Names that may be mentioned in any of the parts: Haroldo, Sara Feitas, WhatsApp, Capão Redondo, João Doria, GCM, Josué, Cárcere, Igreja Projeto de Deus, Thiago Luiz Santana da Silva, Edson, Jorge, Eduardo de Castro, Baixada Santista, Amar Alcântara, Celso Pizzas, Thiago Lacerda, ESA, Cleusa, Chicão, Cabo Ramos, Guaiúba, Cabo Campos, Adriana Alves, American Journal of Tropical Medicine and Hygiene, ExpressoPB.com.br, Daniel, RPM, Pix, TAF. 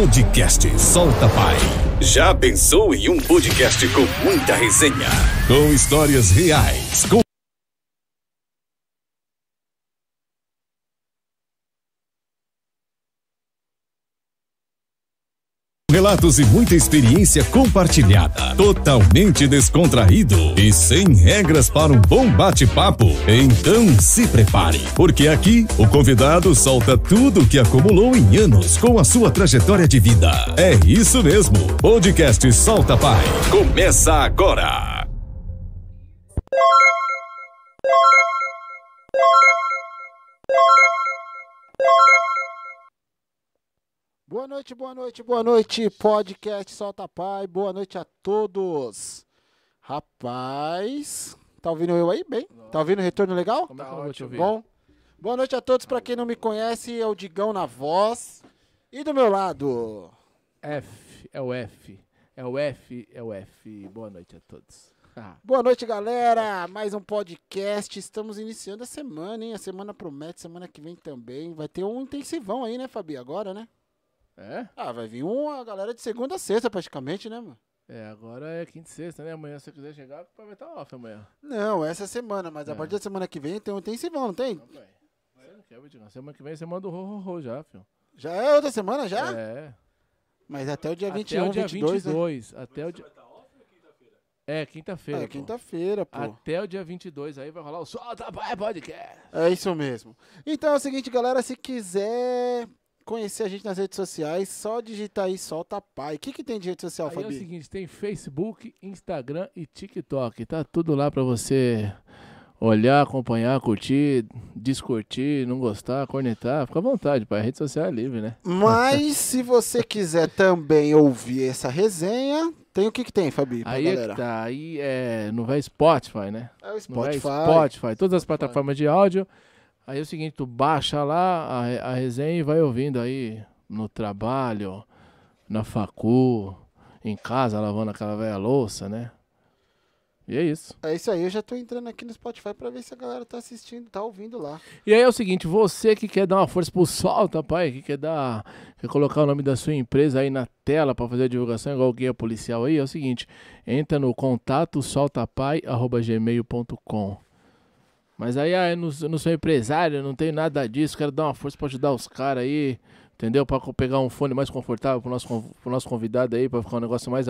Podcast Solta Pai. Já pensou em um podcast com muita resenha? Com histórias reais, com relatos e muita experiência compartilhada, totalmente descontraído e sem regras para um bom bate-papo? Então se prepare, porque aqui o convidado solta tudo que acumulou em anos com a sua trajetória de vida. É isso mesmo, podcast Solta Pai, começa agora! Boa noite, boa noite, boa noite, podcast Solta Pai, boa noite a todos. Rapaz, tá ouvindo eu aí bem? Tá ouvindo o retorno legal? Tá ótimo. Bom, boa noite a todos, pra quem não me conhece, é o Digão na voz. E do meu lado? É o F, boa noite a todos. Boa noite, galera, mais um podcast, estamos iniciando a semana, hein, a semana promete, semana que vem também, vai ter um intensivão aí, né, Fabi, agora, né? É? Ah, vai vir uma galera de segunda a sexta praticamente, né, mano? É, agora é quinta e sexta, né? Amanhã, se você quiser chegar, vai estar off amanhã. Não, essa semana, mas a partir da semana que vem tem um intensivão, não tem? Não, pai. Você não quer, Vitinho. Semana que vem você manda o ro-ro-ro já, filho. Já é outra semana, já? É. Mas até o dia 21, até o dia 22, 22, né? Até o dia... É, quinta-feira. É, quinta-feira, pô. Até o dia 22 aí vai rolar o Solta Pai Podcast. É isso mesmo. Então é o seguinte, galera, se quiser conhecer a gente nas redes sociais, só digitar aí Solta Pai. O que que tem de rede social, aí, Fabi? É o seguinte, tem Facebook, Instagram e TikTok. Tá tudo lá pra você olhar, acompanhar, curtir, descurtir, não gostar, cornetar. Fica à vontade, pai. A rede social é livre, né? Mas se você quiser também ouvir essa resenha, tem o que tem, Fabi? Aí é que tá. Aí é... Não vai Spotify, né? É o Spotify. Não vai Spotify. Todas as plataformas de áudio. Aí é o seguinte, tu baixa lá a resenha e vai ouvindo aí no trabalho, na facu, em casa, lavando aquela velha louça, né? E é isso. É isso aí, eu já tô entrando aqui no Spotify pra ver se a galera tá assistindo, tá ouvindo lá. E aí é o seguinte, você que quer dar uma força pro Solta, pai, que quer colocar o nome da sua empresa aí na tela pra fazer a divulgação, igual o Guia Policial aí, é o seguinte, entra no contato soltapai@gmail.com. Mas aí eu não sou empresário, não tenho nada disso, quero dar uma força pra ajudar os caras aí, entendeu? Pra pegar um fone mais confortável pro nosso convidado aí, pra ficar um negócio mais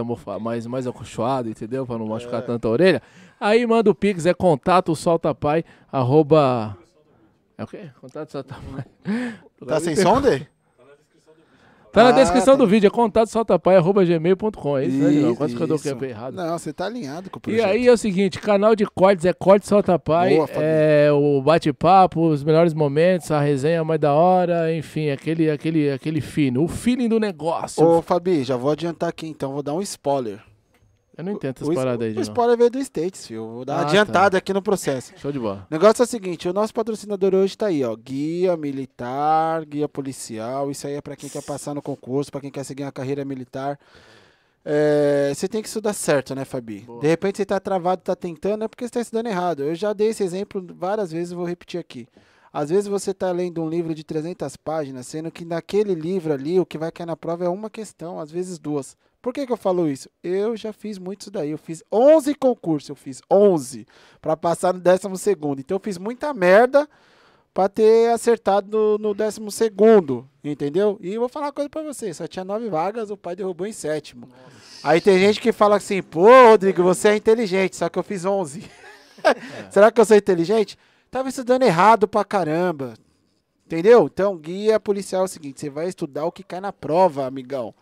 acolchoado, entendeu? Pra não machucar tanto a orelha. Aí manda o Pix, é contato soltapai@... É o quê? Contato soltapai. Tá sem som, Dê? Tá na descrição do vídeo, é contato@soltapai@gmail.com, é isso, né, Digão? Quase que eu dou o errado. Não, você tá alinhado com o projeto. E aí é o seguinte, canal de cortes é Corte Solta Pai, é o bate-papo, os melhores momentos, a resenha mais da hora, enfim, aquele fino, o feeling do negócio. Ô, Fabi, já vou adiantar aqui então, vou dar um spoiler. Eu não entendo essas paradas aí, Digão. O spoiler veio do States, filho, vou dar uma adiantada aqui no processo. Show de bola. O negócio é o seguinte, o nosso patrocinador hoje tá aí, ó, guia militar, guia policial, isso aí é pra quem quer passar no concurso, pra quem quer seguir uma carreira militar. É, você tem que estudar certo, né, Fabi? Boa. De repente você tá travado, tá tentando, é porque você tá estudando errado. Eu já dei esse exemplo várias vezes, vou repetir aqui. Às vezes você tá lendo um livro de 300 páginas, sendo que naquele livro ali, o que vai cair na prova é uma questão, às vezes duas. Por que que eu falo isso? Eu já fiz muito isso daí, eu fiz 11 concursos, eu fiz 11 para passar no 12º, então eu fiz muita merda para ter acertado no 12º, entendeu? E eu vou falar uma coisa para vocês, só tinha 9 vagas, o pai derrubou em 7º. Nossa. Aí tem gente que fala assim, pô, Rodrigo, você é inteligente, só que eu fiz 11. É. Será que eu sou inteligente? Tava estudando errado pra caramba, entendeu? Então, guia policial é o seguinte, você vai estudar o que cai na prova, amigão.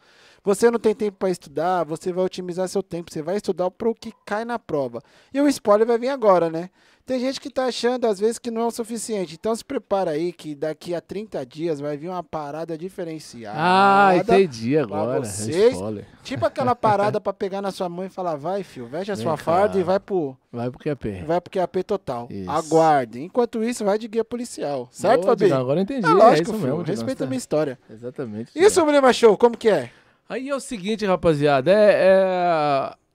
Você não tem tempo para estudar, você vai otimizar seu tempo, você vai estudar para o que cai na prova. E o spoiler vai vir agora, né? Tem gente que tá achando, às vezes, que não é o suficiente. Então se prepara aí que daqui a 30 dias vai vir uma parada diferenciada. Ah, entendi agora. Vocês. Tipo aquela parada para pegar na sua mão e falar, vai, filho, veste a sua farda e vai pro... Vai pro QAP. Vai pro QAP total. Isso. Aguardem. Enquanto isso, vai de guia policial. Certo, Fabi? Agora eu entendi. É lógico, é filho. Respeita a minha história. Exatamente. E o Sublima Show, como que é? Aí é o seguinte, rapaziada,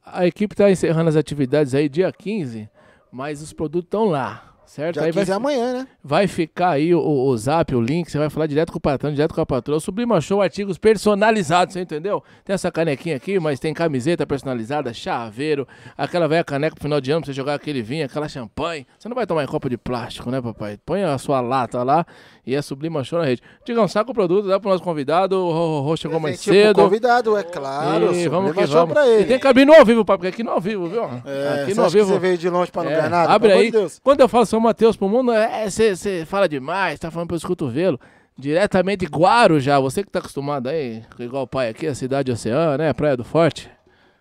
a equipe tá encerrando as atividades aí dia 15, mas os produtos estão lá. Certo? Dia aí 15 vai, amanhã, né? Vai ficar aí o zap, o link, você vai falar direto com o patrão, direto com a patroa. Sublima Show, artigos personalizados, você entendeu? Tem essa canequinha aqui, mas tem camiseta personalizada, chaveiro, aquela velha caneca pro final de ano pra você jogar aquele vinho, aquela champanhe. Você não vai tomar em copo de plástico, né, papai? Põe a sua lata lá e é Sublima Show na rede. Digão, saca o produto, dá pro nosso convidado, o chegou mais cedo. Pro convidado, é claro, e vamos que vamos. Pra ele. E tem cabine ao vivo, papai, porque aqui não ao vivo, viu? É, aqui no ao vivo. Você veio de longe pra não ganhar nada? Abre aí. Deus. Quando eu falo São Mateus pro mundo, você fala demais, tá falando pelos cotovelos. Diretamente de Guarujá, você que tá acostumado aí, igual o pai aqui, a cidade oceana, né? Praia do Forte.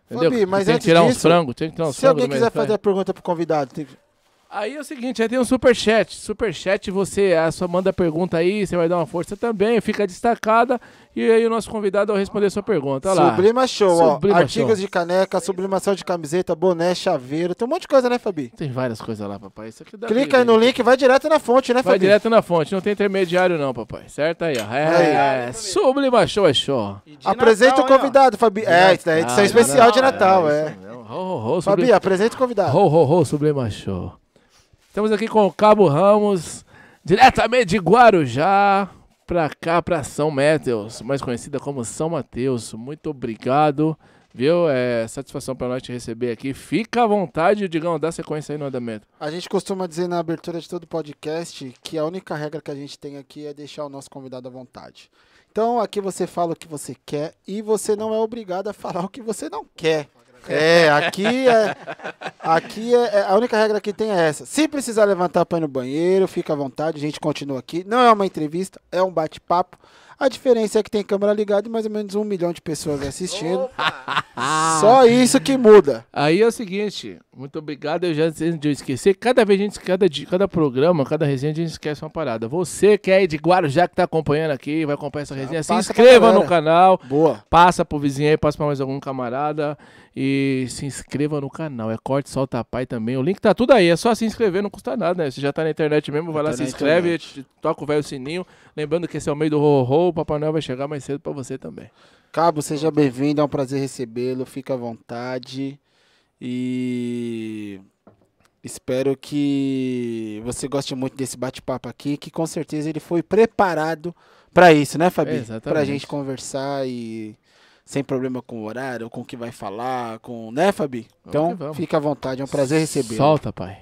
Entendeu? Fabi, mas tem que tirar disso, uns frangos, tem que tirar uns frangos. Se alguém quiser fazer a pergunta pro convidado, tem que... Aí é o seguinte, aí tem um superchat. Superchat, você só manda a pergunta aí, você vai dar uma força também, fica destacada. E aí o nosso convidado vai responder a sua pergunta. Olha lá. Sublima Show, Sublima ó. Artigos Show de caneca, sublimação de camiseta, boné, chaveiro. Tem um monte de coisa, né, Fabi? Tem várias coisas lá, papai. Isso aqui dá. Clica aí no link, vai direto na fonte, né, Fabi? Vai direto na fonte, não tem intermediário não, papai. Certo aí, ó. É. Sublima Show é show. Apresenta o convidado, Fabi. É, isso daí é edição especial de Natal, é. Fabi, apresenta o convidado. Sublima Show. Estamos aqui com o Cabo Ramos, diretamente de Guarujá, pra cá, pra São Mateus, mais conhecida como São Mateus. Muito obrigado, viu? É satisfação pra nós te receber aqui. Fica à vontade, Digão, dá sequência aí no andamento. A gente costuma dizer na abertura de todo podcast que a única regra que a gente tem aqui é deixar o nosso convidado à vontade. Então, aqui você fala o que você quer e você não é obrigado a falar o que você não quer. Aqui é a única regra que tem é essa. Se precisar levantar para ir no banheiro, fica à vontade, a gente continua aqui. Não é uma entrevista, é um bate-papo. A diferença é que tem câmera ligada e mais ou menos 1 milhão de pessoas assistindo. Opa! Só isso que muda. Aí é o seguinte, muito obrigado, eu já esqueci. Cada vez a gente, cada programa, cada resenha a gente esquece uma parada. Você que é de Guarujá, que tá acompanhando aqui, vai acompanhar essa resenha, se inscreva no canal. Boa. Passa pro vizinho aí, passa pra mais algum camarada e se inscreva no canal. É corte, solta pai também. O link tá tudo aí, é só se inscrever, não custa nada, né? Você já tá na internet mesmo, vai lá, se inscreve, toca o velho sininho. Lembrando que esse é o meio do Rorô. O Papai Noel vai chegar mais cedo pra você também. Cabo, seja bem-vindo, é um prazer recebê-lo, fica à vontade e espero que você goste muito desse bate-papo aqui, que com certeza ele foi preparado pra isso, né, Fabi? Exatamente. Pra gente conversar e sem problema com o horário, com o que vai falar, com, né, Fabi? Então, fica à vontade, é um prazer recebê-lo. Solta, pai.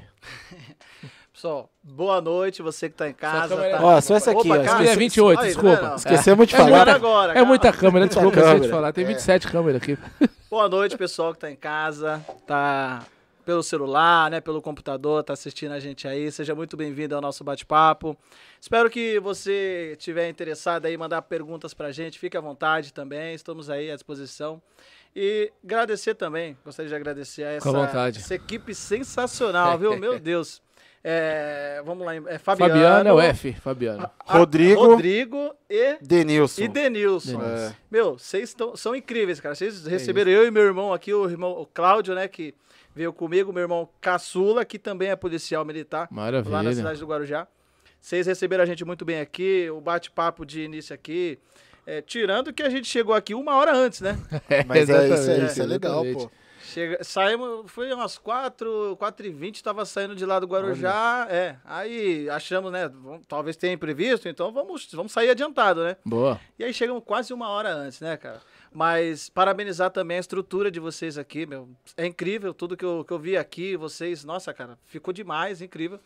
Pessoal, boa noite, você que tá em casa. Ó, só essa aqui, ó. Esqueci, é 28, aí, desculpa. Não. Esquecemos de falar. É muita câmera, desculpa, esqueci de falar. Tem 27 câmeras aqui. Boa noite, pessoal que tá em casa, tá pelo celular, né, pelo computador, tá assistindo a gente aí. Seja muito bem-vindo ao nosso bate-papo. Espero que você estiver interessado aí, mandar perguntas pra gente. Fique à vontade também, estamos aí à disposição. E agradecer também, gostaria de agradecer a essa equipe sensacional, viu? Meu Deus. Vamos lá, Fabiano é o F, Fabiano. Rodrigo e Denilson. Meu, vocês são incríveis, cara. Vocês receberam eu e meu irmão aqui, o Cláudio, né, que veio comigo, meu irmão caçula, que também é policial militar. Maravilha. Lá na cidade do Guarujá. Vocês receberam a gente muito bem aqui, o bate-papo de início aqui. Tirando que a gente chegou aqui 1 hora antes, né? Mas isso é legal, pô. Saímos, foi umas 4h20, tava saindo de lá do Guarujá, aí achamos, né, talvez tenha imprevisto, então vamos sair adiantado, né? Boa. E aí chegamos quase 1 hora antes, né, cara? Mas parabenizar também a estrutura de vocês aqui, meu, é incrível tudo que eu vi aqui, vocês, nossa, cara, ficou demais, incrível.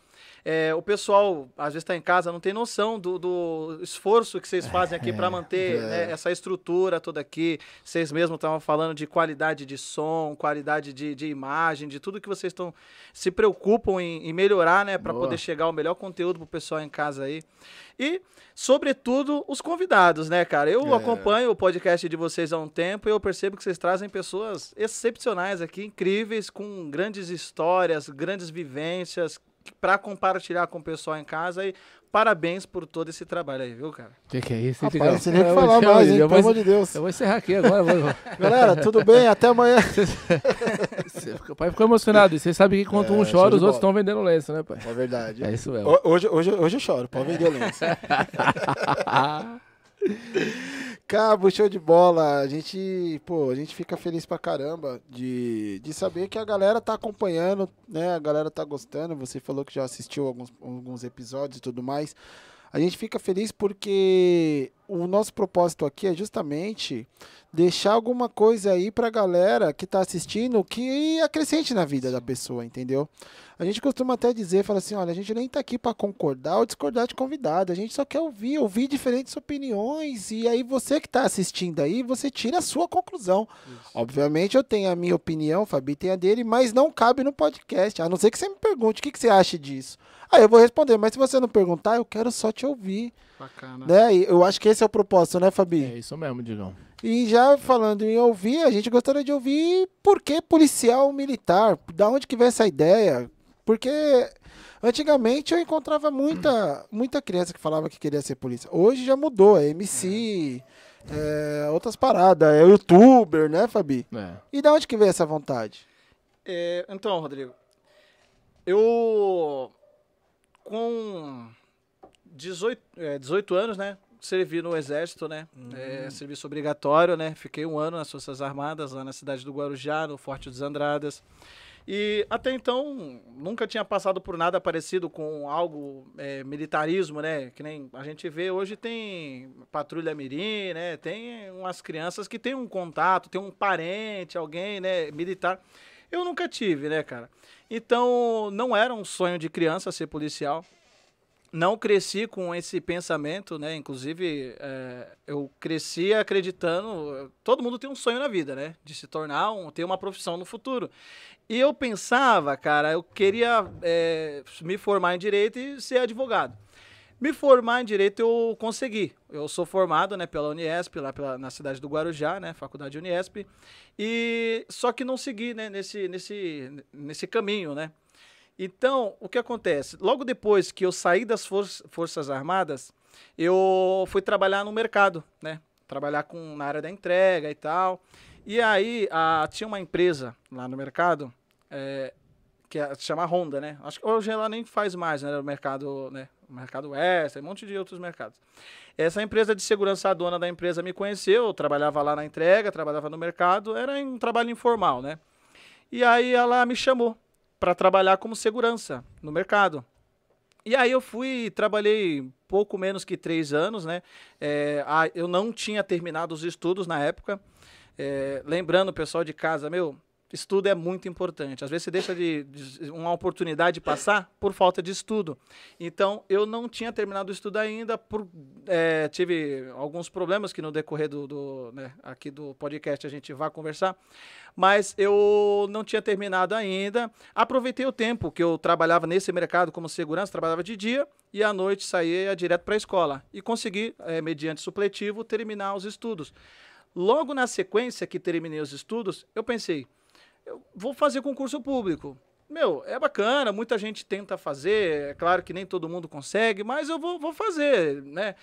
O pessoal, às vezes, está em casa, não tem noção do esforço que vocês fazem aqui para manter né, essa estrutura toda aqui. Vocês mesmos estavam falando de qualidade de som, qualidade de imagem, de tudo que vocês estão se preocupam em melhorar, né? Para poder chegar o melhor conteúdo para o pessoal em casa aí. E, sobretudo, os convidados, né, cara? Eu acompanho o podcast de vocês há um tempo e eu percebo que vocês trazem pessoas excepcionais aqui, incríveis, com grandes histórias, grandes vivências, para compartilhar com o pessoal em casa e parabéns por todo esse trabalho aí, viu, cara? Que é isso? Rapaz, você nem que falar mais, hein? Pelo amor de Deus. Eu vou encerrar aqui agora. Galera, tudo bem? Até amanhã. O pai ficou emocionado. E você sabe que quando um chora, os outros estão vendendo lenço, né, pai? É verdade. É isso mesmo. Hoje eu choro, pode vender lenço. Cabo, show de bola. A gente, pô, a gente fica feliz pra caramba de saber que a galera tá acompanhando, né? A galera tá gostando. Você falou que já assistiu alguns episódios e tudo mais. A gente fica feliz porque o nosso propósito aqui é justamente deixar alguma coisa aí pra galera que tá assistindo que acrescente na vida da pessoa, entendeu? A gente costuma até dizer, fala assim, olha, a gente nem tá aqui pra concordar ou discordar de convidado, a gente só quer ouvir diferentes opiniões, e aí você que tá assistindo aí, você tira a sua conclusão. Isso. Obviamente eu tenho a minha opinião, o Fabi tem a dele, mas não cabe no podcast, a não ser que você me pergunte, o que você acha disso? Aí eu vou responder, mas se você não perguntar, eu quero só te ouvir. Bacana. Né? E eu acho que esse é o propósito, né, Fabi? É isso mesmo, Digão. E já falando em ouvir, a gente gostaria de ouvir por que policial militar? Da onde que vem essa ideia? Porque antigamente eu encontrava muita criança que falava que queria ser polícia. Hoje já mudou, é MC, é outras paradas, é youtuber, né, Fabi? É. E da onde que vem essa vontade? É, então, Rodrigo, eu... Com 18 anos, né? Servi no Exército, né? Serviço obrigatório, né? Fiquei um ano nas Forças Armadas, lá na cidade do Guarujá, no Forte dos Andradas. E até então, nunca tinha passado por nada parecido com algo militarismo, né? Que nem a gente vê hoje, tem patrulha mirim, né? Tem umas crianças que tem um contato, tem um parente, alguém, né? Militar. Eu nunca tive, né, cara? Então, não era um sonho de criança ser policial. Não cresci com esse pensamento, né? Inclusive, eu cresci acreditando... Todo mundo tem um sonho na vida, né? De se tornar, ter uma profissão no futuro. E eu pensava, cara, eu queria me formar em Direito e ser advogado. Me formar em Direito eu consegui. Eu sou formado, né, pela Unesp, lá na cidade do Guarujá, né, Faculdade Unesp, e só que não segui, né, nesse caminho, né. Então, o que acontece? Logo depois que eu saí das Forças Armadas, eu fui trabalhar no mercado, né, trabalhar na área da entrega e tal, e aí tinha uma empresa lá no mercado, que se chama Honda, né, acho que hoje ela nem faz mais, né, no mercado, né, Mercado Oeste, um monte de outros mercados. Essa empresa de segurança, a dona da empresa me conheceu, eu trabalhava lá na entrega, trabalhava no mercado, era um trabalho informal, né? E aí ela me chamou para trabalhar como segurança no mercado. E aí eu fui, trabalhei pouco menos que 3 anos, né? Eu não tinha terminado os estudos na época. Lembrando o pessoal de casa, meu... Estudo é muito importante. Às vezes você deixa de uma oportunidade passar por falta de estudo. Então, eu não tinha terminado o estudo ainda, tive alguns problemas que no decorrer né, aqui do podcast a gente vai conversar, mas eu não tinha terminado ainda. Aproveitei o tempo que eu trabalhava nesse mercado como segurança, trabalhava de dia e à noite saía direto para a escola e consegui, mediante supletivo, terminar os estudos. Logo na sequência que terminei os estudos, eu pensei, eu vou fazer concurso público. Meu, é bacana, muita gente tenta fazer, é claro que nem todo mundo consegue, mas eu vou fazer, né?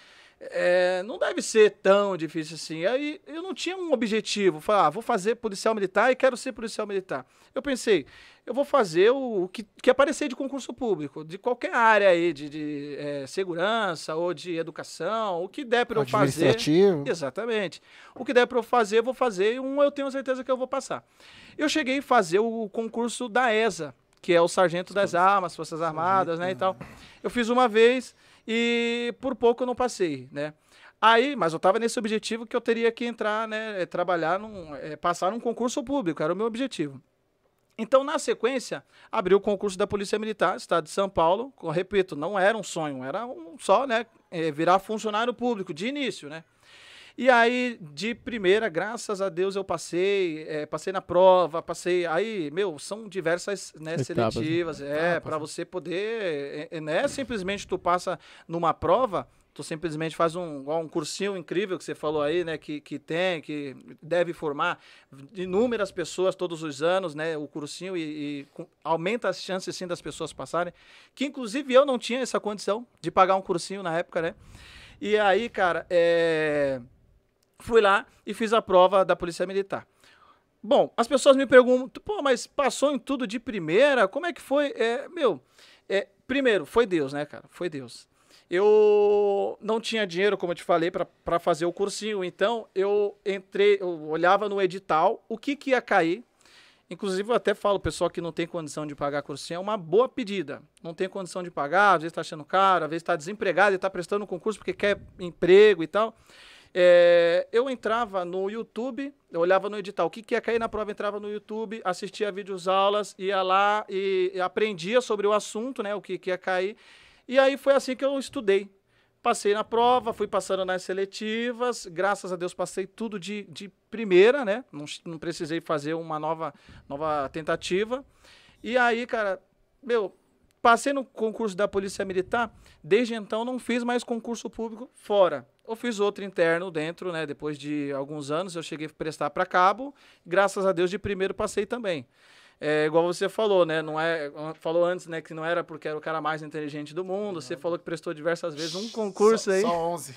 Não deve ser tão difícil assim. Aí eu não tinha um objetivo, falar, vou fazer policial militar e quero ser policial militar. Eu pensei, eu vou fazer o que aparecer de concurso público, de qualquer área aí, de segurança ou de educação, o que der para eu fazer. Administrativo. Exatamente. O que der para eu fazer, eu vou fazer e eu tenho certeza que eu vou passar. Eu cheguei a fazer o concurso da ESA, que é o Sargento das Armas, Forças Armadas, né, e tal. Eu fiz uma vez... E por pouco eu não passei, né? Aí, mas eu estava nesse objetivo que eu teria que entrar, né? Trabalhar, passar num concurso público, era o meu objetivo. Então, na sequência, abri o concurso da Polícia Militar, Estado de São Paulo. Eu repito, não era um sonho, era só, né? Virar funcionário público de início, né? E aí, de primeira, graças a Deus, eu passei, passei na prova, passei... Aí, meu, são diversas, né, etapas, seletivas, para você poder... Não é simplesmente tu passa numa prova, tu simplesmente faz um cursinho incrível que você falou aí, né, que deve formar inúmeras pessoas todos os anos, né, o cursinho, e aumenta as chances, sim, das pessoas passarem, que inclusive eu não tinha essa condição de pagar um cursinho na época, né? E aí, cara, fui lá e fiz a prova da Polícia Militar. Bom, as pessoas me perguntam, pô, mas passou em tudo de primeira? Como é que foi? Primeiro, foi Deus, né, cara? Foi Deus. Eu não tinha dinheiro, como eu te falei, para fazer o cursinho. Então, eu olhava no edital o que, que ia cair. Inclusive, eu até falo, pessoal que não tem condição de pagar cursinho, é uma boa pedida. Não tem condição de pagar, às vezes está achando caro, às vezes está desempregado e está prestando concurso porque quer emprego e tal. É, eu entrava no YouTube, eu olhava no edital, o que, que ia cair na prova, entrava no YouTube, assistia vídeos aulas, ia lá e aprendia sobre o assunto, né, o que, que ia cair. E aí foi assim que eu estudei. Passei na prova, fui passando nas seletivas, graças a Deus passei tudo de primeira, né? Não precisei fazer uma nova tentativa. E aí, cara, meu, passei no concurso da Polícia Militar, desde então não fiz mais concurso público fora. Eu fiz outro interno dentro, né? Depois de alguns anos eu cheguei a prestar para cabo, graças a Deus de primeiro passei também. É igual você falou, né? Não é, falou antes, né? Que não era porque era o cara mais inteligente do mundo. Não. Você falou que prestou diversas vezes um concurso aí. Só 11.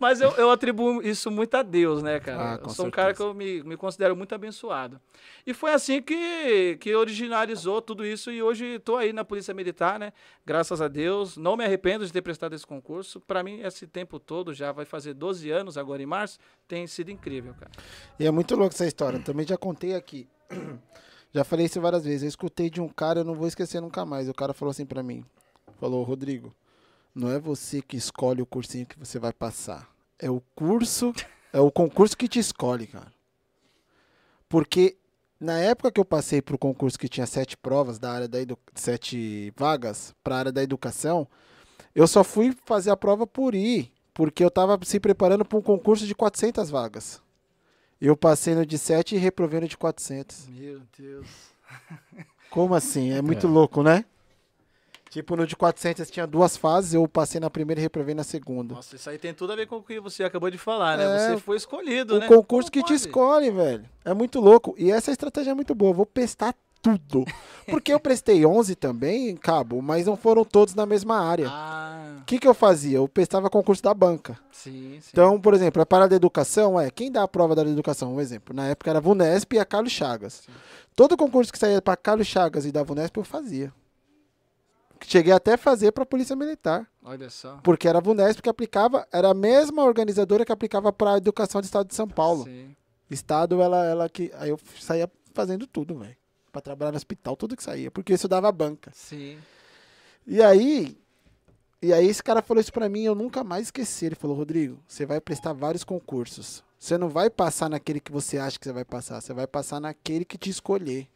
Mas eu atribuo isso muito a Deus, né, cara? Ah, eu sou um cara que eu me considero muito abençoado. E foi assim que originalizou tudo isso. E hoje estou aí na Polícia Militar, né? Graças a Deus. Não me arrependo de ter prestado esse concurso. Para mim, esse tempo todo, já vai fazer 12 anos agora em março, tem sido incrível, cara. E é muito louco essa história. Também já contei aqui. Já falei isso várias vezes. Eu escutei de um cara, eu não vou esquecer nunca mais. O cara falou assim pra mim, falou: Rodrigo, não é você que escolhe o cursinho que você vai passar, é o concurso que te escolhe, cara. Porque na época que eu passei pro concurso que tinha 7 provas da área da 7 vagas pra área da educação, eu só fui fazer a prova por ir, porque eu tava se preparando pra um concurso de 400 vagas. Eu passei no de 7 e reprovei no de 400. Meu Deus. Como assim? É muito louco, né? Tipo, no de 400 tinha 2 fases, eu passei na primeira e reprovei na segunda. Nossa, isso aí tem tudo a ver com o que você acabou de falar, né? Você foi escolhido, né? O concurso que te escolhe, velho. É muito louco. E essa estratégia é muito boa. Eu vou prestar tudo. Porque eu prestei 11 também em cabo, mas não foram todos na mesma área. O que eu fazia? Eu prestava concurso da banca. Sim, sim. Então, por exemplo, a parada da educação é... Quem dá a prova da educação? Um exemplo. Na época era a Vunesp e a Carlos Chagas. Sim. Todo concurso que saía para Carlos Chagas e da Vunesp eu fazia. Cheguei até a fazer para a Polícia Militar. Olha só. Porque era a Vunesp que aplicava... Era a mesma organizadora que aplicava para a educação do Estado de São Paulo. Sim. Estado, ela que... Aí eu saía fazendo tudo, velho. Pra trabalhar no hospital, tudo que saía, porque eu estudava banca. Sim. E aí esse cara falou isso pra mim, eu nunca mais esqueci. Ele falou: Rodrigo, você vai prestar vários concursos. Você não vai passar naquele que você acha que você vai passar naquele que te escolher.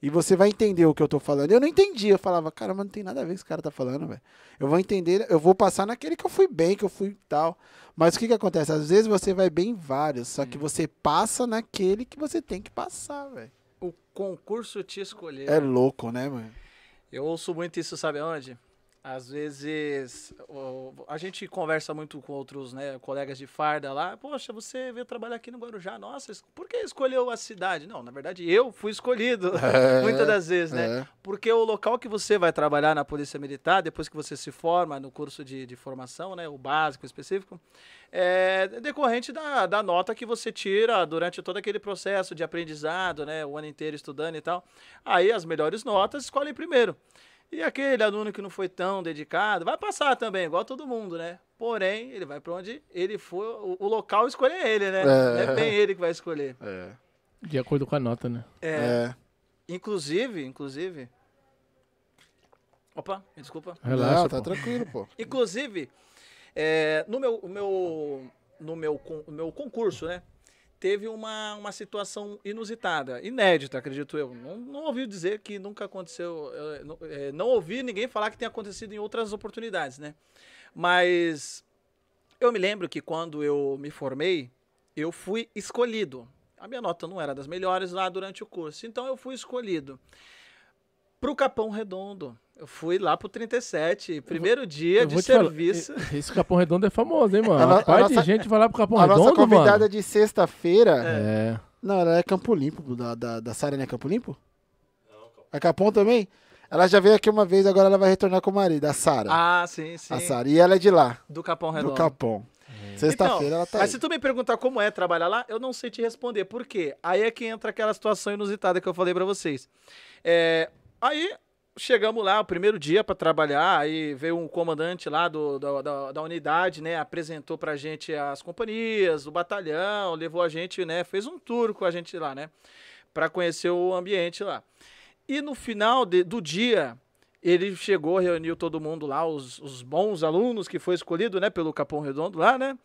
E você vai entender o que eu tô falando. Eu não entendi, eu falava: cara, mas não tem nada a ver com o que esse cara tá falando, velho. Eu vou entender, eu vou passar naquele que eu fui bem, que eu fui tal. Mas o que que acontece? Às vezes você vai bem em vários, só que você passa naquele que você tem que passar, velho. O concurso te escolher. É louco, né, mano? Eu ouço muito isso, sabe onde? Às vezes, a gente conversa muito com outros, né, colegas de farda lá. Poxa, você veio trabalhar aqui no Guarujá. Nossa, por que escolheu a cidade? Não, na verdade, eu fui escolhido muitas das vezes, né? Porque o local que você vai trabalhar na Polícia Militar, depois que você se forma no curso de formação, né, o básico, específico, é decorrente da nota que você tira durante todo aquele processo de aprendizado, né, o ano inteiro estudando e tal. Aí, as melhores notas escolhem primeiro. E aquele aluno que não foi tão dedicado vai passar também, igual todo mundo, né? Porém, ele vai para onde ele for, o local escolher ele, né? Não é bem ele que vai escolher. É. De acordo com a nota, né? É. Inclusive... Opa, me desculpa. Relaxa, não, tá tranquilo, pô. Inclusive, no meu concurso, né? Teve uma situação inusitada, inédita, acredito eu. Não ouvi dizer que nunca aconteceu, não ouvi ninguém falar que tenha acontecido em outras oportunidades, né? Mas eu me lembro que quando eu me formei, eu fui escolhido. A minha nota não era das melhores lá durante o curso, então eu fui escolhido para o Capão Redondo. Eu fui lá pro 37, primeiro dia de serviço. Esse Capão Redondo é famoso, hein, mano? A parte de gente vai lá pro Capão Redondo, mano. A nossa convidada de sexta-feira... Não, ela é Campo Limpo, da Sara, não é Campo Limpo? Não. É Capão também? Ela já veio aqui uma vez, agora ela vai retornar com o marido, a Sara. Ah, sim, sim. A Sara. E ela é de lá. Do Capão Redondo. Do Capão. Sexta-feira então, ela tá aí. Mas se tu me perguntar como é trabalhar lá, eu não sei te responder. Por quê? Aí é que entra aquela situação inusitada que eu falei pra vocês. Aí... chegamos lá, o primeiro dia para trabalhar, aí veio um comandante lá da unidade, né? Apresentou pra gente as companhias, o batalhão, levou a gente, né? Fez um tour com a gente lá, né? Pra conhecer o ambiente lá. E no final do dia, ele chegou, reuniu todo mundo lá, os bons alunos que foi escolhido, né? Pelo Capão Redondo lá, né?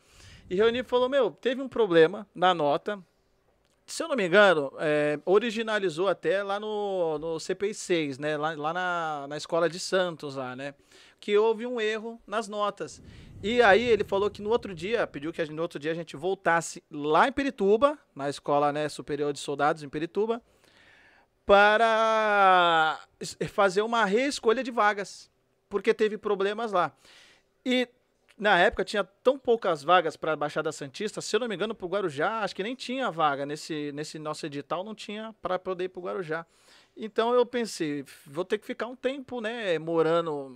E reuniu e falou, meu, teve um problema na nota, se eu não me engano, originalizou até lá no CPI 6, né? Lá na escola de Santos, lá, né? Que houve um erro nas notas. E aí ele falou que no outro dia, pediu que no outro dia a gente voltasse lá em Pirituba, na escola, né, superior de soldados em Pirituba, para fazer uma reescolha de vagas, porque teve problemas lá. E na época tinha tão poucas vagas para a Baixada Santista, se eu não me engano, para o Guarujá, acho que nem tinha vaga nesse nosso edital, não tinha para poder ir para o Guarujá. Então eu pensei, vou ter que ficar um tempo, né, morando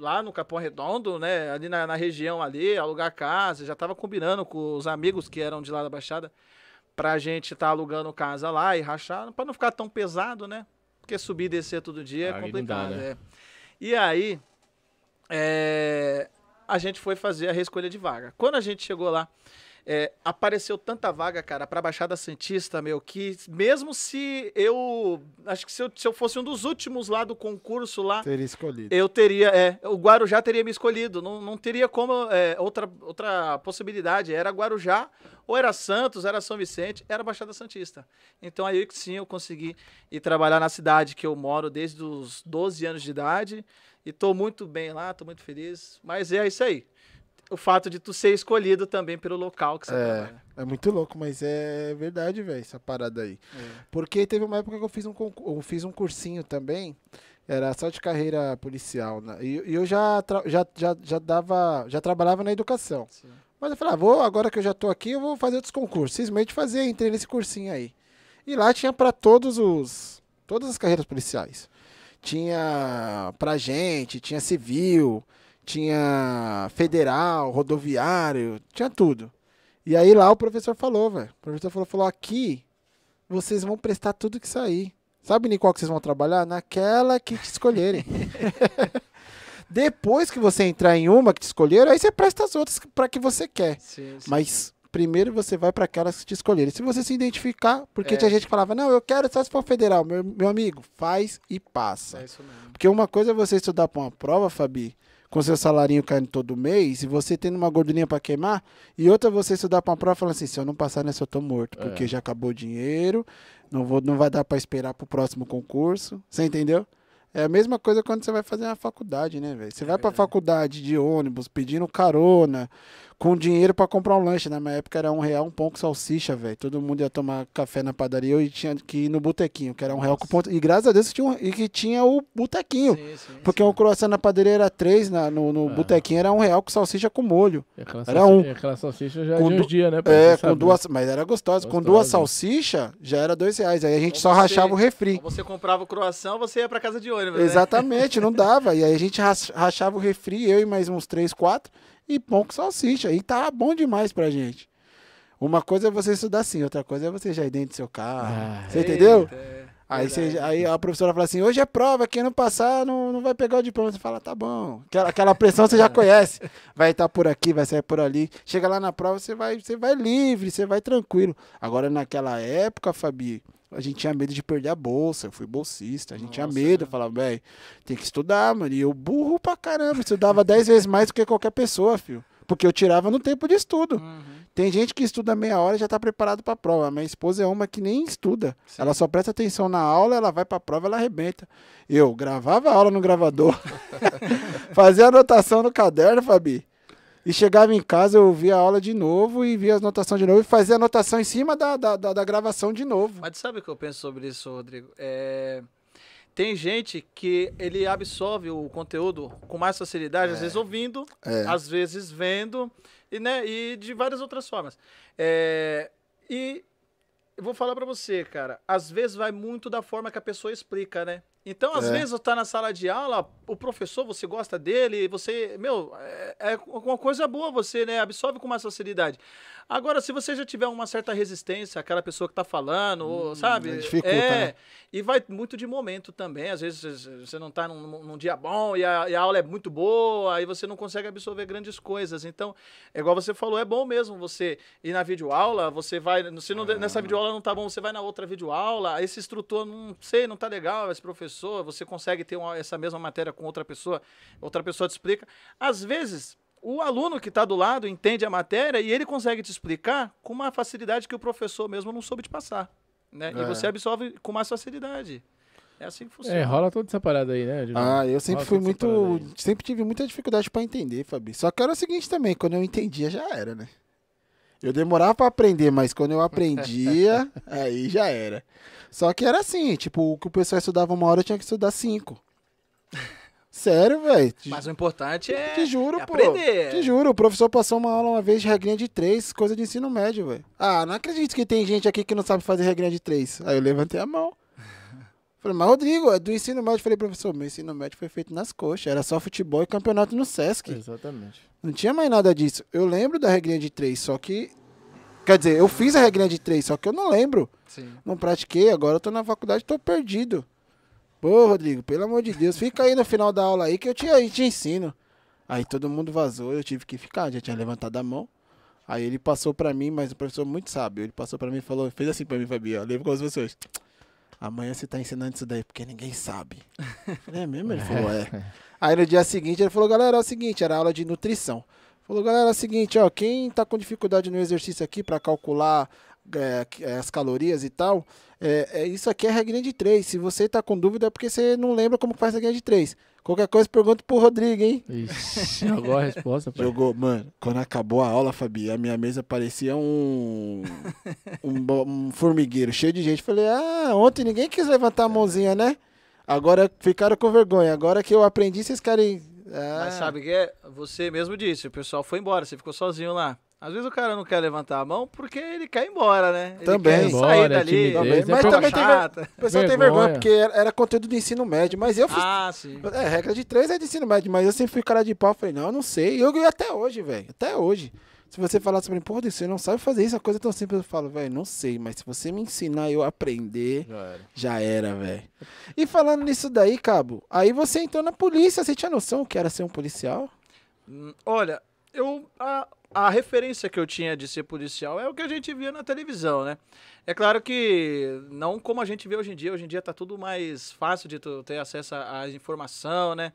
lá no Capão Redondo, né, ali na região ali, alugar casa, já estava combinando com os amigos que eram de lá da Baixada, para a gente estar alugando casa lá e rachar, para não ficar tão pesado, né, porque subir e descer todo dia é complicado. Dá, né? E aí, a gente foi fazer a reescolha de vaga. Quando a gente chegou lá, apareceu tanta vaga, cara, pra Baixada Santista, meu, que mesmo se eu... Acho que se eu fosse um dos últimos lá do concurso lá... Teria escolhido. Eu teria, o Guarujá teria me escolhido. Não, não teria como... outra possibilidade. Era Guarujá, ou era Santos, era São Vicente, era Baixada Santista. Então aí sim eu consegui ir trabalhar na cidade que eu moro desde os 12 anos de idade. E tô muito bem lá, tô muito feliz. Mas é isso aí. O fato de tu ser escolhido também pelo local que você trabalha. É muito louco, mas é verdade, velho, essa parada aí. É. Porque teve uma época que eu fiz um cursinho também, era só de carreira policial, né? E eu já trabalhava na educação. Sim. Mas eu falei, agora que eu já tô aqui, eu vou fazer outros concursos. Simplesmente entrei nesse cursinho aí. E lá tinha para todas as carreiras policiais. Tinha pra gente, tinha civil, tinha federal, rodoviário, tinha tudo. E aí lá o professor falou, velho. O professor falou, aqui vocês vão prestar tudo que sair. Sabe em qual que vocês vão trabalhar? Naquela que te escolherem. Depois que você entrar em uma que te escolheram, aí você presta as outras para que você quer. Sim, sim. Mas primeiro você vai para aquelas que te escolherem. Se você se identificar, porque tinha gente que falava, não, eu quero só se for federal. Meu amigo, faz e passa. É isso mesmo. Porque uma coisa é você estudar para uma prova, Fabi, com seu salarinho caindo todo mês, e você tendo uma gordurinha para queimar, e outra você estudar para uma prova falando assim, se eu não passar nessa eu tô morto, porque já acabou o dinheiro, não vai dar para esperar pro próximo concurso. Você entendeu? É a mesma coisa quando você vai fazer na faculdade, né, velho? Você vai pra faculdade de ônibus, pedindo carona, com dinheiro pra comprar um lanche. Na minha época era R$1, um pão com salsicha, velho. Todo mundo ia tomar café na padaria e tinha que ir no botequinho, que era R$1 com pão. E graças a Deus que tinha o botequinho. Sim, sim, porque o croissant na padaria era 3, no botequinho era R$1 com salsicha com molho. Era um. E aquela salsicha já tinha uns dias, né? Com duas, mas era gostosa. Com duas salsichas, já era R$2. Aí a gente só rachava o refri. Você comprava o croissant, você ia pra casa de ônibus. Exatamente, não dava. E aí a gente rachava o refri, eu e mais uns 3, 4, e pão com salsicha. E tava bom demais pra gente. Uma coisa é você estudar assim, outra coisa é você já ir dentro do seu carro. Você entendeu? Aí a professora fala assim, hoje é prova, quem não passar não vai pegar o diploma. Você fala, tá bom. Aquela pressão você já conhece. Vai estar por aqui, vai sair por ali. Chega lá na prova, você vai livre, você vai tranquilo. Agora naquela época, Fabi... A gente tinha medo de perder a bolsa, eu fui bolsista, a gente tinha medo, eu falava, velho, tem que estudar, mano, e eu burro pra caramba, estudava 10 vezes mais do que qualquer pessoa, filho, porque eu tirava no tempo de estudo. Tem gente que estuda meia hora e já tá preparado pra prova, a minha esposa é uma que nem estuda, sim, ela só presta atenção na aula, ela vai pra prova, ela arrebenta. Eu gravava a aula no gravador, fazia anotação no caderno, Fabi, e chegava em casa, eu via a aula de novo e via as anotações de novo e fazia a anotação em cima da gravação de novo. Mas sabe o que eu penso sobre isso, Rodrigo? Tem gente que ele absorve o conteúdo com mais facilidade, às vezes ouvindo, às vezes vendo, e, né, e de várias outras formas. E eu vou falar pra você, cara, às vezes vai muito da forma que a pessoa explica, né? Então, às vezes, eu tá na sala de aula, o professor, você gosta dele, você... Meu, é uma coisa boa, você, né, absorve com mais facilidade. Agora, se você já tiver uma certa resistência àquela pessoa que tá falando, ou, sabe? Dificulta, né? E vai muito de momento também. Às vezes você não tá num dia bom e a aula é muito boa, aí você não consegue absorver grandes coisas. Então, é igual você falou, é bom mesmo você ir na videoaula, você vai... Se não, nessa videoaula não tá bom, você vai na outra videoaula, esse instrutor, não sei, não tá legal, esse professor, você consegue ter essa mesma matéria com outra pessoa te explica. Às vezes... O aluno que está do lado entende a matéria e ele consegue te explicar com uma facilidade que o professor mesmo não soube te passar, né? É. E você absorve com mais facilidade. É assim que funciona. É, rola toda essa parada aí, né? Eu sempre fui muito... Sempre tive muita dificuldade para entender, Fabi. Só que era o seguinte também, quando eu entendia já era, né? Eu demorava para aprender, mas quando eu aprendia, aí já era. Só que era assim, tipo, o que o pessoal estudava 1 hora, eu tinha que estudar 5. Sério, velho. Mas o importante é aprender. Te juro, pô. Te juro, o professor passou uma aula uma vez de regrinha de 3, coisa de ensino médio, velho. Ah, não acredito que tem gente aqui que não sabe fazer regrinha de 3. Aí eu levantei a mão. Falei, mas Rodrigo, é do ensino médio. Falei, professor, meu ensino médio foi feito nas coxas. Era só futebol e campeonato no Sesc. Exatamente. Não tinha mais nada disso. Eu lembro da regrinha de 3, só que... Quer dizer, eu fiz a regrinha de 3, só que eu não lembro. Sim. Não pratiquei, agora eu tô na faculdade, tô perdido. Ô, Rodrigo, pelo amor de Deus, fica aí no final da aula aí que eu te ensino. Aí todo mundo vazou, eu tive que ficar, já tinha levantado a mão. Aí ele passou pra mim, mas o professor muito sábio, ele passou pra mim e falou, fez assim pra mim, Fabi, ó, lembra com as pessoas. Amanhã você tá ensinando isso daí, porque ninguém sabe. É mesmo? Ele falou, é. Aí no dia seguinte ele falou, galera, é o seguinte, era aula de nutrição. Falou, galera, é o seguinte, ó, quem tá com dificuldade no exercício aqui pra calcular... as calorias e tal, isso aqui é regrinha de 3. Se você tá com dúvida é porque você não lembra como faz a regrinha de 3. Qualquer coisa, pergunta pro Rodrigo, hein? Ixi, jogou a resposta, pai. Jogou, mano. Quando acabou a aula, Fabi, a minha mesa parecia um formigueiro cheio de gente. Falei, ah, ontem ninguém quis levantar a mãozinha, né? Agora ficaram com vergonha. Agora que eu aprendi, vocês querem... Ah. Mas sabe o que é? Você mesmo disse, o pessoal foi embora, você ficou sozinho lá. Às vezes o cara não quer levantar a mão porque ele quer ir embora, né? Também. Ele quer sair dali. Mas também o pessoal tem vergonha, porque era conteúdo de ensino médio, mas eu fiz... Ah, sim. É, regra de 3 é de ensino médio, mas eu sempre fui cara de pau, falei, não, eu não sei. E eu até hoje, velho, até hoje. Se você falar sobre, pô, você não sabe fazer isso, a coisa é tão simples, eu falo, velho, não sei, mas se você me ensinar eu aprender, já era, velho. E falando nisso daí, Cabo, aí você entrou na polícia, você tinha noção o que era ser um policial? Olha, eu... A referência que eu tinha de ser policial é o que a gente via na televisão, né? É claro que não como a gente vê hoje em dia. Hoje em dia tá tudo mais fácil de ter acesso à informação, né?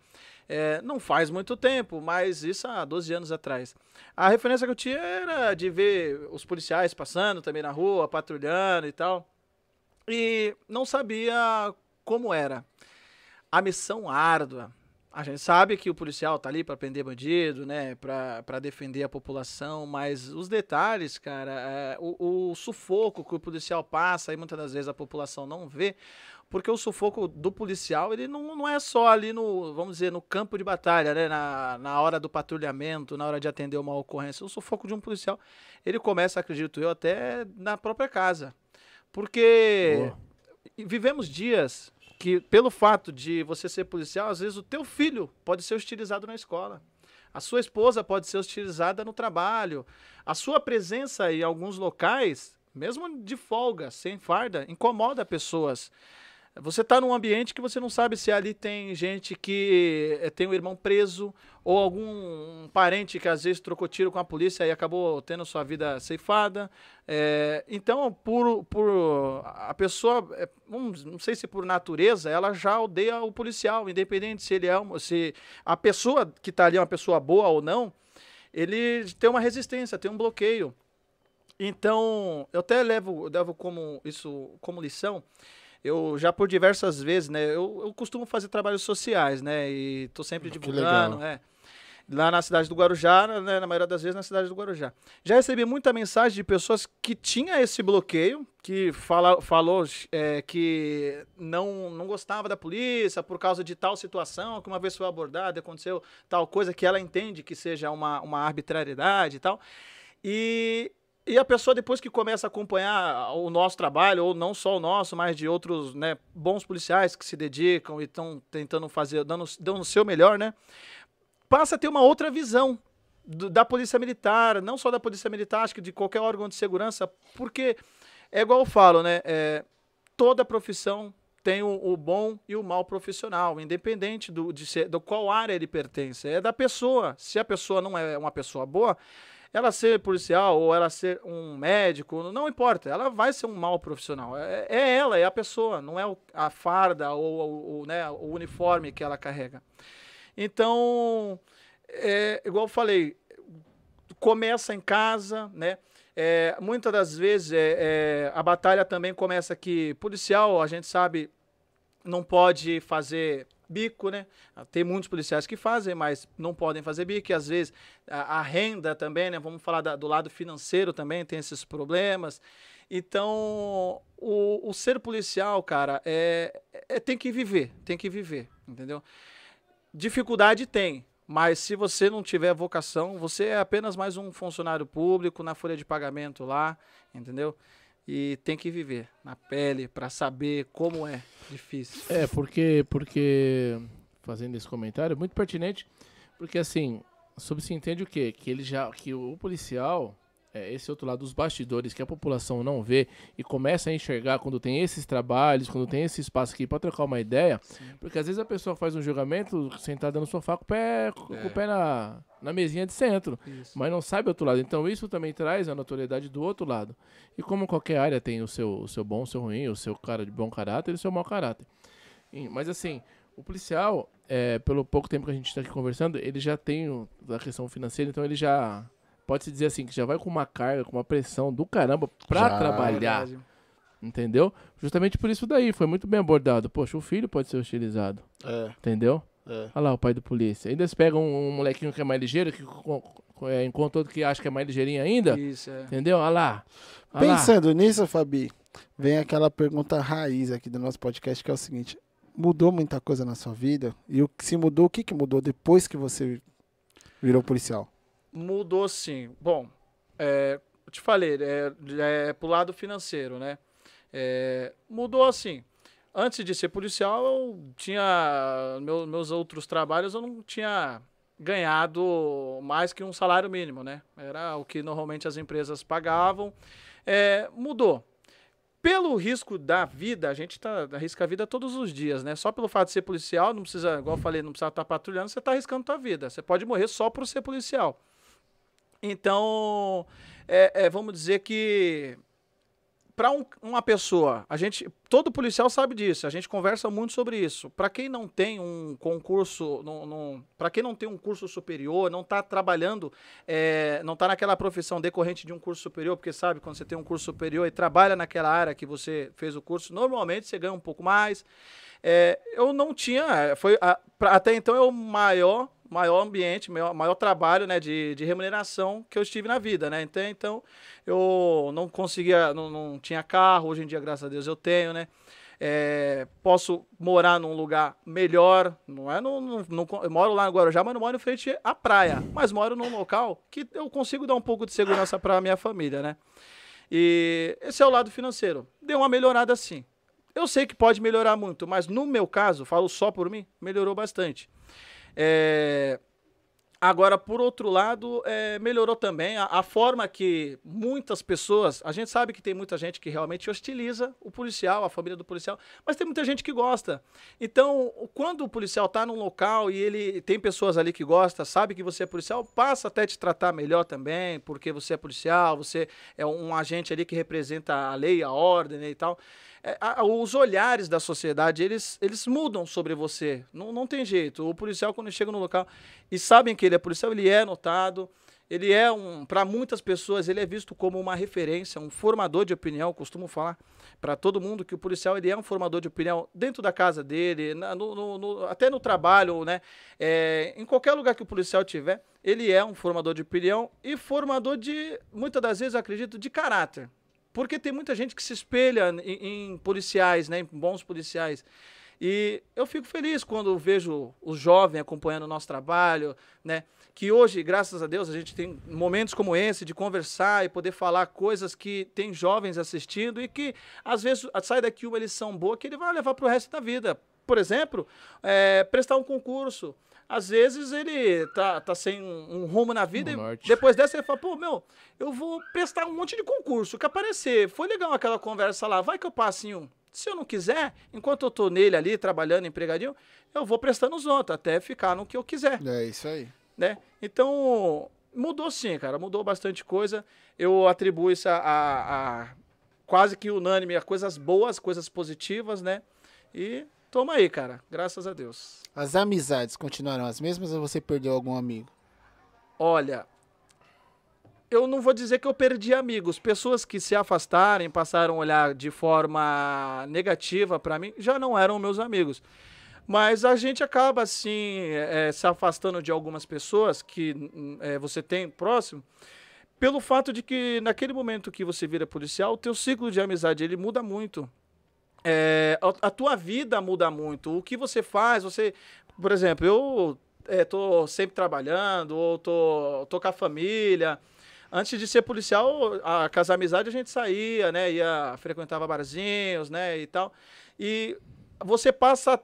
É, não faz muito tempo, mas isso há 12 anos atrás. A referência que eu tinha era de ver os policiais passando também na rua, patrulhando e tal. E não sabia como era. A missão árdua. A gente sabe que o policial tá ali para prender bandido, né? Para defender a população, mas os detalhes, cara, o sufoco que o policial passa, e muitas das vezes a população não vê, porque o sufoco do policial, ele não é só ali no, vamos dizer, no campo de batalha, né? Na hora do patrulhamento, na hora de atender uma ocorrência. O sufoco de um policial, ele começa, acredito eu, até na própria casa. Porque vivemos dias... que pelo fato de você ser policial, às vezes o teu filho pode ser hostilizado na escola. A sua esposa pode ser hostilizada no trabalho. A sua presença em alguns locais, mesmo de folga, sem farda, incomoda pessoas. Você está num ambiente que você não sabe se ali tem gente que tem um irmão preso ou algum parente que às vezes trocou tiro com a polícia e acabou tendo sua vida ceifada. Então, a pessoa, não sei se por natureza, ela já odeia o policial, independente se ele se a pessoa que está ali é uma pessoa boa ou não, ele tem uma resistência, tem um bloqueio. Então, eu até levo como isso como lição. Eu já por diversas vezes, né, eu costumo fazer trabalhos sociais, né, e tô sempre divulgando, né, lá na cidade do Guarujá, né, na maioria das vezes na cidade do Guarujá. Já recebi muita mensagem de pessoas que tinha esse bloqueio, que falou que não gostava da polícia por causa de tal situação, que uma vez foi abordada, aconteceu tal coisa que ela entende que seja uma arbitrariedade e tal, E a pessoa, depois que começa a acompanhar o nosso trabalho, ou não só o nosso, mas de outros, né, bons policiais que se dedicam e estão tentando fazer, dando o seu melhor, né, passa a ter uma outra visão da Polícia Militar, não só da Polícia Militar, acho que de qualquer órgão de segurança, porque é igual eu falo, né? Toda profissão tem o bom e o mau profissional, independente de qual área ele pertence. É da pessoa. Se a pessoa não é uma pessoa boa, ela ser policial ou ela ser um médico, não importa, ela vai ser um mau profissional. É ela, é a pessoa, não é a farda ou né, o uniforme que ela carrega. Então, igual eu falei, começa em casa, né? Muitas das vezes a batalha também começa que policial, a gente sabe, não pode fazer bico, né? Tem muitos policiais que fazem, mas não podem fazer bico, e às vezes a renda também, né? Vamos falar do lado financeiro também, tem esses problemas. Então, o ser policial, cara, tem que viver, entendeu? Dificuldade tem, mas se você não tiver vocação, você é apenas mais um funcionário público na folha de pagamento lá, entendeu? E tem que viver na pele para saber como é difícil. Porque fazendo esse comentário é muito pertinente, porque assim, subentende o quê? Que o policial, esse outro lado dos bastidores que a população não vê e começa a enxergar quando tem esses trabalhos, quando tem esse espaço aqui para trocar uma ideia. Sim. Porque às vezes a pessoa faz um julgamento sentada no sofá com o pé na mesinha de centro, isso. Mas não sabe o outro lado. Então isso também traz a notoriedade do outro lado. E como qualquer área tem o seu bom, o seu ruim, o seu cara de bom caráter e o seu mau caráter. Mas assim, o policial, pelo pouco tempo que a gente está aqui conversando, ele já tem a questão financeira, então ele já... Pode-se dizer assim, que já vai com uma carga, com uma pressão do caramba pra trabalhar, entendeu? Justamente por isso daí, foi muito bem abordado. Poxa, o filho pode ser hostilizado, entendeu? Olha lá o pai do polícia. Ainda se pega um molequinho que é mais ligeiro, que encontra outro que acha que é mais ligeirinho ainda, entendeu? Olha lá. Pensando nisso, Fabi, vem aquela pergunta raiz aqui do nosso podcast, que é o seguinte: mudou muita coisa na sua vida? E se mudou, o que mudou depois que você virou policial? Mudou sim. Bom, eu te falei, pro lado financeiro, né? Mudou assim. Antes de ser policial, eu tinha... Meus outros trabalhos, eu não tinha ganhado mais que um salário mínimo, né? Era o que normalmente as empresas pagavam. Mudou. Pelo risco da vida, a gente arrisca a vida todos os dias, né? Só pelo fato de ser policial, não precisa, igual eu falei, não precisa estar patrulhando, você está arriscando sua vida. Você pode morrer só por ser policial. Então, vamos dizer que para uma pessoa, todo policial sabe disso, a gente conversa muito sobre isso. Para quem não tem um concurso, para quem não tem um curso superior, não está trabalhando, não está naquela profissão decorrente de um curso superior, porque sabe, quando você tem um curso superior e trabalha naquela área que você fez o curso, normalmente você ganha um pouco mais. Eu não tinha, até então é o maior ambiente, maior trabalho, né, de remuneração que eu estive na vida, né? Então eu não conseguia, não tinha carro, hoje em dia, graças a Deus, eu tenho, né? Posso morar num lugar melhor, eu moro lá no Guarujá, mas não moro em frente à praia, mas moro num local que eu consigo dar um pouco de segurança para a minha família, né? E esse é o lado financeiro. Deu uma melhorada sim. Eu sei que pode melhorar muito, mas no meu caso, falo só por mim, melhorou bastante. Agora, por outro lado, melhorou também a forma que muitas pessoas... A gente sabe que tem muita gente que realmente hostiliza o policial, a família do policial, mas tem muita gente que gosta. Então, quando o policial está num local e ele tem pessoas ali que gostam, sabe que você é policial, passa até a te tratar melhor também, porque você é policial, você é um agente ali que representa a lei, a ordem e tal... Os olhares da sociedade, eles mudam sobre você, não tem jeito. O policial, quando chega no local e sabem que ele é policial, ele é notado, ele é para muitas pessoas, ele é visto como uma referência, um formador de opinião. Eu costumo falar para todo mundo que o policial, ele é um formador de opinião dentro da casa dele, até no trabalho, né? Em qualquer lugar que o policial tiver, ele é um formador de opinião e formador de, muitas das vezes, eu acredito, de caráter. Porque tem muita gente que se espelha em policiais, né, em bons policiais. E eu fico feliz quando eu vejo o jovem acompanhando o nosso trabalho, né? Que hoje, graças a Deus, a gente tem momentos como esse de conversar e poder falar coisas que tem jovens assistindo e que, às vezes, sai daqui uma lição boa que ele vai levar para o resto da vida. Por exemplo, prestar um concurso. Às vezes ele tá sem um rumo na vida e depois dessa ele fala, pô, meu, eu vou prestar um monte de concurso que aparecer. Foi legal aquela conversa lá, vai que eu passo em um. Se eu não quiser, enquanto eu tô nele ali, trabalhando, empregadinho, eu vou prestando os outros, até ficar no que eu quiser. É isso aí. Né? Então, mudou sim, cara, mudou bastante coisa. Eu atribuo isso a quase que unânime, a coisas boas, coisas positivas, né? E toma aí, cara, graças a Deus. As amizades continuaram as mesmas ou você perdeu algum amigo? Olha, eu não vou dizer que eu perdi amigos. Pessoas que se afastaram, passaram a olhar de forma negativa para mim, já não eram meus amigos. Mas a gente acaba, assim, se afastando de algumas pessoas que você tem próximo, pelo fato de que naquele momento que você vira policial, o teu ciclo de amizade, ele muda muito. A tua vida muda muito. O que você faz, você... Por exemplo, eu tô sempre trabalhando, ou tô com a família... Antes de ser policial, com as amizades a gente saía, né? Frequentava barzinhos, né? E tal. E você passa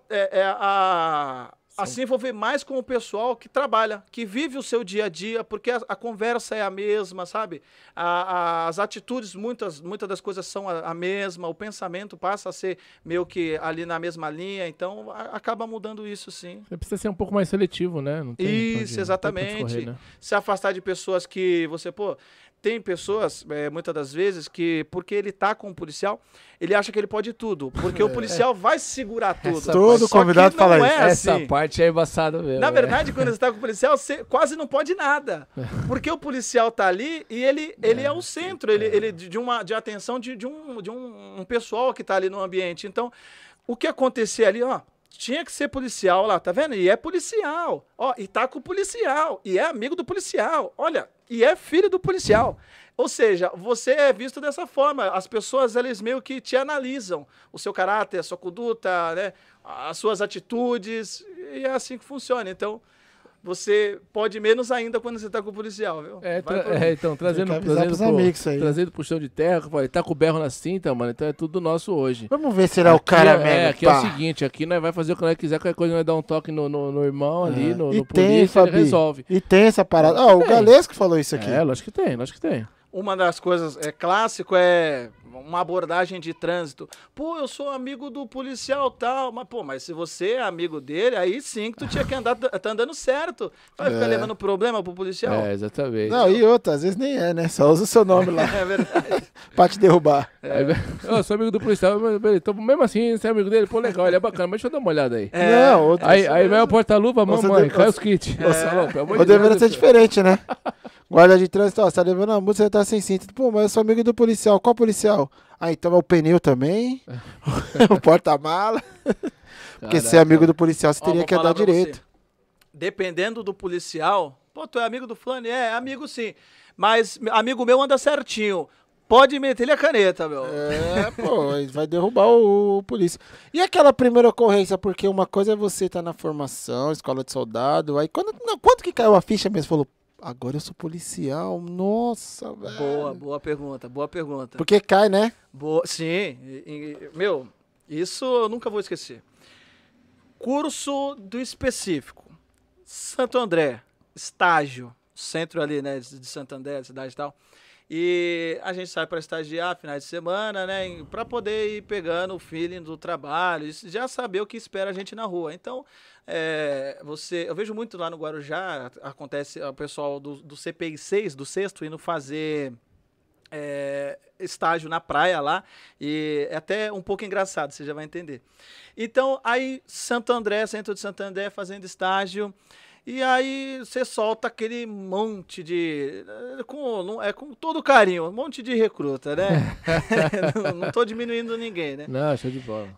a se envolver mais com o pessoal que trabalha, que vive o seu dia a dia, porque a conversa é a mesma, sabe? As atitudes, muitas das coisas são a mesma, o pensamento passa a ser meio que ali na mesma linha, então acaba mudando isso, sim. Você precisa ser um pouco mais seletivo, né? Não tem isso, exatamente. Não tem pra correr, né? Se afastar de pessoas que você, pô... Tem pessoas, muitas das vezes, que porque ele tá com o policial, ele acha que ele pode tudo. Porque o policial vai segurar tudo. Todo convidado fala isso. Essa parte é embaçada mesmo. Na verdade, quando você tá com o policial, você quase não pode nada. Porque o policial tá ali e ele é o centro. Ele de atenção de um pessoal que tá ali no ambiente. Então, o que acontecer ali, ó... Tinha que ser policial lá, tá vendo? E é policial, ó, e tá com o policial, e é amigo do policial, olha, e é filho do policial. Ou seja, você é visto dessa forma, as pessoas, elas meio que te analisam, o seu caráter, a sua conduta, né, as suas atitudes, e é assim que funciona, então... Você pode menos ainda quando você tá com o policial, viu? Então, trazendo pro chão de terra, tá com o berro na cinta, mano, então é tudo nosso hoje. Vamos ver se será o cara mesmo. Aqui é o seguinte, aqui nós vai fazer o que nós quiser, qualquer coisa nós dá um toque no irmão ali, no polícia, ele resolve. E tem essa parada. Ah, o Galesco falou isso aqui. É, lógico que tem, lógico que tem. Uma das coisas clássico é uma abordagem de trânsito. Pô, eu sou amigo do policial tal, mas se você é amigo dele, aí sim que tu tinha que andar, tá andando certo. Vai ficar levando problema pro policial. É, exatamente. Não, e outra, às vezes nem é, né? Só usa o seu nome lá. É verdade. Pra te derrubar. Eu sou amigo do policial, então mesmo assim, você é amigo dele, pô, legal, ele é bacana, mas deixa eu dar uma olhada aí. Não, outra. Aí vai o porta-luva, mamãe, cai os kits. Eu deveria ser diferente, né? Guarda de trânsito, ó, você tá levando a multa, você tá sem cinto. Pô, mas eu sou amigo do policial. Qual policial? Ah, então é o pneu também, o porta-mala. Porque se é amigo do policial, você teria que andar direito. Você. Dependendo do policial... Pô, tu é amigo do fulano? É, amigo sim. Mas amigo meu anda certinho. Pode meter-lhe a caneta, meu. É, pô, vai derrubar o polícia. E aquela primeira ocorrência, porque uma coisa é você estar na formação, escola de soldado, aí quanto que caiu a ficha mesmo? Falou... Agora eu sou policial, nossa, velho. Boa pergunta. Porque cai, né? Sim. Meu, isso eu nunca vou esquecer. Curso do específico. Santo André, estágio, centro ali, né, de Santo André, cidade e tal. E a gente sai para estagiar finais de semana, né, para poder ir pegando o feeling do trabalho, e já saber o que espera a gente na rua. Então, eu vejo muito lá no Guarujá, acontece o pessoal do CPI 6, do 6º, indo fazer estágio na praia lá, e é até um pouco engraçado, você já vai entender. Então, aí Santo André, centro de Santo André, fazendo estágio. E aí você solta aquele monte de... Com todo carinho, um monte de recruta, né? Não tô diminuindo ninguém, né? Não, show de bola.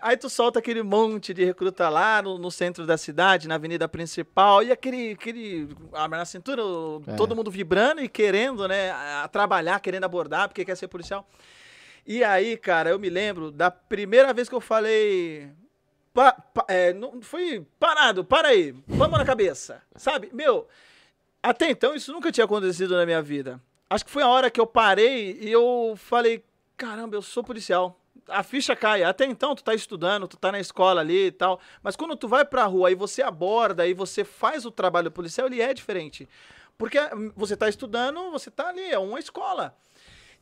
Aí tu solta aquele monte de recruta lá no centro da cidade, na avenida principal, e aquele arma na cintura, todo mundo vibrando e querendo, né, trabalhar, querendo abordar, porque quer ser policial. E aí, cara, eu me lembro da primeira vez que eu falei... não fui parado, para aí, vamos na cabeça, sabe? Meu, até então isso nunca tinha acontecido na minha vida. Acho que foi a hora que eu parei e eu falei, caramba, eu sou policial. a ficha cai. Até então tu tá estudando, tu tá na escola ali e tal, mas quando tu vai pra rua e você aborda e você faz o trabalho policial, ele é diferente. Porque você tá estudando, você tá ali, é uma escola.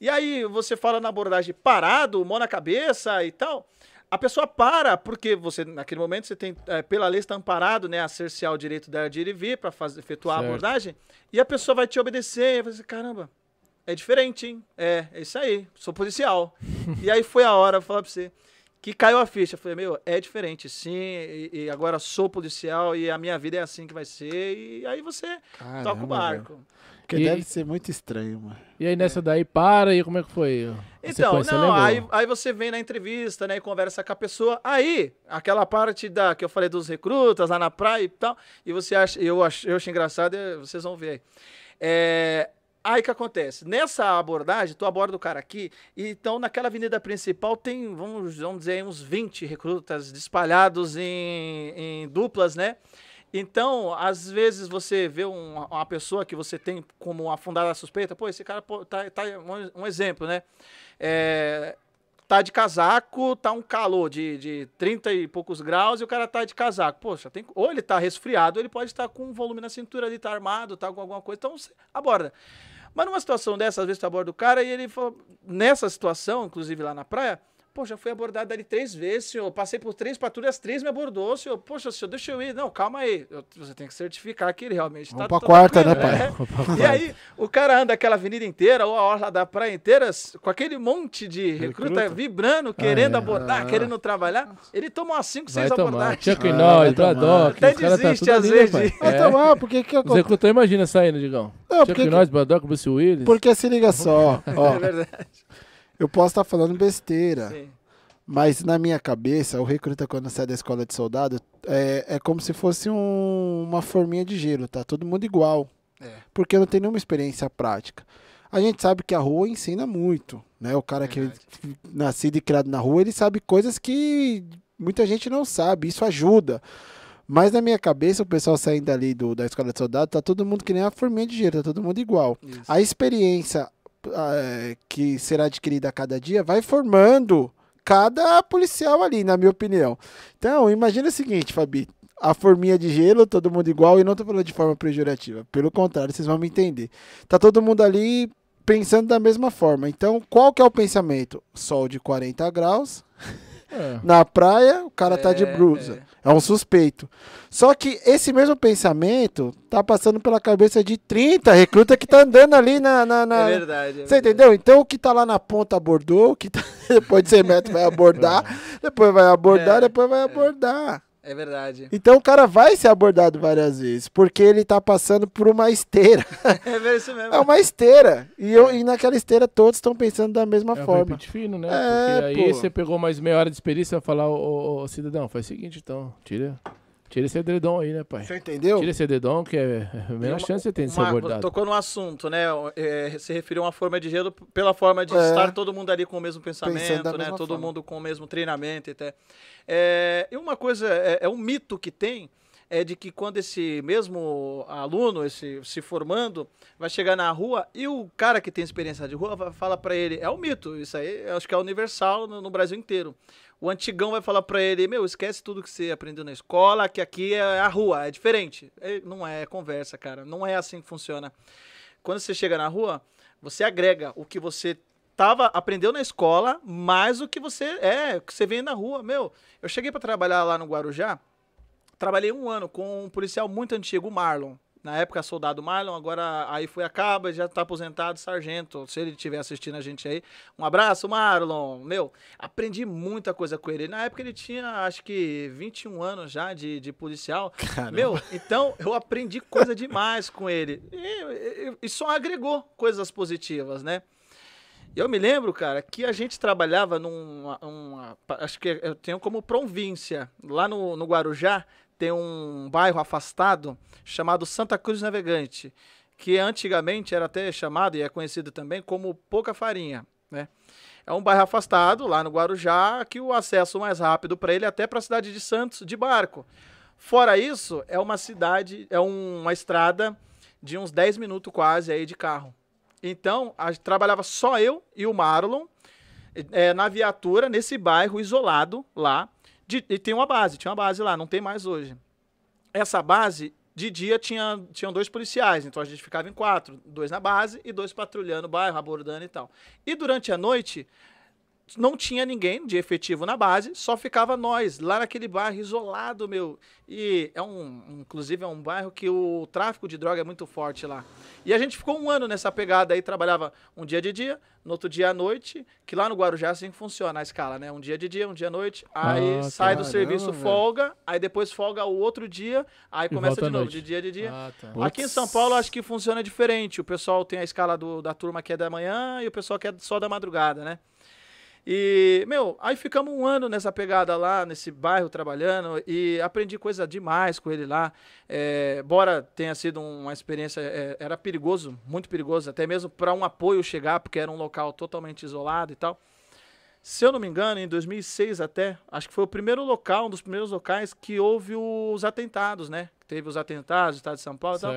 E aí você fala na abordagem parado, mão na cabeça e tal, a pessoa para, porque você, naquele momento, você tem, pela lei, está amparado, né, a cercear o direito dela de ir e vir para efetuar certo. A abordagem, e a pessoa vai te obedecer, e vai dizer, caramba, é diferente, hein? É isso aí, sou policial. E aí foi a hora, vou falar para você, que caiu a ficha. Eu falei, meu, é diferente, sim, e agora sou policial, e a minha vida é assim que vai ser, e aí você caramba, toca o barco. Meu. Porque deve ser muito estranho, mano. E aí nessa daí para, e como é que foi? Então, não, aí você vem na entrevista, né, e conversa com a pessoa, aí, aquela parte da, que eu falei dos recrutas lá na praia e tal, e você acha, eu acho engraçado, vocês vão ver aí. Aí que acontece, nessa abordagem, tu aborda o cara aqui, e então naquela avenida principal tem, vamos dizer, uns 20 recrutas espalhados em duplas, né? Então, às vezes você vê uma pessoa que você tem como uma fundada suspeita, pô, esse cara tá um exemplo, né? Tá de casaco, tá um calor de 30 e poucos graus e o cara tá de casaco. Poxa, ou ele tá resfriado, ou ele pode estar com um volume na cintura ali, tá armado, tá com alguma coisa, então você aborda. Mas numa situação dessa, às vezes tu aborda o cara e ele fala, nessa situação, inclusive lá na praia, poxa, fui abordado ali 3 vezes, senhor. Passei por 3 patrulhas, 3 me abordou, senhor. Poxa, senhor, deixa eu ir. Não, calma aí. Você tem que certificar que ele realmente tá... Vamos pra quarta, né, pai? E aí, o cara anda aquela avenida inteira, ou a orla da praia inteira, com aquele monte de recruta vibrando, querendo abordar, querendo trabalhar. Ele toma umas 5, 6 abordagens. Check in nós, Bradock. Até desiste, às vezes. Vai tomar, porque que acontece? O recruta imagina saindo, Digão. Check in nós, Bradock, Bruce Willis. Porque se liga só, ó. É verdade. Eu posso estar falando besteira, sim, mas na minha cabeça, o recruta quando sai da escola de soldado, é como se fosse uma forminha de gelo, tá? Todo mundo igual, porque não tem nenhuma experiência prática. A gente sabe que a rua ensina muito, né? O cara que nascido e criado na rua, ele sabe coisas que muita gente não sabe, isso ajuda. Mas na minha cabeça, o pessoal saindo ali da escola de soldado, tá todo mundo que nem uma forminha de gelo, tá todo mundo igual. Isso. A experiência que será adquirida a cada dia vai formando cada policial ali, na minha opinião. Então, imagina o seguinte, Fabi, a forminha de gelo, todo mundo igual, e não tô falando de forma pejorativa, pelo contrário, vocês vão me entender. Tá todo mundo ali pensando da mesma forma. Então, qual que é o pensamento? Sol de 40 graus, na praia, o cara tá de blusa. É um suspeito. Só que esse mesmo pensamento tá passando pela cabeça de 30 recruta que tá andando ali na... É verdade. Você entendeu? Então o que tá lá na ponta abordou, o que tá... depois de 100 metros vai abordar, depois vai abordar, depois vai abordar. É verdade. Então o cara vai ser abordado várias vezes, porque ele tá passando por uma esteira. É isso mesmo. É uma esteira. E naquela esteira todos estão pensando da mesma forma. É um palpite fino, né? Porque aí você pegou mais meia hora de experiência e vai falar, ô cidadão, faz o seguinte então, tira esse edredom aí, né, pai? Você entendeu? Tira esse edredom, que é a menor chance que você tem de ser abordado. Tocou no assunto, né? Se referiu a uma forma de gelo pela forma de estar todo mundo ali com o mesmo pensamento, né? Todo mundo com o mesmo treinamento até. E uma coisa, um mito que tem, é de que quando esse mesmo aluno, esse se formando, vai chegar na rua e o cara que tem experiência de rua vai falar pra ele, é um mito, isso aí acho que é universal no Brasil inteiro. O antigão vai falar pra ele, meu, esquece tudo que você aprendeu na escola, que aqui é a rua, é diferente. Não é conversa, cara, não é assim que funciona. Quando você chega na rua, você agrega o que você aprendeu na escola, mais o que você vem na rua. Meu, eu cheguei pra trabalhar lá no Guarujá, trabalhei 1 ano com um policial muito antigo, o Marlon. Na época, soldado Marlon, agora aí foi a cabo, já tá aposentado, sargento. Se ele estiver assistindo a gente aí, um abraço, Marlon. Meu, aprendi muita coisa com ele. Na época ele tinha, acho que 21 anos já de policial. Caramba. Meu, então eu aprendi coisa demais com ele. E só agregou coisas positivas, né? Eu me lembro, cara, que a gente trabalhava acho que eu tenho como província. Lá no Guarujá tem um bairro afastado chamado Santa Cruz Navegante, que antigamente era até chamado e é conhecido também como Pouca Farinha, né? É um bairro afastado lá no Guarujá que o acesso mais rápido para ele é até para a cidade de Santos de barco. Fora isso, é uma cidade, é uma estrada de uns 10 minutos quase aí de carro. Então, trabalhava só eu e o Marlon, na viatura, nesse bairro isolado lá, e tinha uma base lá, não tem mais hoje. Essa base, de dia, tinham 2 policiais, então a gente ficava em 4, 2 na base e 2 patrulhando o bairro, abordando e tal. E durante a noite, não tinha ninguém de efetivo na base, só ficava nós, lá naquele bairro isolado, meu. E é inclusive, é um bairro que o tráfico de droga é muito forte lá. E a gente ficou um ano nessa pegada aí, trabalhava um dia de dia, no outro dia à noite, que lá no Guarujá assim funciona a escala, né? Um dia de dia, um dia à noite, aí sai do serviço, folga, aí depois folga o outro dia, aí começa de novo, de dia de dia. Aqui em São Paulo acho que funciona diferente, o pessoal tem a escala da turma que é da manhã e o pessoal que é só da madrugada, né? E, meu, aí ficamos um ano nessa pegada lá, nesse bairro, trabalhando, e aprendi coisa demais com ele lá. Embora tenha sido uma experiência, era perigoso, muito perigoso, até mesmo para um apoio chegar, porque era um local totalmente isolado e tal. Se eu não me engano, em 2006 até, acho que foi o primeiro local, um dos primeiros locais que houve os atentados, né? Teve os atentados no estado de São Paulo e tal.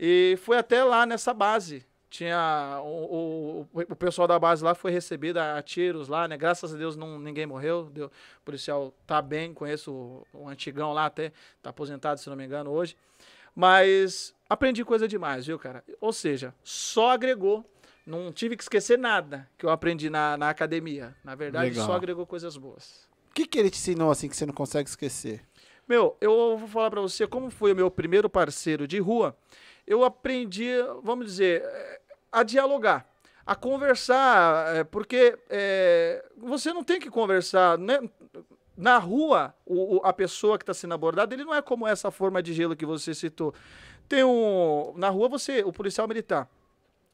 E foi até lá nessa base. Tinha o pessoal da base lá foi recebido a tiros lá, né? Graças a Deus ninguém morreu. O policial tá bem, conheço o antigão lá até, tá aposentado, se não me engano, hoje. Mas aprendi coisa demais, viu, cara? Ou seja, só agregou. Não tive que esquecer nada que eu aprendi na academia. Na verdade, legal, só agregou coisas boas. O que ele te ensinou assim que você não consegue esquecer? Meu, eu vou falar pra você como foi o meu primeiro parceiro de rua. Eu aprendi, vamos dizer, a dialogar, a conversar, porque você não tem que conversar, né? Na rua, a pessoa que está sendo abordada, ele não é como essa forma de gelo que você citou. Tem na rua, o policial militar,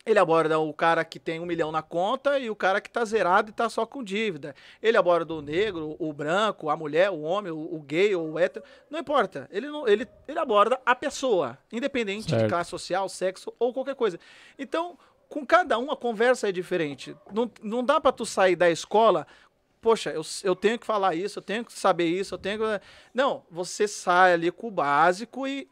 ele aborda o cara que tem 1 milhão na conta e o cara que está zerado e está só com dívida. Ele aborda o negro, o branco, a mulher, o homem, o gay ou o hétero. Não importa. Ele aborda a pessoa, independente de classe social, sexo ou qualquer coisa. Então, com cada um a conversa é diferente. Não dá para tu sair da escola... Poxa, eu tenho que falar isso, eu tenho que saber isso, eu tenho que... Não, você sai ali com o básico e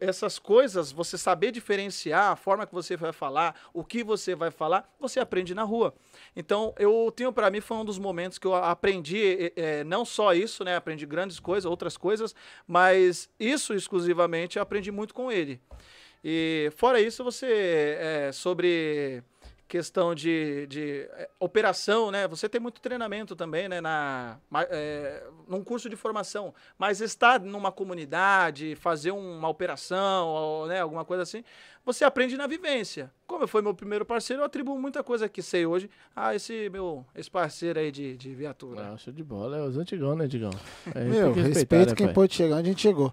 essas coisas, você saber diferenciar a forma que você vai falar, o que você vai falar, você aprende na rua. Então, eu tenho para mim, foi um dos momentos que eu aprendi, não só isso, né? Aprendi grandes coisas, outras coisas, mas isso exclusivamente eu aprendi muito com ele. E fora isso, você... sobre... questão de operação, né? Você tem muito treinamento também, né? Num curso de formação, mas estar numa comunidade, fazer uma operação, ou, né? Alguma coisa assim, você aprende na vivência. Como foi meu primeiro parceiro, eu atribuo muita coisa que sei hoje a esse parceiro aí de viatura. Ah, show de bola, é os antigão, né, Digão? Meu, respeito, né, quem pode chegar onde a gente chegou.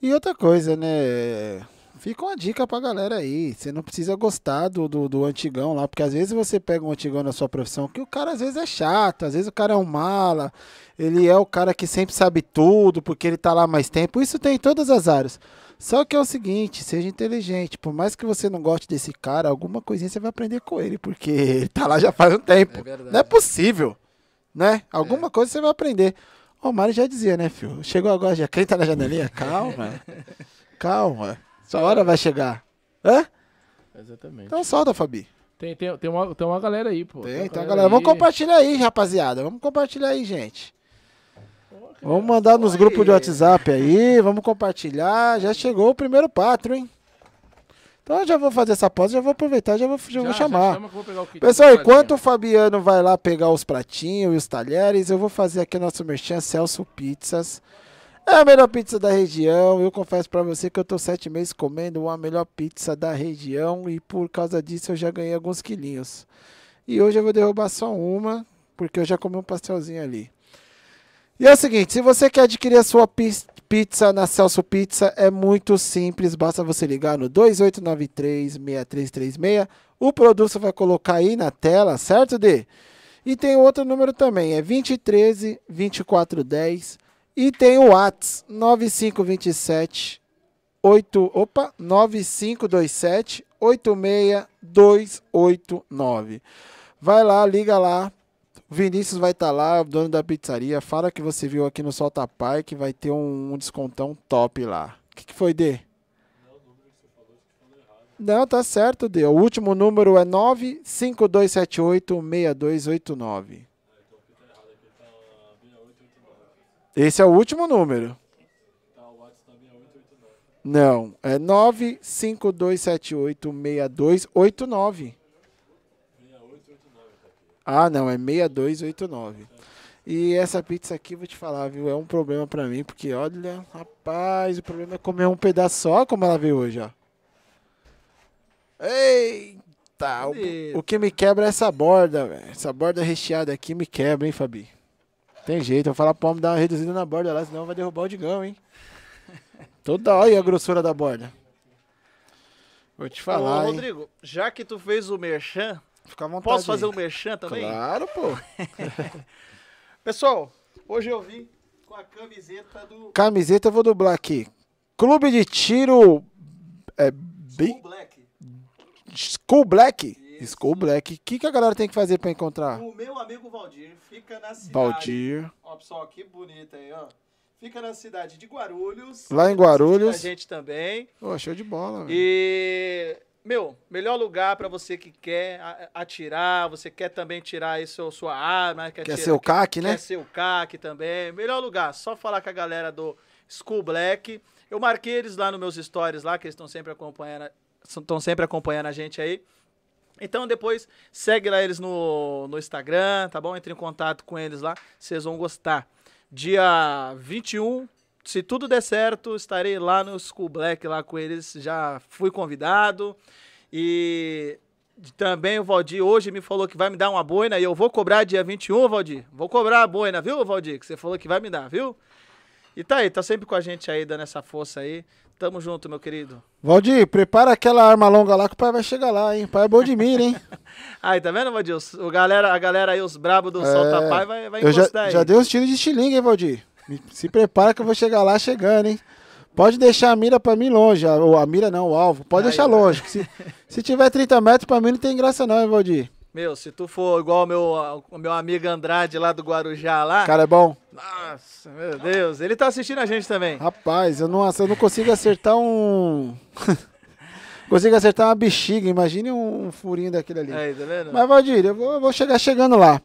E outra coisa, né... Fica uma dica pra galera aí, você não precisa gostar do antigão lá, porque às vezes você pega um antigão na sua profissão, que o cara às vezes é chato, às vezes o cara é um mala, ele é o cara que sempre sabe tudo, porque ele tá lá mais tempo, isso tem em todas as áreas. Só que é o seguinte, seja inteligente, por mais que você não goste desse cara, alguma coisinha você vai aprender com ele, porque ele tá lá já faz um tempo, não é possível, né? Alguma coisa você vai aprender. O Mário já dizia, né, filho? Chegou agora, já quem tá na janelinha, calma, calma. Sua hora vai chegar. Hã? Exatamente. Então solta, Fabi. Tem uma galera aí, pô. Tem uma galera. Vamos compartilhar aí, rapaziada. Vamos compartilhar aí, gente. Porra, vamos mandar nos grupos de WhatsApp aí. Vamos compartilhar. Já chegou o primeiro patro, hein? Então eu já vou fazer essa pausa, já vou aproveitar, já vou chamar. Chama que eu vou pegar o kit. Pessoal, enquanto o Fabiano vai lá pegar os pratinhos e os talheres, eu vou fazer aqui o nosso merchan Celso Pizzas. É a melhor pizza da região, eu confesso pra você que eu tô 7 meses comendo a melhor pizza da região e por causa disso eu já ganhei alguns quilinhos. E hoje eu vou derrubar só uma, porque eu já comi um pastelzinho ali. E é o seguinte, se você quer adquirir a sua pizza na Celso Pizza, é muito simples, basta você ligar no 2893-6336, o produto vai colocar aí na tela, certo, Dê? E tem outro número também, é 2013-2410. E tem o Whats 9527 86289. Vai lá, liga lá. O Vinícius vai estar lá, o dono da pizzaria. Fala que você viu aqui no Solta Pai que vai ter um descontão top lá. O que foi, Dê? Não, tá certo, D. O último número é 95278-6289. Esse é o último número. Não, é 95278-6289. Ah, não, é 6289. E essa pizza aqui, vou te falar, viu? É um problema pra mim, porque olha, rapaz, o problema é comer um pedaço só, como ela veio hoje, ó. Eita, o que me quebra é essa borda, velho. Essa borda recheada aqui me quebra, hein, Fabi? Tem jeito, eu vou falar pro homem dar uma reduzida na borda lá, senão vai derrubar o Digão, hein? Toda hora, e a grossura da borda. Vou te falar, ô, Rodrigo, hein? Já que tu fez o merchan, fica à vontade, posso fazer o merchan também? Claro, pô. Pessoal, hoje eu vim com a camiseta do... Camiseta, eu vou dublar aqui. Clube de Tiro... É, School Black. School Black? Isso. School Black. O que a galera tem que fazer pra encontrar? O meu amigo Valdir fica na cidade... Valdir. Ó, pessoal, que bonito aí, ó. Fica na cidade de Guarulhos. Lá em Guarulhos. A gente também. Pô, show de bola. E... Meu, melhor lugar para você que quer atirar, você quer também tirar aí sua arma. Quer ser o CAC, né? Quer ser o CAC também. Melhor lugar, só falar com a galera do School Black. Eu marquei eles lá nos meus stories lá, que eles estão sempre acompanhando a gente aí. Então depois segue lá eles no Instagram, tá bom? Entre em contato com eles lá, vocês vão gostar. Dia 21... Se tudo der certo, estarei lá no School Black, lá com eles, já fui convidado. E também o Valdir hoje me falou que vai me dar uma boina e eu vou cobrar dia 21, Valdir. Vou cobrar a boina, viu, Valdir? Que você falou que vai me dar, viu? E tá aí, tá sempre com a gente aí, dando essa força aí. Tamo junto, meu querido. Valdir, prepara aquela arma longa lá que o pai vai chegar lá, hein? O pai é bom de mira, hein? Aí, tá vendo, Valdir? A galera aí, os brabos do Solta Pai, vai encostar aí. Já deu os tiros de estilingue, hein, Valdir? Se prepara que eu vou chegar lá chegando, hein? Pode deixar a mira pra mim longe. Ou a mira não, o alvo. Pode deixar longe. Se tiver 30 metros, pra mim não tem graça não, hein, Valdir? Meu, se tu for igual o meu amigo Andrade lá do Guarujá lá... Cara, é bom. Nossa, meu Deus. Ele tá assistindo a gente também. Rapaz, eu não consigo acertar um... Consigo acertar uma bexiga. Imagine um furinho daquele ali. Aí, tá vendo? Mas, Valdir, eu vou chegar chegando lá.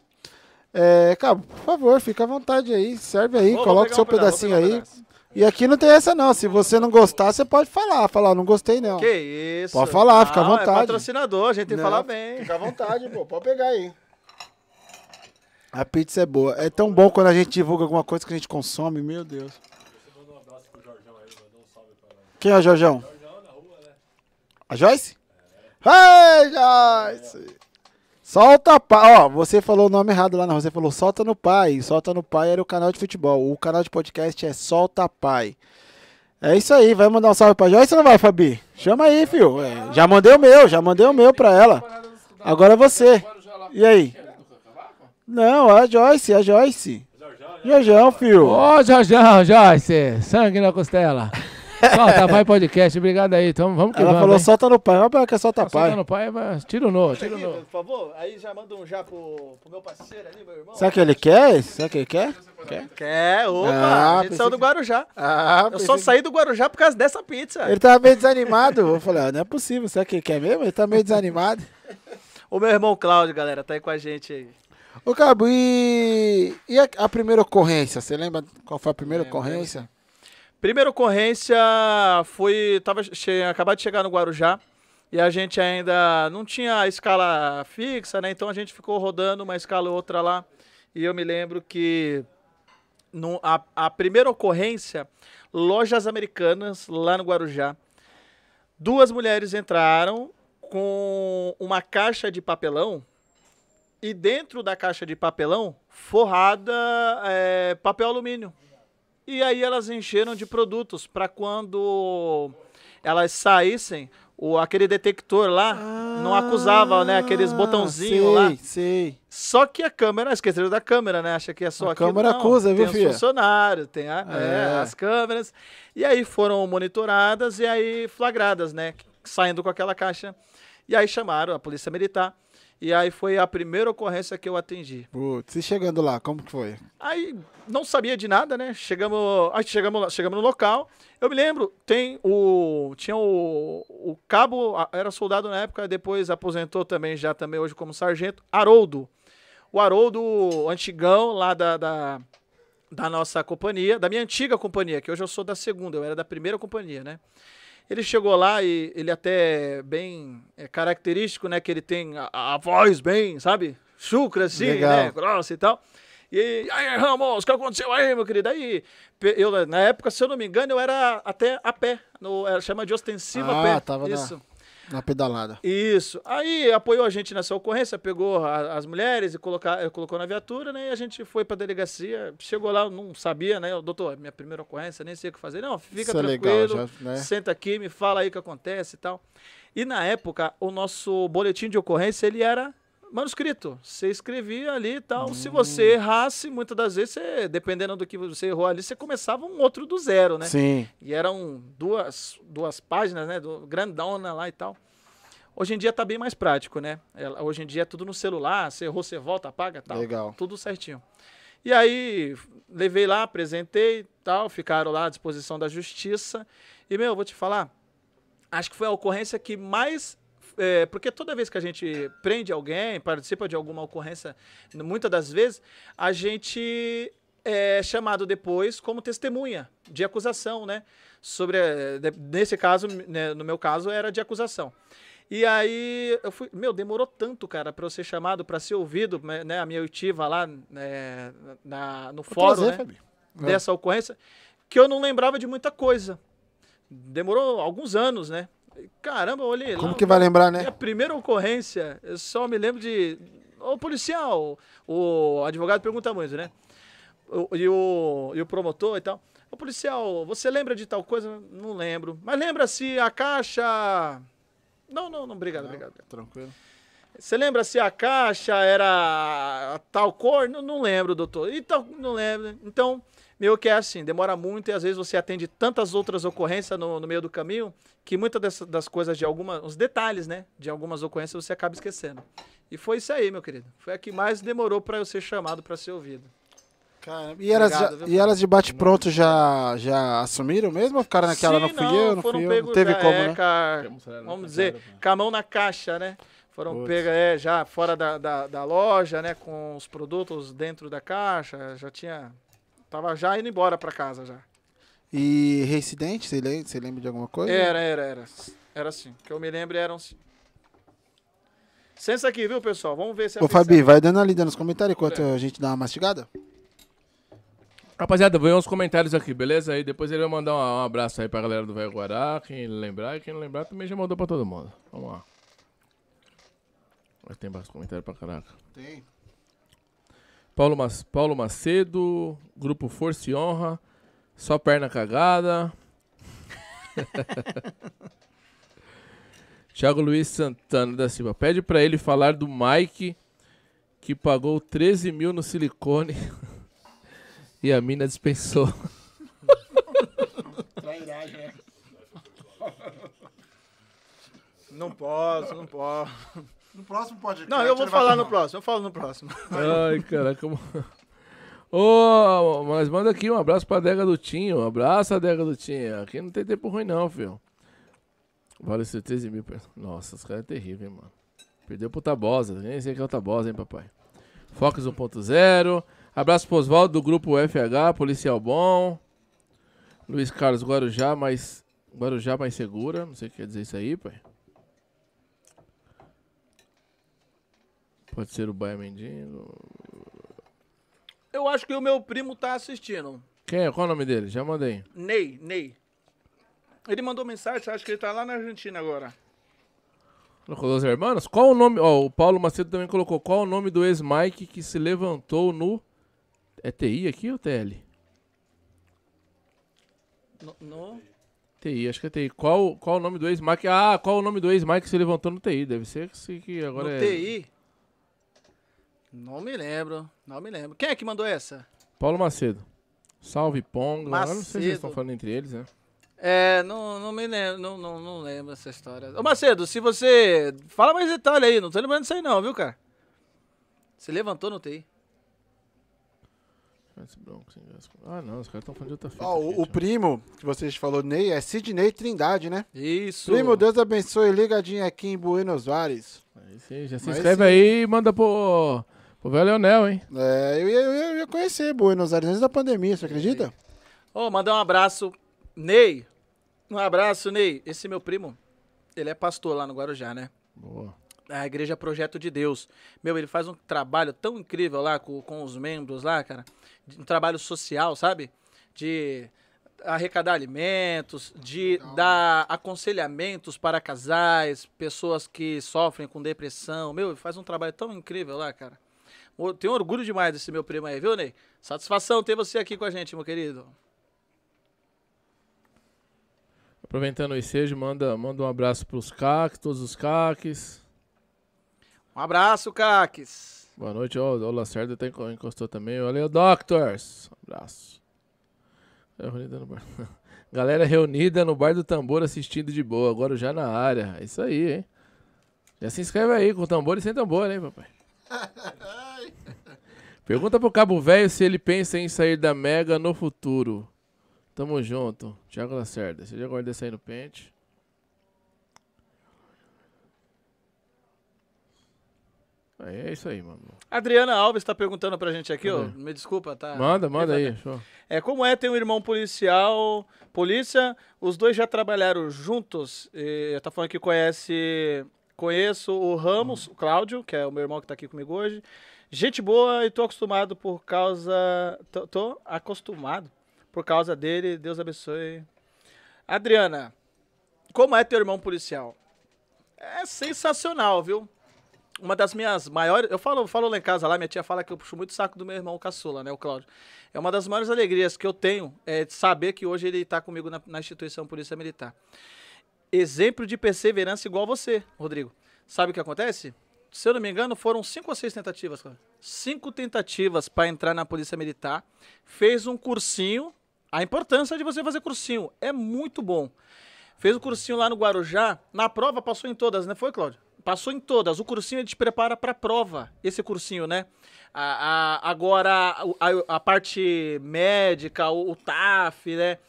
É, Cabo, por favor, fica à vontade aí, serve aí, coloca o seu pedacinho aí. E aqui não tem essa não, se você não gostar, você pode falar, não gostei não. Que isso? Pode falar, não, fica à vontade. É patrocinador, a gente tem que falar bem. Fica à vontade, pô, pode pegar aí. A pizza é boa, é tão bom quando a gente divulga alguma coisa que a gente consome, meu Deus. Você mandou um abraço pro Jorgeão aí, mandou um salve pra ele. Quem é o Jorgeão? Jorgeão na rua, né? A Joyce? É. Ei, Joyce! Solta Pai, ó, você falou o nome errado lá na rua, você falou Solta no Pai era o canal de futebol, o canal de podcast é Solta Pai. É isso aí, vai mandar um salve pra Joyce ou não vai, Fabi? Chama aí, filho, já mandei o meu pra ela, agora é você, e aí? Não, a Joyce. Jorgeão, filho. Ô, Jorgeão, Joyce, sangue na costela. Solta Pai Podcast, obrigado aí. Então, vamos que ela vamos. Ela falou, hein? Solta no Pai, olha que é Solta Pai. Solta no Pai, mas tira o no. Por favor, aí já manda um já pro meu parceiro ali, meu irmão. Sabe o que ele quer? Sabe o que ele quer? Quer, opa, a gente saiu do Guarujá. Ah, eu só saí do Guarujá por causa dessa pizza. Ele tava meio desanimado, eu falei, não é possível, sabe o que ele quer mesmo? Ele tá meio desanimado. O meu irmão Cláudio, galera, tá aí com a gente aí. Ô, Cabo, e a primeira ocorrência? Você lembra qual foi a primeira ocorrência? Primeira ocorrência foi... Acabado de chegar no Guarujá e a gente ainda não tinha escala fixa, né? Então a gente ficou rodando uma escala ou outra lá. E eu me lembro que a primeira ocorrência, lojas americanas lá no Guarujá. Duas mulheres entraram com uma caixa de papelão e dentro da caixa de papelão forrada papel alumínio. E aí elas encheram de produtos para quando elas saíssem, aquele detector lá não acusava, né? Aqueles botãozinhos lá. Sei. Só que a câmera, esqueceram da câmera, né? Acha que é só aqui. A câmera acusa, viu, filho? Tem os funcionários, tem as câmeras. E aí foram monitoradas e aí flagradas, né? Saindo com aquela caixa. E aí chamaram a polícia militar. E aí foi a primeira ocorrência que eu atendi. Putz, e chegando lá, como que foi? Aí não sabia de nada, né? Chegamos no local. Eu me lembro, tinha o cabo, era soldado na época, depois aposentou também, já hoje como sargento, Haroldo. O Haroldo, antigão lá da nossa companhia, da minha antiga companhia, que hoje eu sou da segunda, eu era da primeira companhia, né? Ele chegou lá e ele até bem característico, né? Que ele tem a voz bem, sabe? Chucra assim, né? Grossa e tal. E aí, Ramos, o que aconteceu aí, meu querido? Aí, eu, na época, se eu não me engano, eu era até a pé. Chama de ostensiva a pé. Ah, tava isso. Na pedalada. Isso. Aí apoiou a gente nessa ocorrência, pegou as mulheres e colocou na viatura, né? E a gente foi pra delegacia, chegou lá, não sabia, né? Doutor, minha primeira ocorrência, nem sei o que fazer. Não, fica tranquilo, legal, já, né? Senta aqui, me fala aí o que acontece e tal. E na época, o nosso boletim de ocorrência, ele era manuscrito. Você escrevia ali e tal. Se você errasse, muitas das vezes, dependendo do que você errou ali, você começava um outro do zero, né? Sim. E eram duas páginas, né? Grandona lá e tal. Hoje em dia tá bem mais prático, né? Hoje em dia é tudo no celular. Você errou, você volta, apaga e tal. Legal. Tudo certinho. E aí, levei lá, apresentei e tal. Ficaram lá à disposição da justiça. E, meu, vou te falar. Acho que foi a ocorrência que mais... porque toda vez que a gente prende alguém, participa de alguma ocorrência, muitas das vezes, a gente é chamado depois como testemunha de acusação, né? Nesse caso, né, no meu caso, era de acusação. E aí, eu fui, meu, demorou tanto, cara, pra eu ser chamado, pra ser ouvido, né? A minha oitiva lá no fórum, né, dessa ocorrência, que eu não lembrava de muita coisa. Demorou alguns anos, né? Caramba, olhei. Como lá, que vai lembrar, né? A primeira ocorrência, eu só me lembro de... O policial, o advogado pergunta muito, né? E o promotor e tal. O policial, você lembra de tal coisa? Não lembro. Mas lembra-se a caixa... Não, obrigado. Tranquilo. Você lembra se a caixa era tal cor? Não lembro, doutor. Então, não lembro. Então... Meu, que é assim, demora muito e às vezes você atende tantas outras ocorrências no meio do caminho que muitas das coisas, os detalhes, né, de algumas ocorrências você acaba esquecendo. E foi isso aí, meu querido. Foi a que mais demorou para eu ser chamado, para ser ouvido. Caramba. E elas de bate-pronto já assumiram mesmo ou ficaram naquela? Sim, não fui eu, não teve já, como, né? Vamos dizer, com a mão na caixa, né? Foram pega já fora da loja, né, com os produtos dentro da caixa, já tinha... Tava já indo embora pra casa, já. E reincidente, você lembra de alguma coisa? Era. Era assim. O que eu me lembro eram assim. Sensa aqui, viu, pessoal? Vamos ver se... Ô, Fabi, vai dando a lida nos comentários enquanto a gente dá uma mastigada. Rapaziada, vem uns comentários aqui, beleza? Aí depois ele vai mandar um abraço aí pra galera do Velho Guará. Quem lembrar, e quem não lembrar também já mandou pra todo mundo. Vamos lá. Mas tem bastante comentário pra caraca. Tem. Paulo Macedo, Grupo Força e Honra, só perna cagada. Thiago Luiz Santana da Silva, pede pra ele falar do Mike, que pagou 13 mil no silicone e a mina dispensou. Trairagem, né? Não posso. No próximo pode... Não, eu vou falar no próximo, Ai, caraca. Ô, mas manda aqui um abraço pra Adega do Tinho. Um abraço, Adega do Tinho. Aqui não tem tempo ruim, não, filho. Vale 13 mil. Nossa, os caras é terrível, hein, mano. Perdeu pro Tabosa. Nem sei que é o Tabosa, hein, papai. Fox 1.0. Abraço pro Oswaldo do Grupo FH, Policial Bom. Luiz Carlos, Guarujá mais segura. Não sei o que quer dizer isso aí, pai. Pode ser o Baia Mendinho. Eu acho que o meu primo tá assistindo. Quem é? Qual é o nome dele? Já mandei. Ney. Ele mandou mensagem, acho que ele tá lá na Argentina agora. Colocou Los Hermanos? Qual o nome? Ó, o Paulo Macedo também colocou. Qual o nome do ex-Mike que se levantou no... É TI aqui ou TL? No? TI, acho que é TI. Qual o nome do ex-Mike? Ah, qual o nome do ex-Mike que se levantou no TI? Deve ser que agora no é... No TI? Não me lembro. Quem é que mandou essa? Paulo Macedo. Salve, Pongo. Não sei se eles estão falando entre eles, né? É, não me lembro, não lembro essa história. Ô Macedo, se você... Fala mais detalhe aí, não tô lembrando disso aí não, viu, cara? Você levantou no TI. Ah, não, os caras estão falando de outra fita. Ó, o primo que vocês falaram, Ney, é Sidney Trindade, né? Isso. Primo, Deus abençoe, ligadinho aqui em Buenos Aires. Aí sim, já se inscreve aí e manda pro velho Leonel, hein? É, eu ia conhecer Buenos Aires antes da pandemia, você acredita? Ô, mandar um abraço, Ney. Um abraço, Ney. Esse meu primo, ele é pastor lá no Guarujá, né? Boa. A Igreja Projeto de Deus. Meu, ele faz um trabalho tão incrível lá com os membros lá, cara. Um trabalho social, sabe? De arrecadar alimentos, de dar aconselhamentos para casais, pessoas que sofrem com depressão. Meu, ele faz um trabalho tão incrível lá, cara. Tenho orgulho demais desse meu primo aí, viu, Ney? Satisfação ter você aqui com a gente, meu querido. Aproveitando o ensejo, manda um abraço para os caques, todos os caques. Um abraço, Caques. Boa noite. Ó, o Lacerda até encostou também. Valeu, Doctors. Um abraço. Galera reunida no Bar do Tambor assistindo de boa. Agora já na área. É isso aí, hein? Já se inscreve aí com tambor e sem tambor, hein, papai? Pergunta pro Cabo Velho se ele pensa em sair da Mega no futuro. Tamo junto. Thiago Lacerda. Você já guarda isso aí no pente? É isso aí, mano. Adriana Alves tá perguntando pra gente aqui, ó. Me desculpa, tá? Manda aí. Show. É, como é ter um irmão policial, polícia, os dois já trabalharam juntos. E tá falando que conheço o Ramos, o Cláudio, que é o meu irmão que tá aqui comigo hoje. Gente boa e tô acostumado por causa... Tô acostumado por causa dele. Deus abençoe. Adriana, como é ter um irmão policial? É sensacional, viu? Uma das minhas maiores... Eu falo lá em casa, lá minha tia fala que eu puxo muito o saco do meu irmão caçula, né, o Cláudio. É uma das maiores alegrias que eu tenho, é saber que hoje ele está comigo na instituição Polícia Militar. Exemplo de perseverança igual você, Rodrigo. Sabe o que acontece? Se eu não me engano, foram 5 ou 6 tentativas, Cláudio. 5 tentativas para entrar na Polícia Militar. Fez um cursinho. A importância de você fazer cursinho é muito bom. Fez um cursinho lá no Guarujá. Na prova passou em todas, né? Foi, Cláudio? Passou em todas. O cursinho ele te prepara para a prova, esse cursinho, né? Agora, a parte médica, o TAF, né?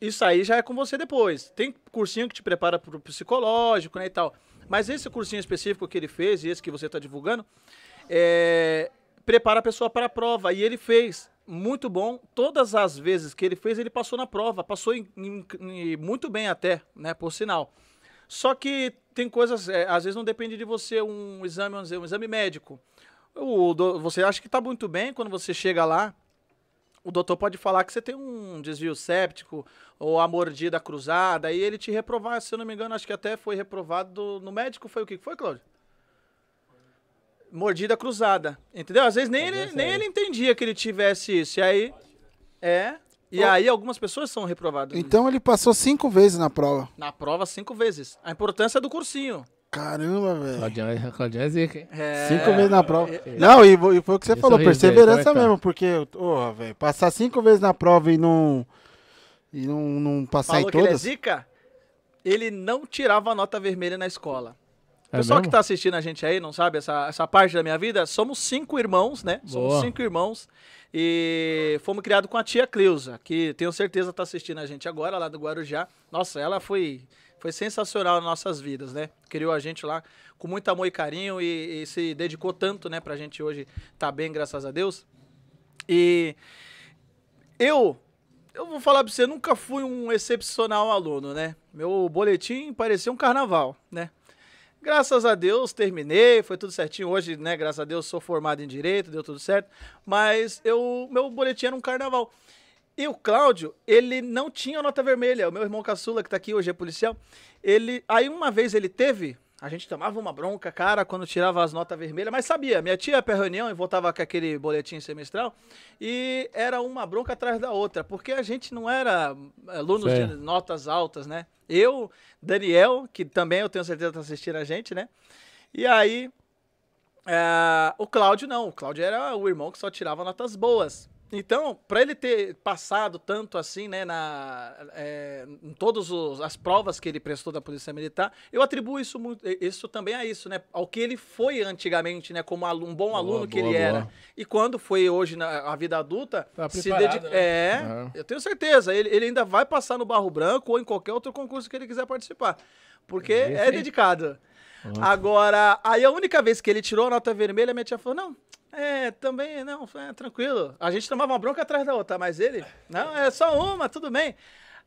Isso aí já é com você depois. Tem cursinho que te prepara para o psicológico, né, e tal. Mas esse cursinho específico que ele fez, e esse que você está divulgando, prepara a pessoa para a prova. E ele fez. Muito bom. Todas as vezes que ele fez, ele passou na prova. Passou muito bem até, né, por sinal. Só que tem coisas, às vezes não depende de você, um exame, vamos dizer, um exame médico. Você acha que está muito bem, quando você chega lá, o doutor pode falar que você tem um desvio séptico ou a mordida cruzada, e ele te reprovar, se eu não me engano, acho que até foi reprovado no médico, foi o que foi, Cláudio? Mordida cruzada, entendeu? Às vezes nem ele entendia que ele tivesse isso, e aí... E aí algumas pessoas são reprovadas. Então ele passou 5 vezes na prova. Na prova 5 vezes. A importância do cursinho. Caramba, velho. Cláudio é zica, hein? 5 vezes na prova. Não, e foi o que você falou, perseverança mesmo, porque, porra, velho, passar 5 vezes na prova e não passar falou em todas. Que ele é zica, ele não tirava a nota vermelha na escola. O pessoal que tá assistindo a gente aí, não sabe essa parte da minha vida, somos 5 irmãos, né? Boa. Somos 5 irmãos e fomos criados com a tia Cleusa, que tenho certeza tá assistindo a gente agora lá do Guarujá. Nossa, ela foi sensacional nas nossas vidas, né? Criou a gente lá com muito amor e carinho e se dedicou tanto, né? Pra gente hoje tá bem, graças a Deus. E eu vou falar pra você, nunca fui um excepcional aluno, né? Meu boletim parecia um carnaval, né? Graças a Deus, terminei, foi tudo certinho. Hoje, né, graças a Deus, sou formado em Direito, deu tudo certo. Mas meu boletim era um carnaval. E o Cláudio, ele não tinha nota vermelha. O meu irmão caçula, que tá aqui hoje, é policial. Aí uma vez ele teve, a gente tomava uma bronca, cara, quando tirava as notas vermelhas. Mas sabia, minha tia ia pra reunião e voltava com aquele boletim semestral. E era uma bronca atrás da outra, porque a gente não era alunos de notas altas, né? Eu, Daniel, que também eu tenho certeza tá assistindo a gente, né? E aí, o Cláudio não. O Cláudio era o irmão que só tirava notas boas. Então, para ele ter passado tanto assim, né, em todas as provas que ele prestou da Polícia Militar, eu atribuo isso, também a isso, né, ao que ele foi antigamente, né, como um bom aluno que ele era. E quando foi hoje na vida adulta, tá se dedica, né? Eu tenho certeza, ele ainda vai passar no Barro Branco ou em qualquer outro concurso que ele quiser participar, porque é dedicado. Nossa. Agora, aí a única vez que ele tirou a nota vermelha, minha tia falou, não, também, não, tranquilo. A gente tomava uma bronca atrás da outra, mas ele, não, é só uma, tudo bem.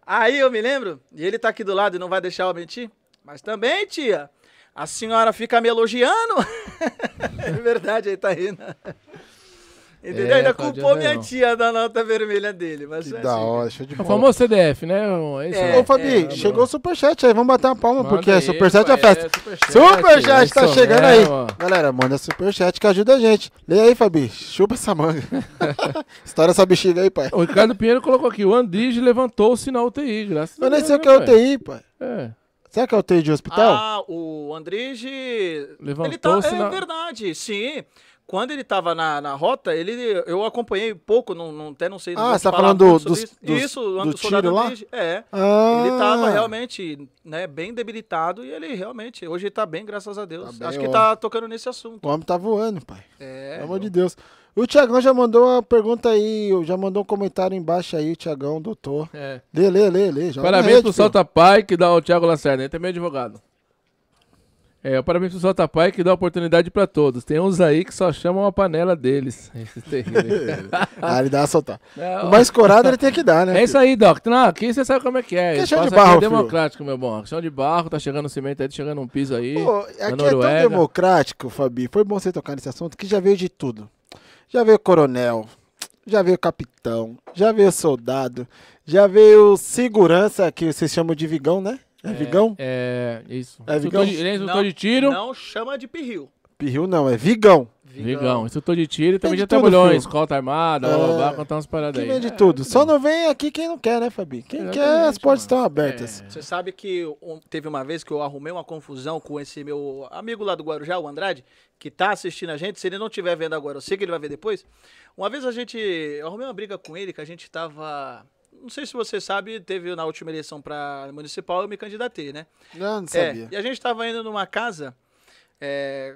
Aí eu me lembro, e ele tá aqui do lado e não vai deixar eu mentir, mas também, tia, a senhora fica me elogiando. É verdade, aí tá rindo. Entendeu? Ainda culpou minha tia da nota vermelha dele. Mas que da hora, show de bola. O famoso CDF, né? Ô, Fabi, chegou o superchat aí. Vamos bater uma palma, porque é superchat é a festa. Superchat tá chegando aí. Galera, manda superchat que ajuda a gente. Lê aí, Fabi. Chupa essa manga. Estoura essa bexiga aí, pai. O Ricardo Pinheiro colocou aqui. O Andrige levantou-se na UTI, graças a Deus. Mas nem sei o que é UTI, pai. É. Será que é UTI de hospital? Ah, o Andrige... levantou-se na... É verdade, sim. Quando ele estava na rota, eu acompanhei pouco, até não sei... Ah, você está falando do tiro lá? É, ele estava realmente bem debilitado e ele realmente, hoje está bem, graças a Deus. Acho que está tocando nesse assunto. O homem está voando, pai. Pelo amor de Deus. O Tiagão já mandou uma pergunta aí, já mandou um comentário embaixo aí, o Tiagão, doutor. Lê. Parabéns pro Solta Pai que dá o Tiago Lacerda, ele também é advogado. Parabéns pro Solta Pai que dá oportunidade pra todos. Tem uns aí que só chamam a panela deles. Ele dá a soltar. O mais corado ele tem que dar, né? É isso aí, Doc. Não, aqui você sabe como é que é. É chão de barro, democrático, meu bom. Chão de barro, tá chegando cimento aí, tá chegando um piso aí. Pô, aqui é tão democrático, Fabi. Foi bom você tocar nesse assunto que já veio de tudo. Já veio coronel, já veio capitão, já veio soldado, já veio segurança, que vocês chamam de vigão, né? É vigão? É, isso. É vigão? Instrutor de tiro. Não chama de pirril. Pirril não, é vigão. Vigão. Instrutor de tiro também já trabalhou em escolta armada, blá, contar umas paradas aí. Que vem de tudo. Só não vem aqui quem não quer, né, Fabi? Quem quer, as portas estão abertas. Você sabe que teve uma vez que eu arrumei uma confusão com esse meu amigo lá do Guarujá, o Andrade, que tá assistindo a gente. Se ele não estiver vendo agora, eu sei que ele vai ver depois. Uma vez eu arrumei uma briga com ele que a gente tava... Não sei se você sabe, teve na última eleição para municipal, eu me candidatei, né? Não sabia. E a gente estava indo numa casa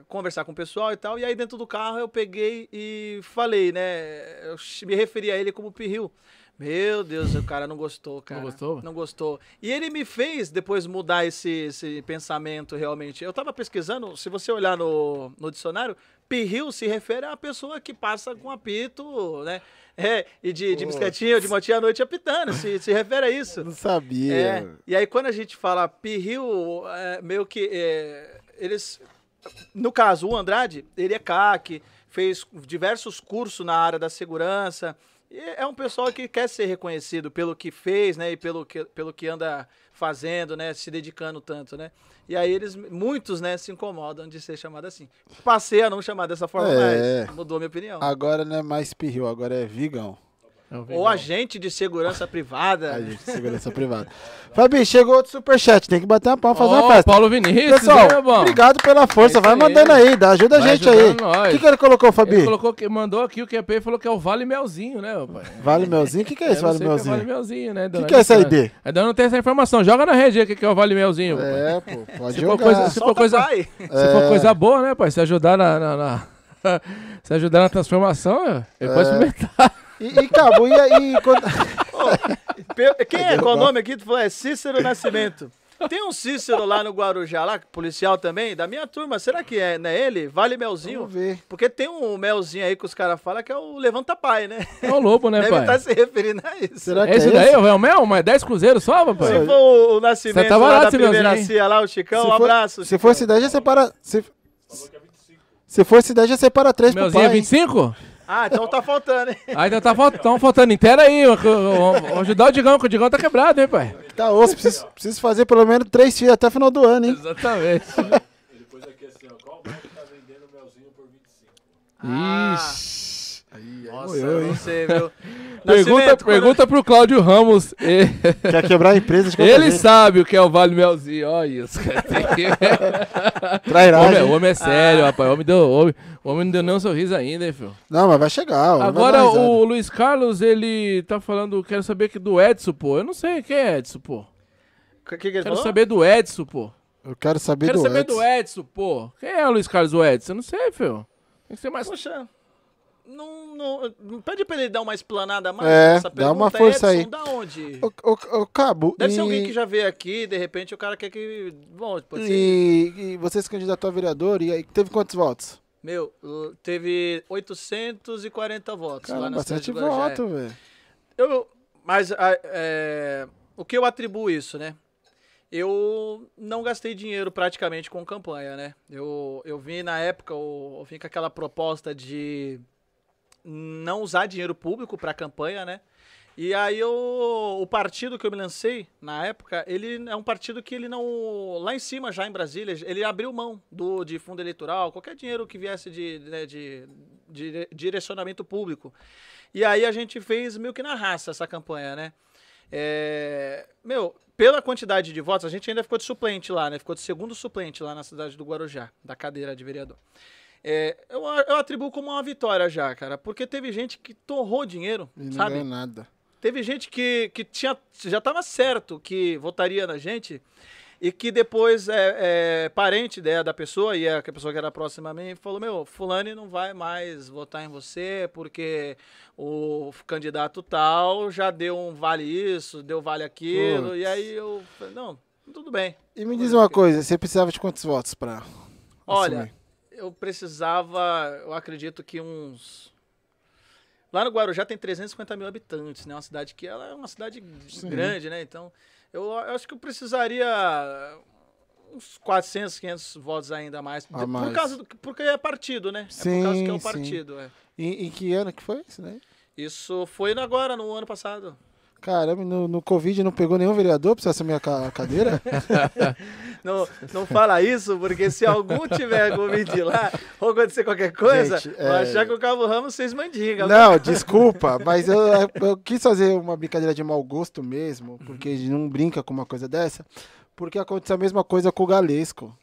conversar com o pessoal e tal, e aí dentro do carro eu peguei e falei, né? Eu me referi a ele como pirril. Meu Deus, o cara não gostou, cara. Não gostou? Não gostou. E ele me fez depois mudar esse pensamento realmente. Eu tava pesquisando, se você olhar no dicionário, pirril se refere a uma pessoa que passa com apito, né? E de bicicletinha, de motinha à noite apitando, se refere a isso. Eu não sabia. E aí quando a gente fala pirril, meio que eles... No caso, o Andrade, ele é CAC, fez diversos cursos na área da segurança... É um pessoal que quer ser reconhecido pelo que fez, né? E pelo que anda fazendo, né? Se dedicando tanto, né? E aí muitos, né? Se incomodam de ser chamado assim. Passei a não chamar dessa forma mais. Mudou minha opinião. Agora não é mais pirril, agora é vigão. Ou agente de segurança privada. Agente de segurança privada. Fabi, chegou outro superchat. Tem que bater uma palma, fazer uma festa. Paulo Vinícius, pessoal, obrigado pela força. Vai mandando aí, ajuda a gente aí. O que ele colocou, Fabi? Ele colocou, mandou aqui o QP e falou que é o Vale Melzinho, né, pai? Vale Melzinho? O que é isso, Vale Melzinho? Vale Melzinho, né? O que é essa ID? Ainda não tem essa informação. Joga na rede o que é o Vale Melzinho. Pô, pode jogar. Se for coisa boa, né, pai? Se ajudar na transformação, ele pode experimentar. E Cabo, e aí... Quando... Quem é? Qual o nome aqui? Tu falou, Cícero Nascimento. Tem um Cícero lá no Guarujá, lá, policial também, da minha turma. Será que não é ele? Vale Melzinho? Vamos ver. Porque tem um Melzinho aí que os caras falam que é o Levanta Pai, né? É o lobo, né, pai? Deve estar se referindo a isso. Será que é esse daí? É o Mel? Mas 10 cruzeiros só, papai? Se for o Nascimento tá lá da primeira CIA lá, o Chicão, um abraço. Se for cidade, já separa... Se for cidade, já separa 3 pro pai. Melzinho é 25? Ah, então tá faltando, hein? Ah, então tá faltando inteira aí. Vou ajudar o Digão, que o Digão tá quebrado, hein, pai? Tá osso, preciso fazer pelo menos 3 filhos até o final do ano, hein? Exatamente. Ele pôs aqui assim, ó, qual o Mike tá vendendo o Melzinho por 25? Ixi. Aí Nossa, eu não sei, viu? Pergunta pro Cláudio Ramos. Quer quebrar a empresa de ele sabe o que é o Vale Melzinho. Olha isso, cara. Trairagem. O homem é sério, rapaz. O homem não deu nem um sorriso ainda, hein, filho? Não, mas vai chegar. Agora o Luiz Carlos, ele tá falando, quero saber do Edson, pô. Eu não sei quem é Edson, pô. Eu quero saber do Edson, pô. Quem é o Luiz Carlos, o Edson? Eu não sei, filho. Tem que ser mais... Poxa. Não, pede pra ele dar uma explanada mais. Essa dá uma força Edson, aí. Da onde? O Cabo. Deve ser alguém que já veio aqui, de repente o cara quer que. Bom, pode ser. E você se candidatou a vereador e aí teve quantos votos? Meu, teve 840 votos. Cara, lá na cidade de Guarujá. Bastante voto, velho. Mas o que eu atribuo isso, né? Eu não gastei dinheiro praticamente com campanha, né? Eu vim na época, eu vim com aquela proposta de não usar dinheiro público para campanha, né? E aí o partido que eu me lancei na época, ele é um partido que ele não... Lá em cima, já em Brasília, ele abriu mão de fundo eleitoral, qualquer dinheiro que viesse de direcionamento público. E aí a gente fez meio que na raça essa campanha, né? Pela quantidade de votos, a gente ainda ficou de suplente lá, né? Ficou de segundo suplente lá na cidade do Guarujá, da cadeira de vereador. Eu atribuo como uma vitória já, cara, porque teve gente que torrou dinheiro, e sabe? Não ganhou nada. Teve gente que já estava certo que votaria na gente e que depois parente da pessoa, e a pessoa que era próxima a mim, falou, meu, fulano não vai mais votar em você porque o candidato tal já deu um vale isso, deu vale aquilo. Putz. E aí eu falei, não, tudo bem. E me diz uma coisa, você precisava de quantos votos para assumir? Olha, eu precisava, eu acredito que uns... Lá no Guarujá tem 350 mil habitantes, né? Uma cidade que ela é uma cidade grande, né? Então... Eu acho que eu precisaria uns 400, 500 votos ainda mais. Por causa porque é partido, né? Sim, é por causa que é o partido. É. E em que ano que foi isso, né? Isso foi agora, no ano passado. Caramba, no Covid não pegou nenhum vereador pra você assumir a cadeira? Não fala isso, porque se algum tiver Covid lá, ou acontecer qualquer coisa, gente, vai achar que o Cabo Ramos vocês mandigam. Não, desculpa, mas eu quis fazer uma brincadeira de mau gosto mesmo, porque não brinca com uma coisa dessa, porque aconteceu a mesma coisa com o Galesco.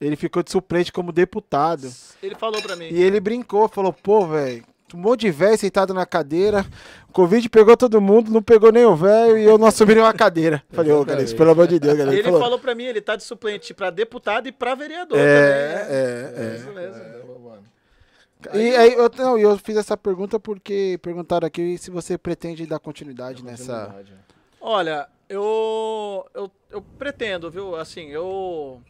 Ele ficou de suplente como deputado. Ele falou pra mim. E ele brincou, falou, pô, velho, um monte de velho sentado na cadeira, Covid pegou todo mundo, não pegou nem o velho e eu não assumi nenhuma cadeira. Falei, ô, galera, pelo amor de Deus, galera. Ele falou pra mim, ele tá de suplente pra deputado e pra vereador. É isso mesmo. E aí eu fiz essa pergunta porque perguntaram aqui se você pretende dar continuidade nessa... Olha, eu pretendo, viu? Assim, eu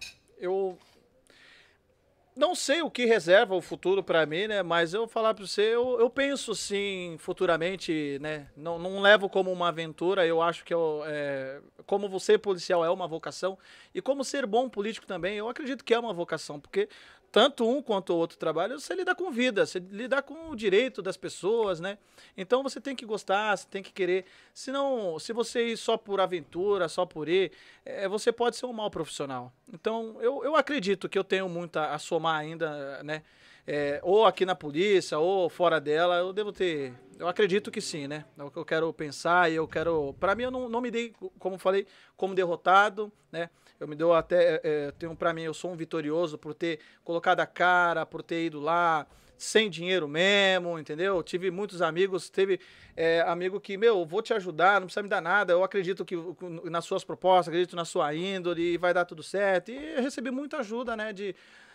não sei o que reserva o futuro para mim, né? Mas eu falar para você, eu penso sim futuramente, né? Não levo como uma aventura, eu acho que como ser policial é uma vocação e como ser bom político também, eu acredito que é uma vocação, porque tanto um quanto o outro trabalho, você lida com vida, você lida com o direito das pessoas, né? Então você tem que gostar, você tem que querer, senão, se você ir só por aventura, só por ir, você pode ser um mau profissional. Então eu acredito que eu tenho muito a somar ainda, né? Ou aqui na polícia, ou fora dela, eu devo ter... Eu acredito que sim, né? É o que eu quero pensar e eu quero... Para mim, eu não me dei, como falei, como derrotado, né? Eu me dou até... Para mim, eu sou um vitorioso por ter colocado a cara, por ter ido lá, sem dinheiro mesmo, entendeu? Tive muitos amigos, teve amigo que, meu, vou te ajudar, não precisa me dar nada, eu acredito que nas suas propostas, acredito na sua índole, e vai dar tudo certo. E eu recebi muita ajuda, né?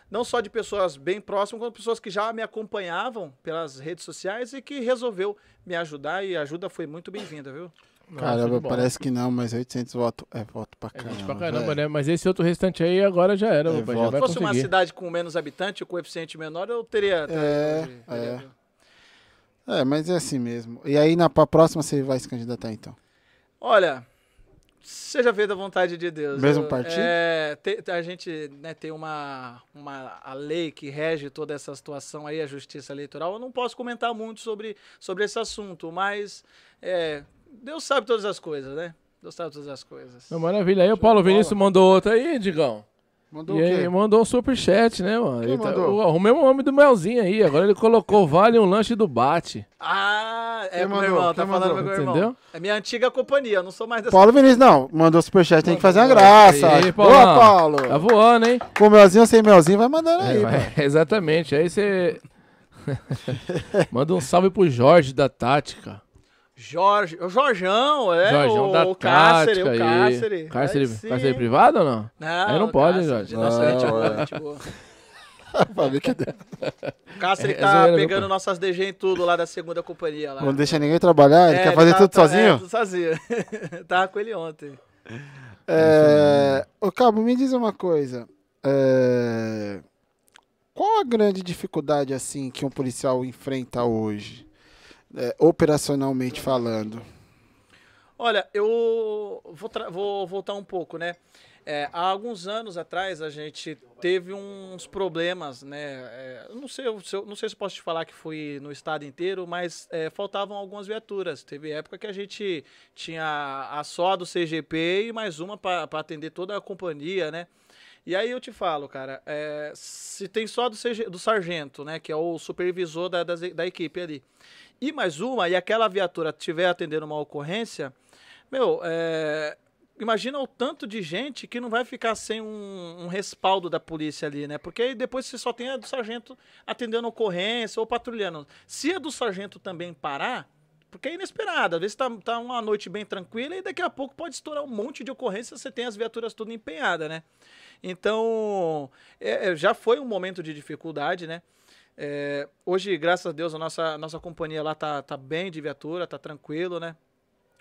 Não só de pessoas bem próximas, como pessoas que já me acompanhavam pelas redes sociais e que resolveu me ajudar, e a ajuda foi muito bem-vinda, viu? Caramba, parece que não, mas 800 votos é voto pra caramba. Voto pra caramba, né? Mas esse outro restante aí agora já era, rapaz, já vai conseguir. Se fosse uma cidade com menos habitante, com coeficiente menor, eu teria... mas é assim mesmo. E aí, pra próxima, você vai se candidatar, então? Olha... Seja feita a vontade de Deus. Mesmo partido? A gente, né, tem a lei que rege toda essa situação aí, a justiça eleitoral. Eu não posso comentar muito sobre esse assunto, mas Deus sabe todas as coisas, né? Deus sabe todas as coisas. Maravilha. Aí o Paulo Vinícius mandou outra aí, Digão. Mandou e o quê? Ele mandou um superchat, né, mano? Quem mandou? Tá, o mesmo homem do Melzinho aí. Agora ele colocou vale um lanche do Bate. Ah, é meu irmão. Tá falando meu irmão. Entendeu? É minha antiga companhia. Eu não sou mais dessa. Paulo Vinícius, não. Mandou superchat. Tem que fazer uma graça. Aí, Paulo, boa, Paulo. Tá voando, hein? Com Melzinho ou sem Melzinho, vai mandando aí. Exatamente. Aí você... Manda um salve pro Jorge da Tática. Jorge, o Jorjão, é o Cárcere, o Cárcere. Cárcere privado ou não? Não, aí não pode, hein, Jorge? Nossa, gente boa. O Cárcere tá pegando nossas DG em tudo lá da segunda companhia. Lá. Não deixa ninguém trabalhar, ele quer fazer tudo sozinho? É, tudo sozinho. Tava com ele ontem. Ô, Cabo, me diz uma coisa. Qual a grande dificuldade, assim, que um policial enfrenta hoje? Operacionalmente falando. Olha, eu vou voltar um pouco, né? Há alguns anos atrás a gente teve uns problemas, né? Não sei se posso te falar que foi no estado inteiro, mas faltavam algumas viaturas. Teve época que a gente tinha a só do CGP e mais uma para atender toda a companhia, né? E aí eu te falo, cara, se tem só do sargento, né? Que é o supervisor da equipe ali. E mais uma, e aquela viatura estiver atendendo uma ocorrência, meu, imagina o tanto de gente que não vai ficar sem um respaldo da polícia ali, né? Porque aí depois você só tem a do sargento atendendo ocorrência ou patrulhando. Se a do sargento também parar, porque é inesperada, às vezes tá uma noite bem tranquila e daqui a pouco pode estourar um monte de ocorrência, você tem as viaturas tudo empenhadas, né? Então, já foi um momento de dificuldade, né? Hoje, graças a Deus, a nossa companhia lá tá bem de viatura, tá tranquilo, né?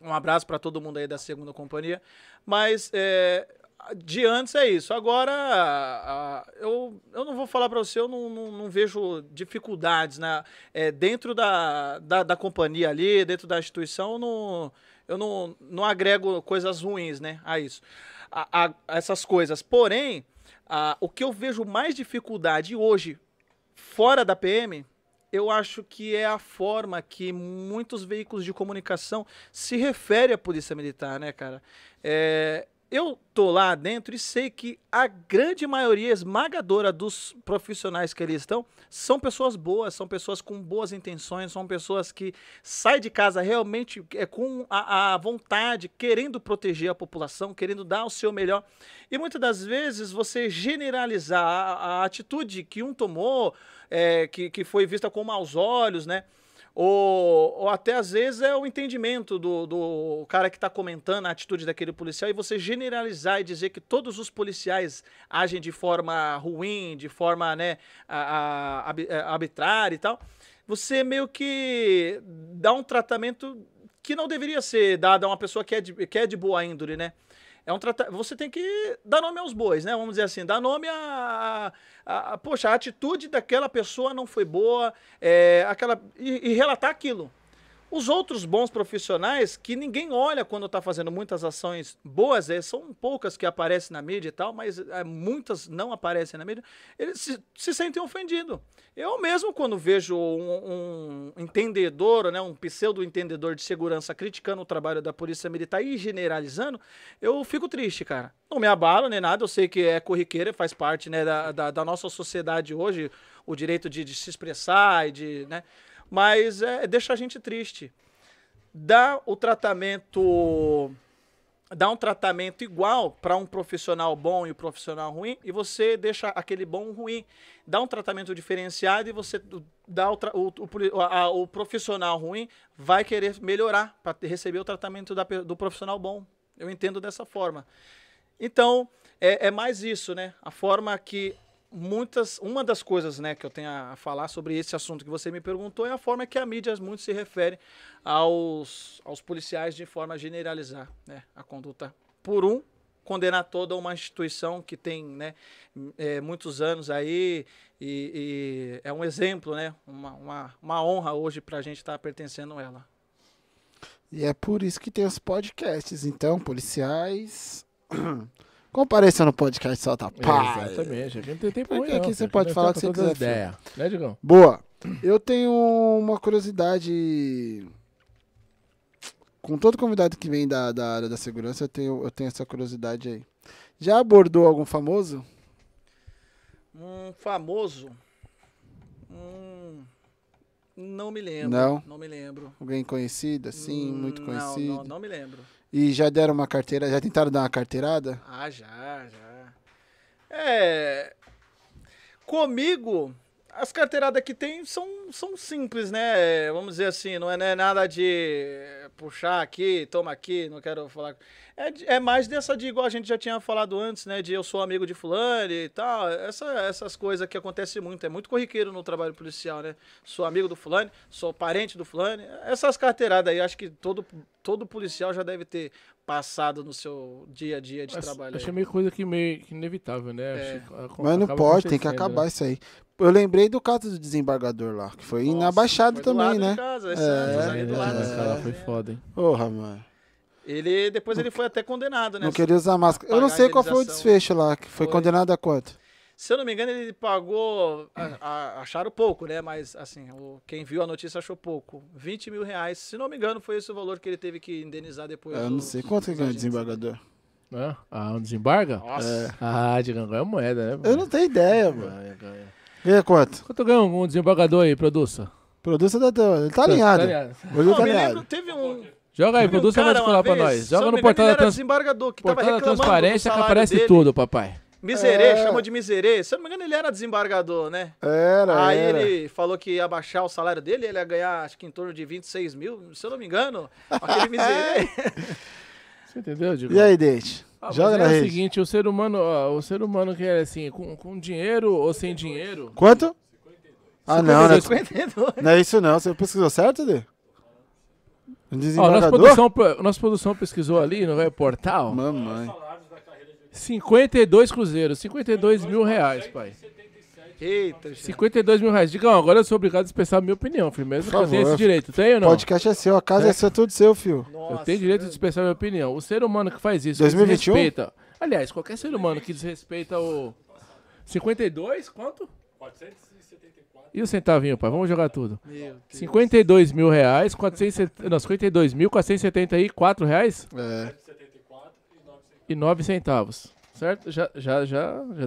Um abraço para todo mundo aí da segunda companhia. Mas de antes é isso. Agora, eu não vou falar para você, eu não vejo dificuldades, né? Dentro da companhia ali, dentro da instituição, eu não agrego coisas ruins, né, a isso. Essas coisas. Porém, o que eu vejo mais dificuldade hoje, fora da PM, eu acho que é a forma que muitos veículos de comunicação se referem à Polícia Militar, né, cara? Eu tô lá dentro e sei que a grande maioria esmagadora dos profissionais que ali estão são pessoas boas, são pessoas com boas intenções, são pessoas que saem de casa realmente com a vontade, querendo proteger a população, querendo dar o seu melhor. E muitas das vezes você generalizar a atitude que um tomou, que foi vista com maus olhos, né? Ou até às vezes é o entendimento do cara que está comentando a atitude daquele policial e você generalizar e dizer que todos os policiais agem de forma ruim, de forma, né, arbitrária e tal, você meio que dá um tratamento que não deveria ser dado a uma pessoa que é de boa índole, né? Você tem que dar nome aos bois, né? Vamos dizer assim, dar nome poxa, a atitude daquela pessoa não foi boa, e relatar aquilo. Os outros bons profissionais, que ninguém olha quando está fazendo muitas ações boas, são poucas que aparecem na mídia e tal, mas muitas não aparecem na mídia, eles se sentem ofendidos. Eu mesmo, quando vejo um entendedor, né, um pseudo-entendedor de segurança criticando o trabalho da Polícia Militar e generalizando, eu fico triste, cara. Não me abalo nem nada, eu sei que é corriqueira, faz parte, né, da nossa sociedade hoje, o direito de se expressar e de... né, mas deixa a gente triste. Dá um tratamento igual para um profissional bom e um profissional ruim, e você deixa aquele bom ruim. Dá um tratamento diferenciado e você dá o profissional ruim vai querer melhorar para receber o tratamento do profissional bom. Eu entendo dessa forma. Então, é mais isso, né? A forma que... Uma das coisas, né, que eu tenho a falar sobre esse assunto que você me perguntou é a forma que a mídia muito se refere aos policiais de forma a generalizar, né, a conduta por condenar toda uma instituição que tem, né, muitos anos aí e é um exemplo, né, uma honra hoje para a gente estar pertencendo a ela. E é por isso que tem os podcasts, então, policiais... Compareça no podcast Solta Pai. Exatamente, a gente tem problema. Aqui você pode falar o que você quiser. Ideia. Né, Digão? Boa. Eu tenho uma curiosidade. Com todo convidado que vem da área da segurança, eu tenho essa curiosidade aí. Já abordou algum famoso? um famoso. Não me lembro. Não? Não me lembro. Alguém conhecido, assim, muito conhecido? Não, não me lembro. E já deram uma carteira? Já tentaram dar uma carteirada? Ah, já, já. É... Comigo, as carteiradas que tem são simples, né? Vamos dizer assim, não é nada de puxar aqui, toma aqui, não quero falar... É mais dessa de, igual a gente já tinha falado antes, né? De eu sou amigo de fulano e tal. Essas coisas que acontecem muito. É muito corriqueiro no trabalho policial, né? Sou amigo do fulano, sou parente do fulano. Essas carteiradas aí, acho que todo policial já deve ter passado no seu dia a dia de trabalho. Acho meio coisa que meio inevitável, né? É. Mas não pode, tem que acabar, né? Isso aí. Eu lembrei do caso do desembargador lá, que foi na Baixada também, né? Foi foda, hein? Porra, mano. Depois ele foi até condenado, né? Não queria usar máscara. Eu não sei qual foi o desfecho lá, que foi condenado a quanto? Se eu não me engano, ele pagou, acharam pouco, né? Mas, assim, quem viu a notícia achou pouco. 20 mil reais, se não me engano, foi esse o valor que ele teve que indenizar depois. Eu não sei, quanto que ganha o desembargador? Ah, um desembarga? Nossa. Ah, Digão, ganha moeda, né? Eu não tenho ideia, mano. Ganha quanto? Quanto ganha um desembargador aí, produça? Produça da Tânia, ele tá alinhado. Eu lembro, teve um... Joga aí, produz a notícia lá pra nós. Joga no portal da transparência que aparece tudo, papai. Miserê, chama de miserê. Se eu não me engano, ele era desembargador, né? Era. Ele falou que ia baixar o salário dele, ele ia ganhar, acho que em torno de 26 mil, se eu não me engano. Aquele miserê. Você entendeu, Digão? E aí, Deite? Joga na rede. É o seguinte, o ser humano que é assim, com dinheiro ou sem dinheiro... Quanto? 52. Ah, não, né? 52. Não é isso não. Você pesquisou certo, Dê? Nossa produção pesquisou ali no portal. Mamãe. 52 cruzeiros, 52 mil reais, pai. Eita, 52 mil reais. Digão, agora eu sou obrigado a expressar a minha opinião, filho. Mesmo que eu tenha esse direito, tem ou não? O podcast é seu, a casa é sua, tudo seu, filho. Nossa, eu tenho direito de expressar a minha opinião. O ser humano que faz isso, 2021? Que desrespeita... Aliás, qualquer ser humano que desrespeita o... 52, quanto? 400. E o centavinho, pai? Vamos jogar tudo. 52 mil reais, 52.474 reais? É. E 9 centavos. Certo? Já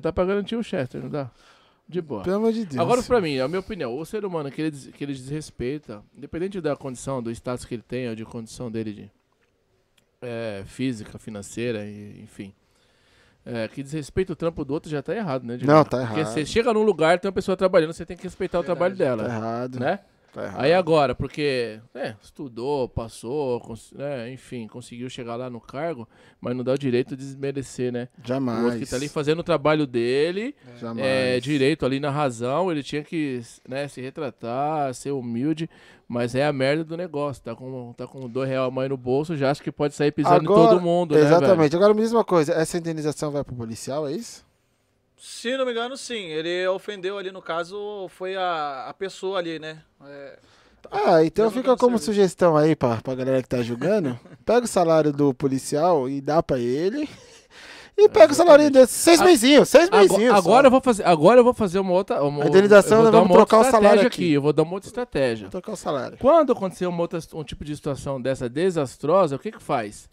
dá pra garantir o Chester, não dá? De boa. Pelo amor de Deus. Agora, pra mim, a minha opinião, o ser humano que ele desrespeita, independente da condição, do status que ele tem, ou de condição dele de física, financeira, enfim... que desrespeita o trampo do outro já tá errado, né? Não, tá errado. Porque você chega num lugar, tem uma pessoa trabalhando, você tem que respeitar o trabalho dela. Tá errado. Né? Tá errado. Aí agora, porque estudou, passou, enfim, conseguiu chegar lá no cargo, mas não dá o direito de desmerecer, né? Jamais. O outro que tá ali fazendo o trabalho dele, jamais. Direito ali na razão, ele tinha que se retratar, ser humilde, mas é a merda do negócio. Tá com R$2 a mais no bolso, já acho que pode sair pisando agora, em todo mundo, exatamente. Né, agora, me diz uma coisa, essa indenização vai pro policial, é isso? Se não me engano, sim. Ele ofendeu ali, no caso, foi a pessoa ali, né? Então fica como sugestão aí pra galera que tá julgando. Pega o salário do policial e dá pra ele. E pega o salário dele. 6 mesinhos. Agora eu vou fazer uma outra... A indenização, vamos trocar o salário aqui. Eu vou dar uma outra estratégia. Vou trocar o salário. Quando acontecer um tipo de situação dessa desastrosa, o que que faz?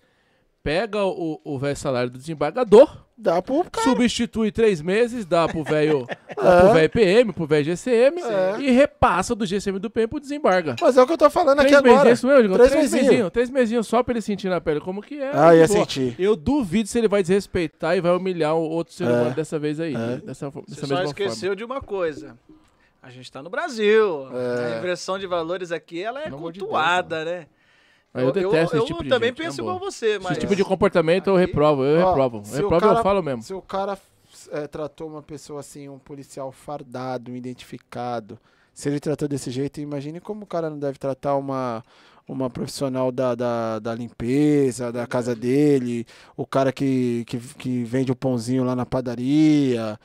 Pega o velho salário do desembargador, dá pro cara. Substitui 3 meses, dá pro velho PM, pro velho GCM, e repassa do GCM do PM pro desembarga. Mas é o que eu tô falando aqui agora. Isso mesmo, Digão, 3 mesinhos só pra ele sentir na pele como que é. Ah, ia sentir. Eu duvido se ele vai desrespeitar e vai humilhar o outro ser humano dessa vez aí. Dessa mesma forma. Você só esqueceu de uma coisa. A gente tá no Brasil. A inversão de valores aqui, ela é cultuada, né? Eu detesto esse tipo de também gente, penso igual você, mas... Esse tipo de comportamento eu reprovo, eu falo mesmo. Se o cara tratou uma pessoa assim, um policial fardado, identificado, se ele tratou desse jeito, imagine como o cara não deve tratar uma profissional da limpeza, da casa dele, o cara que vende o pãozinho lá na padaria...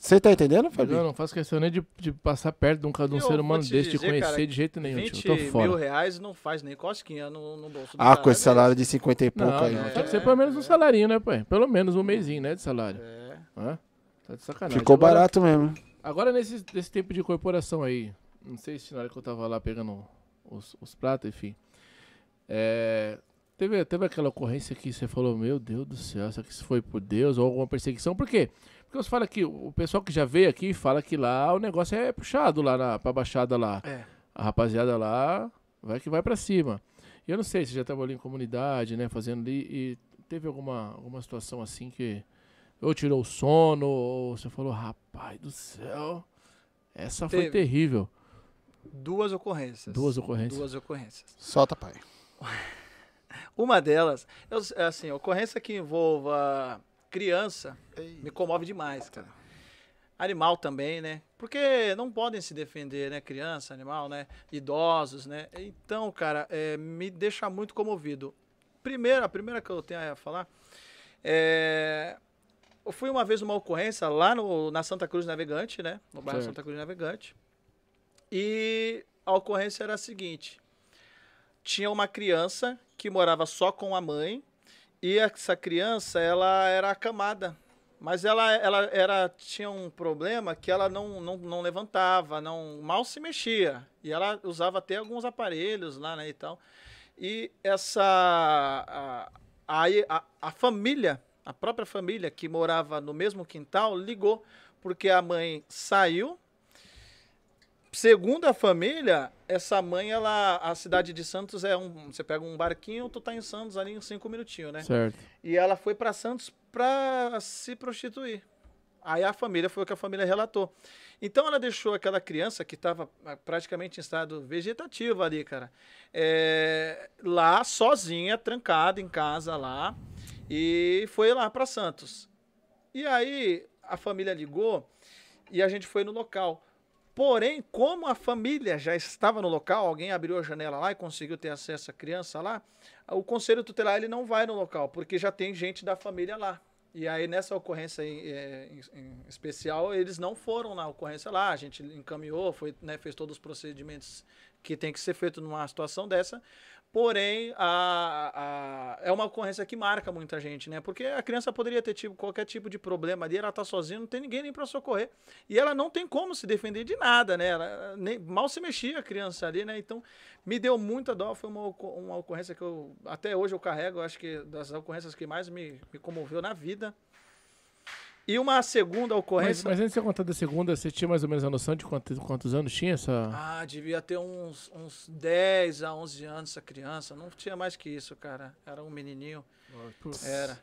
Você tá entendendo, Fabiano? Eu não faço questão nem de passar perto de um ser humano desse, de conhecer, cara, de jeito nenhum. 20 tipo, eu tô fora. R$1.000 não faz nem cosquinha no bolso do cara, com esse salário de 50 e pouco aí. Tem que ser pelo menos um salarinho, né, pai? Pelo menos um mesinho, né, de salário. Tá de sacanagem. Ficou agora, barato mesmo. Agora, nesse tempo de corporação aí, não sei se na hora que eu tava lá pegando os pratos, enfim, Teve aquela ocorrência que você falou, meu Deus do céu, será que isso foi por Deus ou alguma perseguição? Por quê? Porque você fala que o pessoal que já veio aqui fala que lá o negócio é puxado lá pra Baixada lá. É. A rapaziada lá vai que vai pra cima. E eu não sei, você já trabalhou em comunidade, né, fazendo ali, e teve alguma situação assim que ou tirou o sono, ou você falou, rapaz do céu, essa foi terrível. Duas ocorrências. Solta, pai. Uma delas, assim, ocorrência que envolva criança, me comove demais, cara. Animal também, né? Porque não podem se defender, né? Criança, animal, né? Idosos, né? Então, cara, me deixa muito comovido. A primeira que eu tenho a falar é... Eu fui uma vez numa ocorrência lá na Santa Cruz Navegante, né? No bairro Santa Cruz Navegante. E a ocorrência era a seguinte. Tinha uma criança que morava só com a mãe. E essa criança, ela era acamada. Mas ela tinha um problema que ela não levantava, mal se mexia. E ela usava até alguns aparelhos lá, né, e tal. E essa... A família... A própria família que morava no mesmo quintal ligou porque a mãe saiu. Segundo a família, essa mãe, a cidade de Santos você pega um barquinho, tu tá em Santos ali em 5 minutinhos, né? Certo. E ela foi para Santos para se prostituir. Aí a família foi o que a família relatou. Então ela deixou aquela criança que estava praticamente em estado vegetativo ali, cara, lá sozinha, trancada em casa lá. E foi lá para Santos. E aí a família ligou e a gente foi no local. Porém, como a família já estava no local, alguém abriu a janela lá e conseguiu ter acesso à criança lá, o conselho tutelar ele não vai no local, porque já tem gente da família lá. E aí nessa ocorrência em especial, eles não foram na ocorrência lá, a gente encaminhou, foi, né, fez todos os procedimentos que tem que ser feito numa situação dessa. Porém, é uma ocorrência que marca muita gente, né? Porque a criança poderia ter tido qualquer tipo de problema ali, ela tá sozinha, não tem ninguém nem para socorrer. E ela não tem como se defender de nada, né? Ela mal se mexia a criança ali, né? Então, me deu muita dó, foi uma ocorrência que eu, até hoje eu carrego, acho que das ocorrências que mais me comoveu na vida. E uma segunda ocorrência... Mas antes de você contar da segunda, você tinha mais ou menos a noção de quantos anos tinha essa... Ah, devia ter uns 10 a 11 anos essa criança. Não tinha mais que isso, cara. Era um menininho. Era.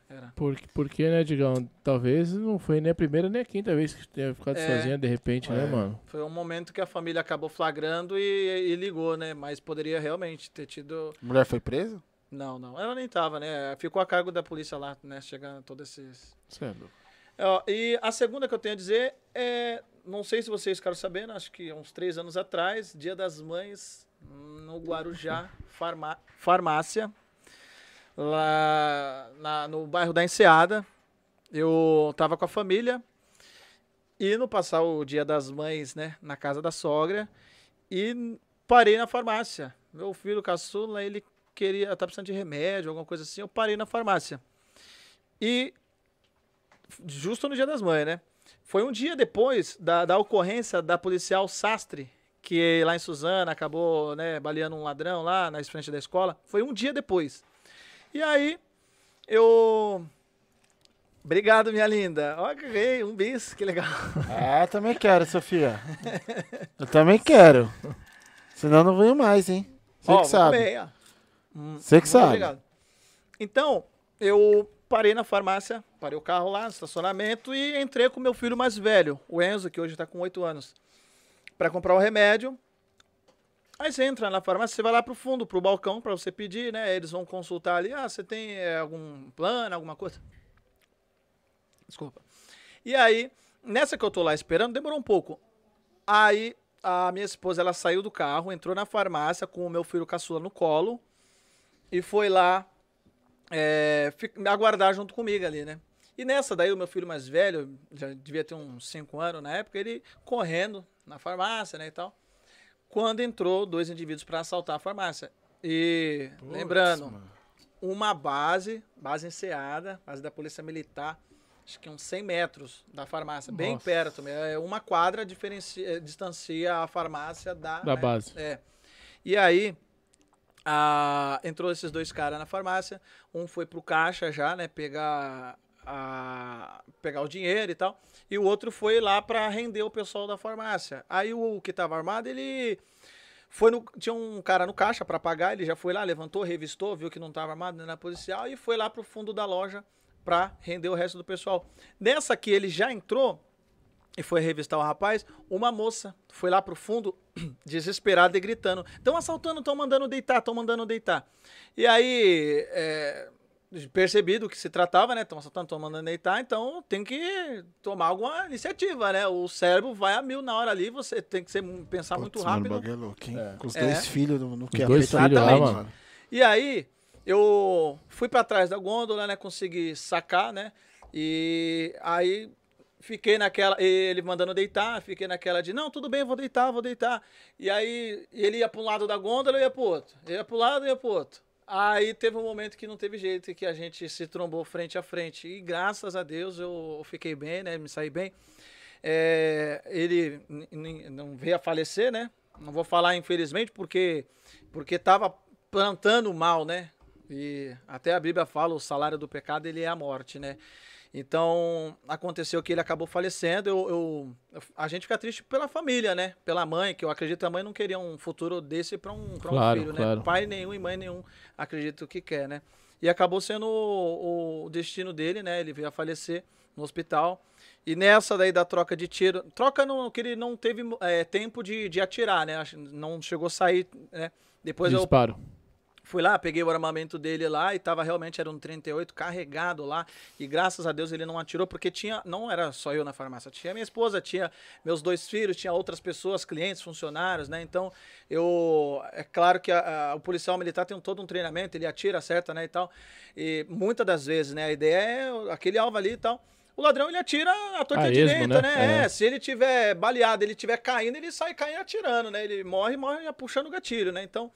Porque, né, Digão, talvez não foi nem a primeira nem a quinta vez que tenha ficado sozinha de repente, né, mano? Foi um momento que a família acabou flagrando e ligou, né? Mas poderia realmente ter tido... A mulher foi presa? Não. Ela nem tava, né? Ficou a cargo da polícia lá, né? Chegando todos esses... Certo. E a segunda que eu tenho a dizer é, não sei se vocês ficaram sabendo, acho que uns 3 anos atrás, Dia das Mães, no Guarujá, farmácia, lá no bairro da Enseada. Eu tava com a família, indo passar o Dia das Mães, né, na casa da sogra, e parei na farmácia. Meu filho caçula, ele tá precisando de remédio, alguma coisa assim, eu parei na farmácia. E... Justo no Dia das Mães, né? Foi um dia depois da ocorrência da policial Sastre, que lá em Suzana acabou, né, baleando um ladrão lá na frente da escola. Foi um dia depois. E aí, eu... Obrigado, minha linda. Ó, ganhei um bis, que legal. Ah, também quero, Sofia. Eu também quero. Senão eu não venho mais, hein? Você que sabe. Você que sabe. Obrigado. Então, eu... Parei na farmácia, parei o carro lá no estacionamento e entrei com meu filho mais velho, o Enzo, que hoje está com 8 anos, para comprar o remédio. Aí você entra na farmácia, você vai lá para o fundo, para o balcão, para você pedir, né? Eles vão consultar ali, você tem algum plano, alguma coisa? Desculpa. E aí, nessa que eu tô lá esperando, demorou um pouco. Aí a minha esposa, ela saiu do carro, entrou na farmácia com o meu filho caçula no colo e foi lá aguardar junto comigo ali, né? E nessa daí o meu filho mais velho, já devia ter uns 5 anos na época, ele correndo na farmácia, né, e tal. Quando entrou 2 indivíduos para assaltar a farmácia. E, putz, lembrando, mano, uma base Enseada, base da Polícia Militar, acho que uns 100 metros da farmácia, nossa, bem perto, uma quadra distancia a farmácia da base. E aí... Entrou esses dois caras na farmácia. Um foi pro caixa já, né? Pegar o dinheiro e tal. E o outro foi lá pra render o pessoal da farmácia. Aí o que tava armado, ele... tinha um cara no caixa pra pagar, ele já foi lá, levantou, revistou, viu que não tava armado, nem na policial, e foi lá pro fundo da loja pra render o resto do pessoal. Nessa que ele já entrou e foi revistar o rapaz, uma moça foi lá pro fundo, desesperada e gritando: "Estão assaltando, estão mandando deitar, estão mandando deitar". E aí, percebido que se tratava, né? Estão assaltando, estão mandando deitar, então tem que tomar alguma iniciativa, né? O cérebro vai a mil na hora ali, você tem que pensar muito rápido. Mano, o bagulho é louco, hein? Com os dois filhos no que apertar também. E aí, eu fui pra trás da gôndola, né? Consegui sacar, né? E aí fiquei naquela, ele mandando deitar, fiquei naquela de: "Não, tudo bem, vou deitar, vou deitar". E aí ele ia pra um lado da gôndola e ia pro outro. Ele ia pro lado e ia pro outro. Aí teve um momento que não teve jeito, que a gente se trombou frente a frente. E graças a Deus eu fiquei bem, né? Me saí bem. Ele não veio a falecer, né? Não vou falar infelizmente, porque tava plantando mal, né? E até a Bíblia fala, o salário do pecado, ele é a morte, né? Então, aconteceu que ele acabou falecendo. A gente fica triste pela família, né? Pela mãe, que eu acredito que a mãe não queria um futuro desse para um filho, né? Pai nenhum e mãe nenhum, acredito que quer, né? E acabou sendo o destino dele, né? Ele veio a falecer no hospital. E nessa daí da troca de tiro... Troca não, que ele não teve tempo de atirar, né? Não chegou a sair, né? Depois disparo. Fui lá, peguei o armamento dele lá e tava realmente, era um 38 carregado lá, e graças a Deus ele não atirou, porque tinha, não era só eu na farmácia, tinha minha esposa, tinha meus dois filhos, tinha outras pessoas, clientes, funcionários, né? Então é claro que o policial militar tem todo um treinamento, ele atira, acerta, né, e tal, e muitas das vezes, né, a ideia é aquele alvo ali e tal. O ladrão, ele atira à torta direita, né? Se ele tiver baleado, ele tiver caindo, ele sai caindo atirando, né? Ele morre puxando o gatilho, né? Então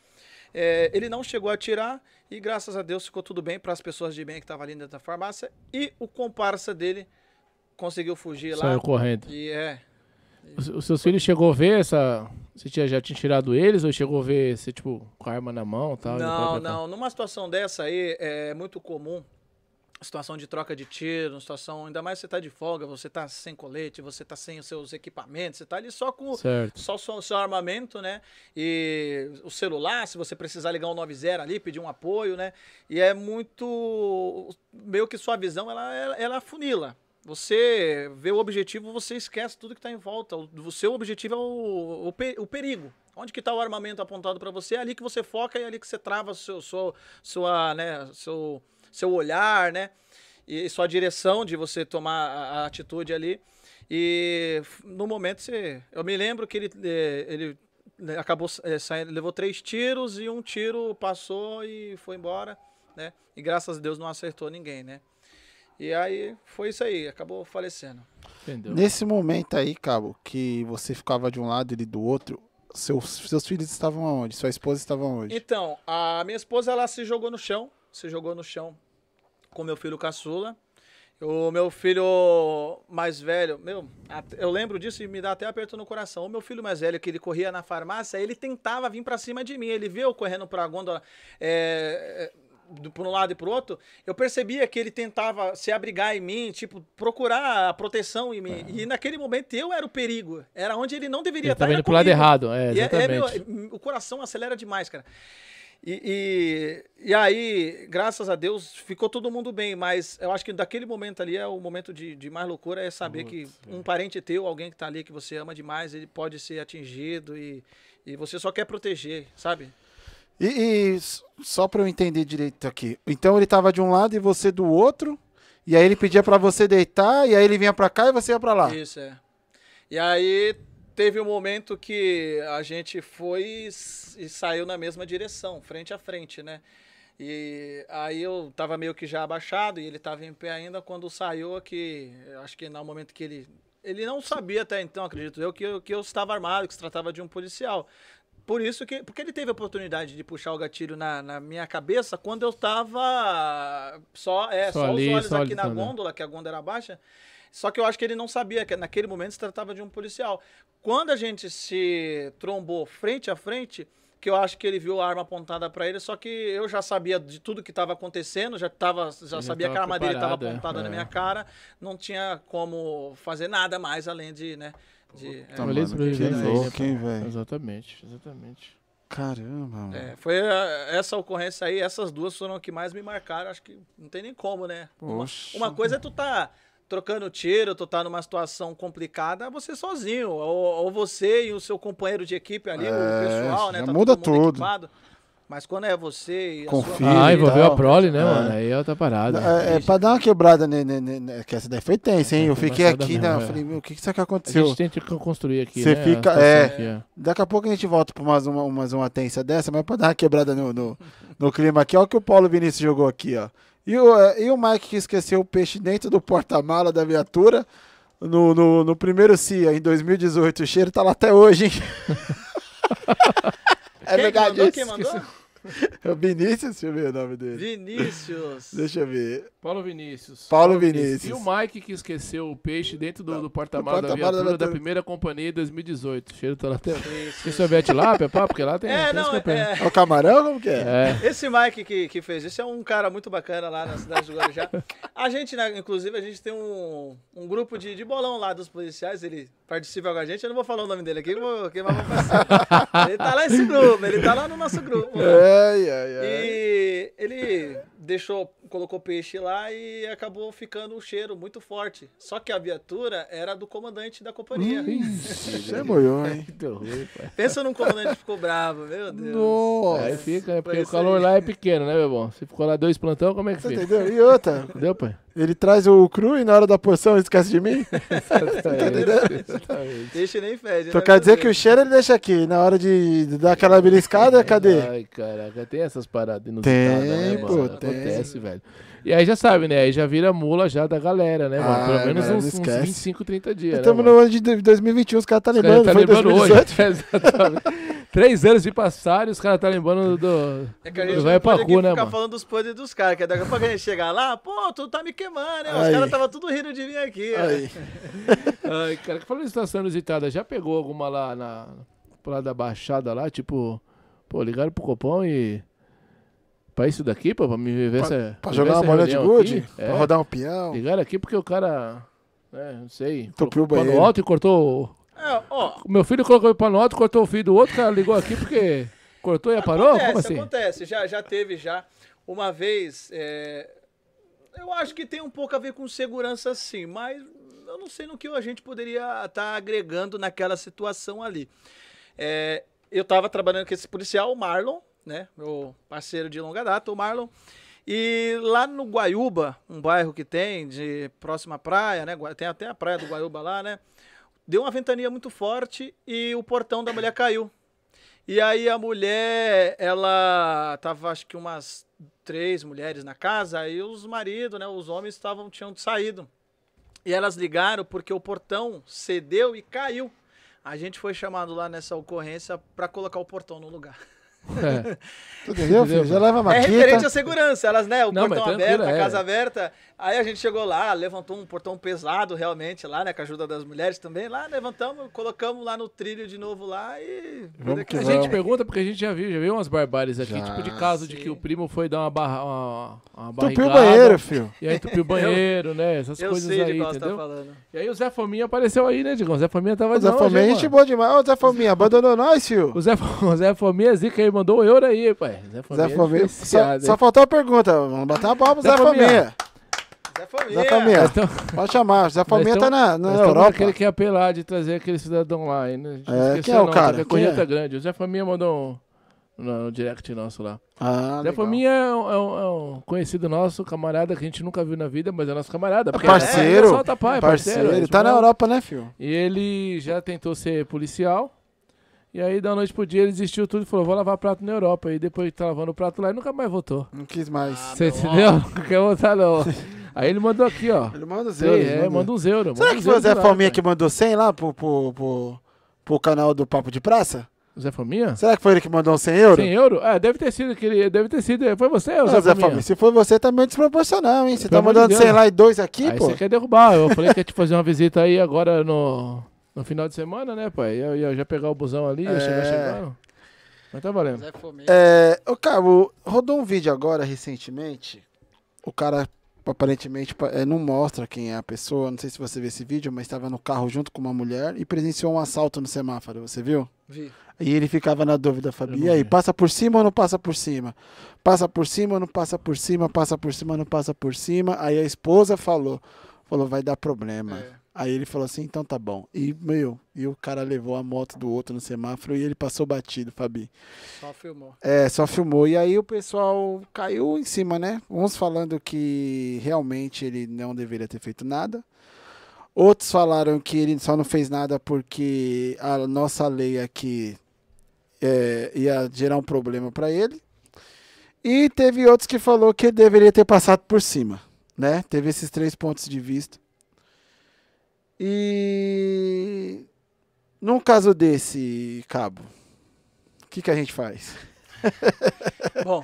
ele não chegou a atirar e graças a Deus ficou tudo bem para as pessoas de bem que estavam ali dentro da farmácia, e o comparsa dele conseguiu fugir lá. Saiu correndo. Os seus filhos chegou a ver essa... Você já tinha tirado eles ou chegou a ver você, tipo, com a arma na mão e tal? Não. Numa situação dessa aí é muito comum. Situação de troca de tiro, situação... Ainda mais você tá de folga, você tá sem colete, você tá sem os seus equipamentos, você tá ali só com o seu armamento, né? E o celular, se você precisar ligar um 90 ali, pedir um apoio, né? E é muito... Meio que sua visão, ela afunila. Você vê o objetivo, você esquece tudo que tá em volta. O seu objetivo é o perigo. Onde que tá o armamento apontado para você, é ali que você foca e é ali que você trava seu olhar, né? E sua direção de você tomar a atitude ali. E no momento eu me lembro que ele acabou saindo, levou 3 tiros e um tiro passou e foi embora, né? E graças a Deus não acertou ninguém, né? E aí foi isso aí, acabou falecendo. Entendeu? Nesse momento aí, Cabo, que você ficava de um lado e ele do outro, seus filhos estavam aonde? Sua esposa estava aonde? Então, a minha esposa, ela se jogou no chão. Se jogou no chão com meu filho caçula. O meu filho mais velho, eu lembro disso e me dá até aperto no coração. O meu filho mais velho, que ele corria na farmácia, ele tentava vir pra cima de mim. Ele viu eu correndo pra gôndola, por um lado e pro outro. Eu percebia que ele tentava se abrigar em mim, tipo, procurar a proteção em mim. E naquele momento eu era o perigo. Era onde ele não deveria estar. Ele tava indo pro lado errado, exatamente. O coração acelera demais, cara. E aí, graças a Deus, ficou todo mundo bem, mas eu acho que daquele momento ali é o momento de mais loucura, é saber que um parente teu, alguém que tá ali, que você ama demais, ele pode ser atingido e você só quer proteger, sabe? E só pra eu entender direito aqui, então ele tava de um lado e você do outro, e aí ele pedia pra você deitar, e aí ele vinha pra cá e você ia pra lá. Isso, E aí... Teve um momento que a gente foi e saiu na mesma direção, frente a frente, né? E aí eu tava meio que já abaixado e ele tava em pé ainda. Quando saiu aqui, acho que no momento que ele não sabia até então, acredito eu, que eu estava armado, que se tratava de um policial. Por isso que... Porque ele teve a oportunidade de puxar o gatilho na minha cabeça quando eu tava só os olhos aqui na gôndola, que a gôndola era baixa. Só que eu acho que ele não sabia que naquele momento se tratava de um policial. Quando a gente se trombou frente a frente, que eu acho que ele viu a arma apontada para ele, só que eu já sabia de tudo que estava acontecendo, já sabia que a arma dele estava apontada na minha cara, não tinha como fazer nada mais além de, né, de... Tá, beleza, velho. Exatamente, exatamente. Caramba, mano. É, foi essa ocorrência aí, essas duas foram as que mais me marcaram, acho que não tem nem como, né? Uma coisa é tu tá trocando tiro, tu tá numa situação complicada, você sozinho, ou você e o seu companheiro de equipe ali, o pessoal, né? Tá muda tudo. Equipado, mas quando é você e a sua... Ah, envolveu a prole, né, mano? Aí ela tá parada. É pra dar uma quebrada, né, que essa daí foi tensa, hein? Eu fiquei aqui, né? Eu falei, meu, o que será que aconteceu? A gente tenta construir aqui, né? Você fica, daqui a pouco a gente volta pra mais uma tensa dessa, mas pra dar uma quebrada no clima aqui, ó, o que o Paulo Vinícius jogou aqui, ó. E o Mike que esqueceu o peixe dentro do porta-mala da viatura no primeiro CIA, em 2018. O cheiro tá lá até hoje, hein? É verdade. Quem mandou? É o Vinícius, deixa eu ver o nome dele. Vinícius. Deixa eu ver. Paulo Vinícius. Paulo Vinícius. E o Mike que esqueceu o peixe dentro do porta-mala da viatura da primeira companhia em 2018. O cheiro tá lá até hoje. Tem sorvete lá, Pepá? Porque lá tem... É o camarão, como que é? É. Esse Mike que fez isso é um cara muito bacana lá na cidade do Guarujá. A gente, né, inclusive, a gente tem um grupo de bolão lá dos policiais, ele participa com a gente. Eu não vou falar o nome dele aqui, porque vai passar. Ele tá lá nesse grupo, ele tá lá no nosso grupo. E ele colocou peixe lá e acabou ficando um cheiro muito forte. Só que a viatura era do comandante da companhia. Isso é moiô, hein? Pensa num comandante que ficou bravo, meu Deus. Nossa. Aí fica, né? Porque o calor aí lá é pequeno, né, meu bom? Se ficou lá dois plantão, como é que fica? Entendeu? E outra. Entendeu, pai? Ele traz o cru e na hora da porção esquece de mim? Exatamente. Deixa nem fede. Então quer dizer que o cheiro ele deixa aqui. Na hora de dar aquela beliscada, cadê? Ai, caraca, tem essas paradas inusitadas, né, mano? Acontece, velho. E aí já sabe, né? Aí já vira mula já da galera, né, mano? Pelo menos uns 25, 30 dias. Estamos no ano de 2021, os caras tá lembrando. Tá lembrando hoje. Exatamente. 3 anos se passaram e os caras tá lembrando do... É que a gente vai pra cu, né, mano? Falando dos podres dos caras, que daqui a pouco a gente chegar lá, pô, tu tá me queimando, né? Os caras estavam tudo rindo de mim aqui. Aí. Ai, cara, que falando de situação inusitada, já pegou alguma lá pro lado da Baixada lá, tipo, pô, ligaram pro Copom e... Pra isso daqui, pô, pra me viver essa... Pra jogar uma bola de gude, pra rodar um peão. Ligaram aqui porque o cara, né, não sei, colocou o pano alto e cortou... Meu filho colocou o pano alto, cortou o fio do outro, cara ligou aqui porque cortou e aparou? Acontece, como assim? Acontece, já teve já. Uma vez, eu acho que tem um pouco a ver com segurança sim, mas eu não sei no que a gente poderia estar agregando naquela situação ali. Eu estava trabalhando com esse policial, o Marlon, né, meu parceiro de longa data, o Marlon, e lá no Guaiúba, um bairro que tem de próxima praia, né, tem até a praia do Guaiúba lá, né, deu uma ventania muito forte e o portão da mulher caiu. E aí a mulher, ela tava acho que umas 3 mulheres na casa, aí os maridos, né, os homens tinham saído. E elas ligaram porque o portão cedeu e caiu. A gente foi chamado lá nessa ocorrência para colocar o portão no lugar. Entendeu, filho? Já leva a maqueta. É referente à segurança, elas, né? O portão aberto, a casa aberta. Aí a gente chegou lá, levantou um portão pesado realmente lá, né? Com a ajuda das mulheres também. Lá levantamos, colocamos lá no trilho de novo lá e... A gente pergunta porque a gente já viu umas barbáries aqui, tipo de caso de que o primo foi dar uma barrigada. Entupiu o banheiro, filho. E aí entupiu o banheiro, né? Essas coisas aí, entendeu? E aí o Zé Fominha apareceu aí, né, Digão? O Zé Fominha tava... O Zé Fominha é gente boa demais. Ô, Zé Fominha, abandonou nós, filho. O Zé Fominha é zica aí, mandou o euro aí, pai. Zé Família. Só faltou a pergunta. Vamos bater uma palma pro Zé Família. Zé Família. Pode chamar. Zé Família tá na Europa. Aquele que ia apelar de trazer aquele cidadão lá. Quem é o cara? Correta grande. O Zé Família mandou no direct nosso lá. Zé Família é um conhecido nosso, camarada que a gente nunca viu na vida, mas é nosso camarada. Parceiro. Solta Pai, parceiro. Ele tá na Europa, né, filho? E ele já tentou ser policial. E aí, da noite pro dia, ele desistiu tudo e falou, vou lavar prato na Europa. E depois tá lavando o prato lá, e nunca mais voltou. Não quis mais. Você entendeu? Não quer voltar, não. Aí ele mandou aqui, ó. Ele manda uns euros. Manda uns euros. Será que foi o Zé Fominha que mandou 100 lá pro canal do Papo de Praça? O Zé Fominha? Será que foi ele que mandou 100 euros? 100 euros? Ah, deve ter sido. Deve ter sido. Foi você, ou Zé Fominha? Se foi você, tá meio desproporcional, hein? Você tá mandando 100 lá e 2 aqui, pô? Você quer derrubar. Eu falei que ia te fazer uma visita aí agora no... No final de semana, né, pai? Eu ia já pegar o busão ali, ia chegar. Mas tá valendo. Zé Fominha. É, o Cabo, rodou um vídeo agora, recentemente. O cara, aparentemente, não mostra quem é a pessoa. Não sei se você viu esse vídeo, mas estava no carro junto com uma mulher e presenciou um assalto no semáforo. Você viu? Vi. E ele ficava na dúvida, Fabi. E aí, passa por cima ou não passa por cima? Passa por cima ou não passa por cima? Passa por cima ou não passa por cima? Aí a esposa falou, vai dar problema. É. Aí ele falou assim, então tá bom. E, e o cara levou a moto do outro no semáforo e ele passou batido, Fabi. Só filmou. É, só filmou. E aí o pessoal caiu em cima, né? Uns falando que realmente ele não deveria ter feito nada. Outros falaram que ele só não fez nada porque a nossa lei aqui ia gerar um problema para ele. E teve outros que falou que ele deveria ter passado por cima, né? Teve esses três pontos de vista. E num caso desse, Cabo, o que a gente faz? Bom,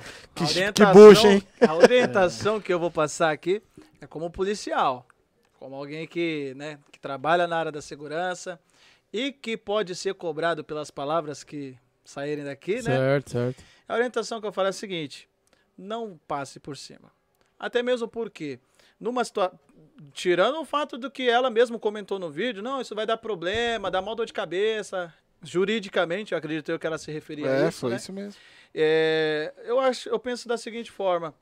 a orientação que eu vou passar aqui é como policial, como alguém que, né, que trabalha na área da segurança e que pode ser cobrado pelas palavras que saírem daqui, né? Certo, certo. A orientação que eu falo é a seguinte, não passe por cima. Até mesmo porque, numa situação... Tirando o fato do que ela mesmo comentou no vídeo, não, isso vai dar problema, dá mal dor de cabeça, juridicamente, eu acredito que ela se referia a isso, né? Isso mesmo. É, eu penso da seguinte forma,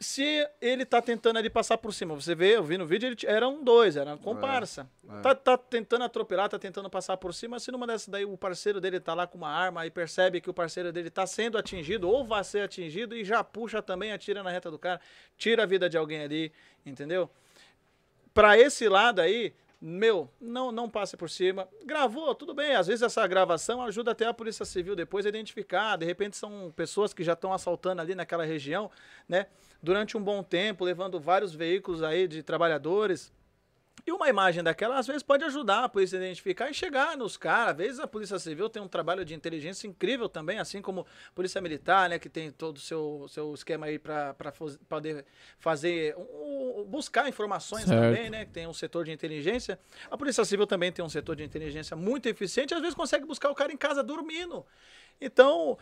se ele tá tentando ali passar por cima, você vê, eu vi no vídeo, ele era um dois, era uma comparsa, tá tentando atropelar, tá tentando passar por cima, se numa dessas daí o parceiro dele tá lá com uma arma e percebe que o parceiro dele tá sendo atingido ou vai ser atingido e já puxa também, atira na reta do cara, tira a vida de alguém ali, entendeu? Pra esse lado aí, não passe por cima. Gravou, tudo bem. Às vezes essa gravação ajuda até a Polícia Civil depois a identificar. De repente são pessoas que já estão assaltando ali naquela região, né? Durante um bom tempo, levando vários veículos aí de trabalhadores. E uma imagem daquela, às vezes, pode ajudar a polícia a identificar e chegar nos caras. Às vezes a Polícia Civil tem um trabalho de inteligência incrível também, assim como a Polícia Militar, né, que tem todo o seu esquema aí para poder fazer, buscar informações também, né, que tem um setor de inteligência. A Polícia Civil também tem um setor de inteligência muito eficiente, às vezes consegue buscar o cara em casa dormindo. Então,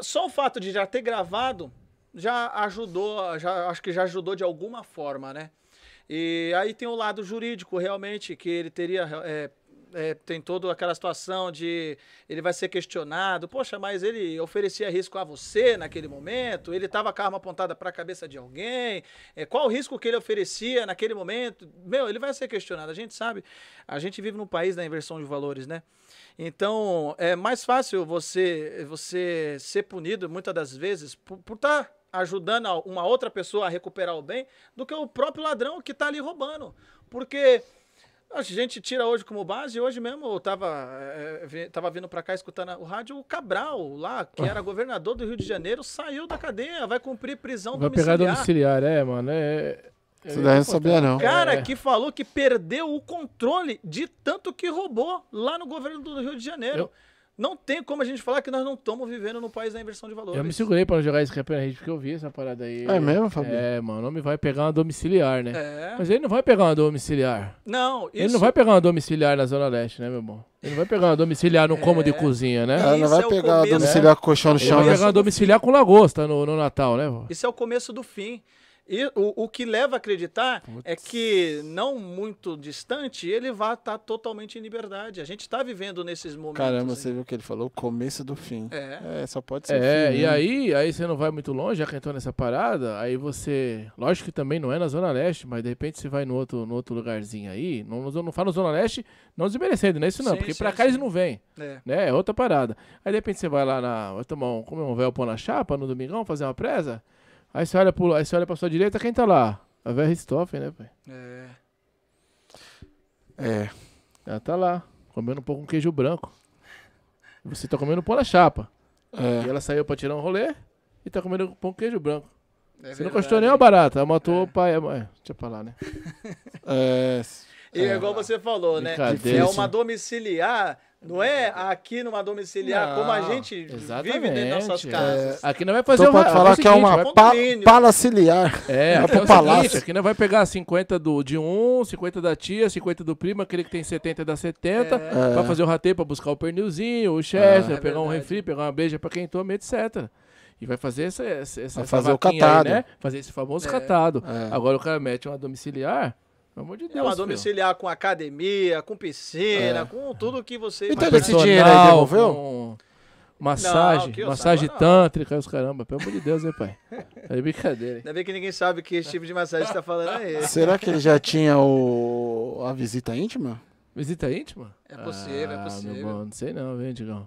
só o fato de já ter gravado já ajudou, acho que já ajudou de alguma forma, né? E aí tem o lado jurídico, realmente, que ele teria, tem toda aquela situação de ele vai ser questionado, poxa, mas ele oferecia risco a você naquele momento, ele estava com a arma apontada para a cabeça de alguém, qual o risco que ele oferecia naquele momento? Ele vai ser questionado, a gente sabe, a gente vive num país da inversão de valores, né? Então, é mais fácil você ser punido, muitas das vezes, por estar ajudando uma outra pessoa a recuperar o bem, do que o próprio ladrão que está ali roubando. Porque a gente tira hoje como base, hoje mesmo eu estava vindo para cá escutando o rádio, o Cabral lá, que era governador do Rio de Janeiro, saiu da cadeia, vai cumprir prisão domiciliar. Vai pegar domiciliar, mano, isso daí não sabia, não. O cara que falou que perdeu o controle de tanto que roubou lá no governo do Rio de Janeiro. Não tem como a gente falar que nós não estamos vivendo no país da inversão de valores. Eu me segurei para não jogar esse rap na rede, porque eu vi essa parada aí. É mesmo, Fabiano? É, mano, o homem vai pegar uma domiciliar, né? Mas ele não vai pegar uma domiciliar. Não, isso... Ele não vai pegar uma domiciliar na Zona Leste, né, meu irmão? Ele vai pegar uma domiciliar no cômodo de cozinha, né? Ela não vai pegar uma domiciliar com colchão no chão, né? Ele vai pegar uma domiciliar com lagosta no Natal, né, mano? Isso é o começo do fim. E o que leva a acreditar é que, não muito distante, ele vai estar totalmente em liberdade. A gente está vivendo nesses momentos. Caramba, aí. Você viu o que ele falou? O começo do fim. Só pode ser o fim. E aí você não vai muito longe, já que entrou nessa parada, aí você... Lógico que também não é na Zona Leste, mas de repente você vai no outro lugarzinho aí. Não fala na Zona Leste, não desmerecendo, não é isso não, porque pra cá eles não vêm. É outra parada. Aí de repente você vai lá, vai tomar comer um véu-pão na chapa no domingão, fazer uma presa... Aí você olha pra sua direita, quem tá lá? A velha Ristoffen, né, pai? Ela tá lá, comendo um pouco de queijo branco. Você tá comendo pão na chapa. E ela saiu pra tirar um rolê e tá comendo um pão com queijo branco. É, você não custou nem o barato, ela matou o pai e a mãe. Deixa eu falar, né? É igual você falou, né? É uma domiciliar, não é aqui numa domiciliar, não, como a gente vive dentro das nossas casas. Aqui não vai fazer uma... Então pode falar é seguinte, que é uma palaciliar. É, aqui é o seguinte, aqui não vai pegar 50 de um, 50 da tia, 50 do primo, aquele que tem 70 da 70, pra fazer o rateio, pra buscar o pernilzinho, o chester, pegar um refri, pegar uma beija pra quem toma, etc. E vai fazer fazer o catado. Aí, né? Fazer esse famoso catado. É. Agora o cara mete uma domiciliar... Pelo amor de Deus, é uma domiciliar filho. Com academia, com piscina, com tudo que você... Então esse dinheiro aí devolveu? Massagem, não, massagem tântrica, os caramba. Pelo amor de Deus, né, pai? É brincadeira. Ainda bem que ninguém sabe que esse tipo de massagem está falando é esse. Será que ele já tinha a visita íntima? Visita íntima? É possível, é possível. Não sei não, viu, Digão?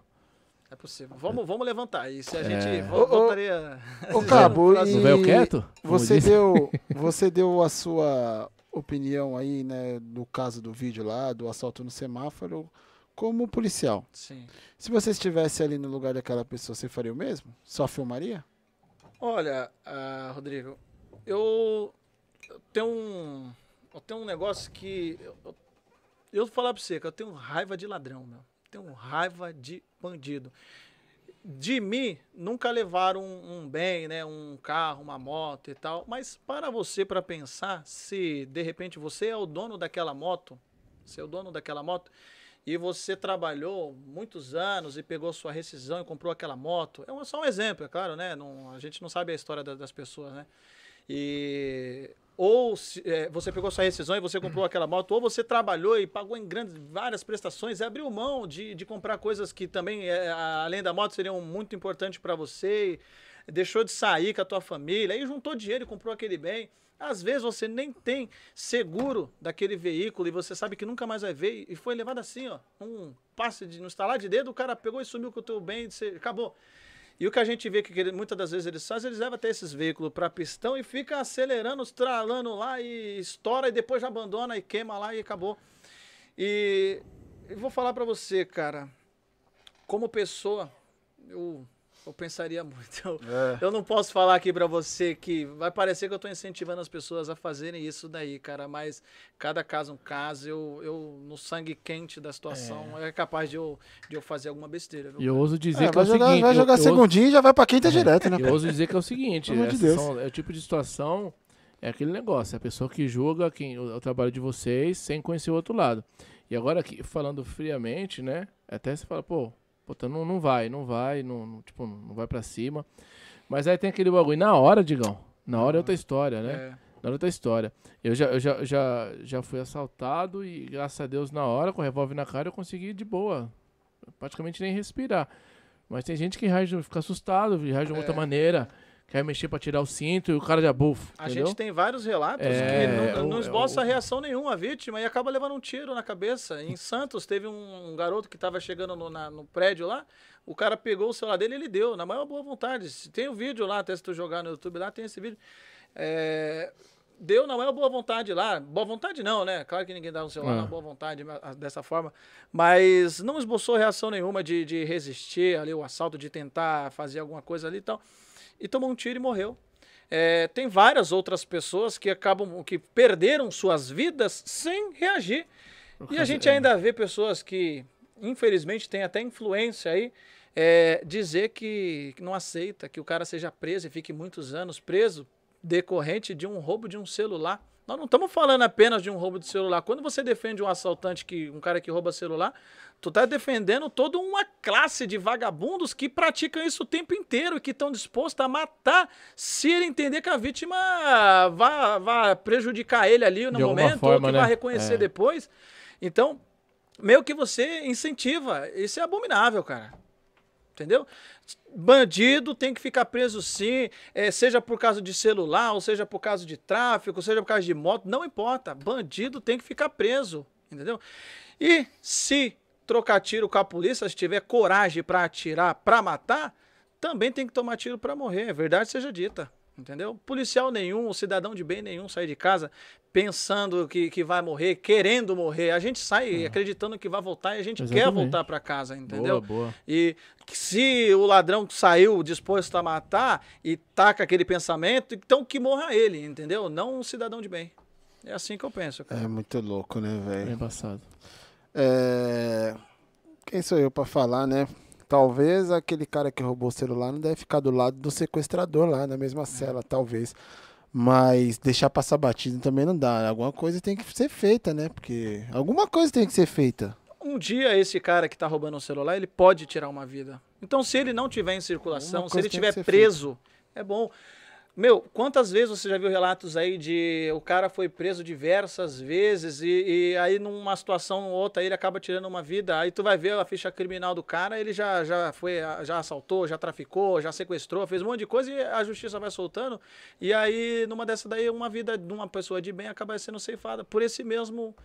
É possível. Vamos levantar isso. A gente voltaria... Ô, Cabo, e... Velho quieto? Você deu a sua... opinião aí, né, do caso do vídeo lá, do assalto no semáforo, como policial. Sim. Se você estivesse ali no lugar daquela pessoa, você faria o mesmo? Só filmaria? Olha, Rodrigo, eu tenho um negócio que... Eu vou falar pra você, que eu tenho raiva de ladrão, meu. Tenho raiva de bandido. De mim, nunca levaram um bem, né? Um carro, uma moto e tal. Mas para você, para pensar, se de repente você é o dono daquela moto, você é o dono daquela moto, e você trabalhou muitos anos e pegou sua rescisão e comprou aquela moto, é só um exemplo, é claro, né? Não, a gente não sabe a história das pessoas, né? E... ou você pegou sua rescisão e você comprou aquela moto, ou você trabalhou e pagou em várias prestações e abriu mão de comprar coisas que também, além da moto, seriam muito importantes para você, e deixou de sair com a tua família, aí juntou dinheiro e comprou aquele bem. Às vezes você nem tem seguro daquele veículo e você sabe que nunca mais vai ver, e foi levado assim, ó, um passe de um estalar de dedo, o cara pegou e sumiu com o teu bem, acabou. E o que a gente vê que muitas das vezes eles fazem, eles levam até esses veículos para pistão e fica acelerando, estralando lá e estoura e depois já abandona e queima lá e acabou. E eu vou falar para você, cara, como pessoa, eu pensaria muito. Eu não posso falar aqui para você que vai parecer que eu estou incentivando as pessoas a fazerem isso daí, cara, mas cada caso é um caso. Eu no sangue quente da situação, é capaz de eu fazer alguma besteira. E eu ouso dizer que é o seguinte... Vai jogar segundinho e já vai para quinta direto, né? Eu ouso dizer que é o seguinte, é o tipo de situação, é aquele negócio, é a pessoa que julga o trabalho de vocês sem conhecer o outro lado. E agora, aqui, falando friamente, né, até você fala, Então não vai pra cima. Mas aí tem aquele bagulho. Na hora, Digão. Na hora é outra história, né? Na hora é outra história. Eu já fui assaltado e, graças a Deus, na hora, com o revólver na cara, eu consegui de boa. Praticamente nem respirar. Mas tem gente que fica assustado, reage de outra maneira. Quer mexer pra tirar o cinto e o cara já bufo. A gente tem vários relatos que não esboça reação nenhuma a vítima e acaba levando um tiro na cabeça. Em Santos teve um garoto que estava chegando no prédio lá, o cara pegou o celular dele e ele deu, na maior boa vontade. Tem um vídeo lá, até se tu jogar no YouTube lá, tem esse vídeo. Deu na maior boa vontade lá. Boa vontade não, né? Claro que ninguém dá um celular na boa vontade dessa forma. Mas não esboçou reação nenhuma de resistir ali o assalto, de tentar fazer alguma coisa ali e tal. E tomou um tiro e morreu. Tem várias outras pessoas que perderam suas vidas sem reagir. E a gente ainda vê pessoas que, infelizmente, tem até influência aí, dizer que não aceita que o cara seja preso e fique muitos anos preso decorrente de um roubo de um celular. Nós não estamos falando apenas de um roubo de celular. Quando você defende um assaltante, um cara que rouba celular, tu tá defendendo toda uma classe de vagabundos que praticam isso o tempo inteiro e que estão dispostos a matar se ele entender que a vítima vai prejudicar ele ali no momento, ou que vai reconhecer depois. Então, meio que você incentiva. Isso é abominável, cara. Entendeu? Bandido tem que ficar preso sim, seja por causa de celular, ou seja por causa de tráfico, seja por causa de moto, não importa. Bandido tem que ficar preso, entendeu? E se trocar tiro com a polícia, se tiver coragem para atirar, para matar, também tem que tomar tiro para morrer, verdade seja dita. Entendeu? Policial nenhum, cidadão de bem nenhum sair de casa pensando que vai morrer, querendo morrer. A gente sai acreditando que vai voltar e a gente quer voltar para casa, entendeu? Boa, boa. E se o ladrão saiu disposto a matar e taca aquele pensamento, então que morra ele, entendeu? Não um cidadão de bem. É assim que eu penso, cara. É muito louco, né, velho? É embaçado. É... Quem sou eu para falar, né? Talvez aquele cara que roubou o celular não deve ficar do lado do sequestrador lá, na mesma cela, talvez. Mas deixar passar batido também não dá. Alguma coisa tem que ser feita, né? Porque alguma coisa tem que ser feita. Um dia esse cara que tá roubando um celular, ele pode tirar uma vida. Então se ele não tiver em circulação, se ele tiver preso, é bom. Meu, quantas vezes você já viu relatos aí de o cara foi preso diversas vezes e aí numa situação ou outra ele acaba tirando uma vida. Aí tu vai ver a ficha criminal do cara, ele já assaltou, já traficou, já sequestrou, fez um monte de coisa e a justiça vai soltando. E aí numa dessa daí uma vida de uma pessoa de bem acaba sendo ceifada por esse mesmo...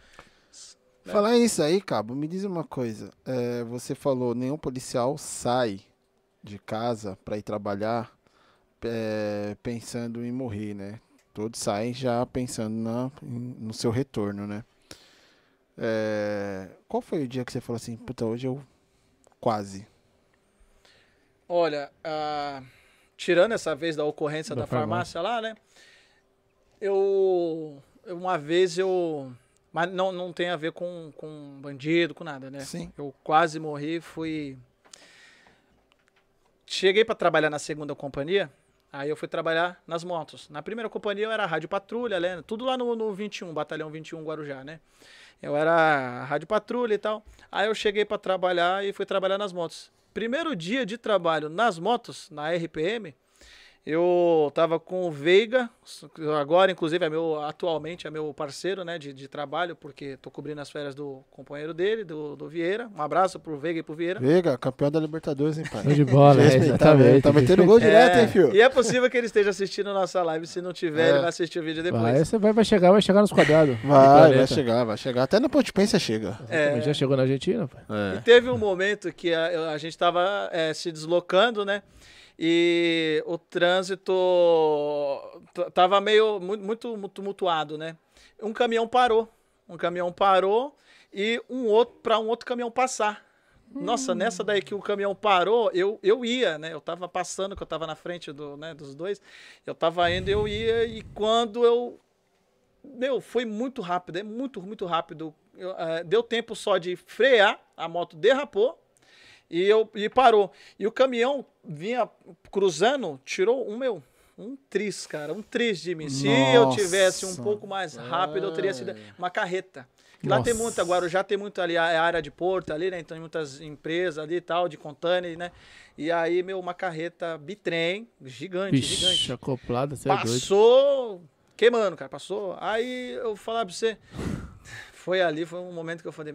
Né? Falar isso aí, Cabo, me diz uma coisa. É, você falou, nenhum policial sai de casa para ir trabalhar. É, pensando em morrer, né? Todos saem já pensando no seu retorno, né? É, qual foi o dia que você falou assim, puta, hoje eu quase? Olha, tirando essa vez da ocorrência da farmácia lá, né? Uma vez eu... Mas não tem a ver com bandido, com nada, né? Sim. Eu quase morri, fui... Cheguei para trabalhar na segunda companhia. Aí eu fui trabalhar nas motos. Na primeira companhia eu era rádio patrulha, né? Tudo lá no 21, batalhão 21 Guarujá, né? Eu era rádio patrulha e tal. Aí eu cheguei para trabalhar e fui trabalhar nas motos. Primeiro dia de trabalho nas motos, na RPM, eu tava com o Veiga, agora inclusive atualmente é meu parceiro, né, de trabalho, porque tô cobrindo as férias do companheiro dele, do Vieira. Um abraço pro Veiga e pro Vieira. Veiga, campeão da Libertadores, hein, pai? Show de bola, exatamente. Tá metendo gol direto, hein, filho? E é possível que ele esteja assistindo a nossa live, se não tiver, ele vai assistir o vídeo depois. Aí você vai chegar nos quadrados. Vai chegar. Até no Ponte Pensa chega. É. Já chegou na Argentina, pai. É. E teve um momento que a gente tava se deslocando, né? E o trânsito tava meio muito tumultuado, né? Um caminhão parou e um outro caminhão passar. Nossa, nessa daí que o caminhão parou, eu ia, né? Eu tava passando, que eu tava na frente dos dois. Eu tava indo, eu ia, e quando eu... Meu, foi muito rápido, é muito rápido. Deu tempo só de frear, a moto derrapou. E parou. E o caminhão vinha cruzando, tirou um tris, cara. Um tris de mim. Se eu tivesse um pouco mais rápido, eu teria sido uma carreta. Lá tem muita, agora já tem muito ali, a área de porto ali, né? Então tem muitas empresas ali e tal, de container, né? E aí, uma carreta bitrem, gigante, Ixi, gigante. Acoplada, você passou, é doido. Queimando, cara, passou. Aí eu falava pra você, foi um momento que eu falei,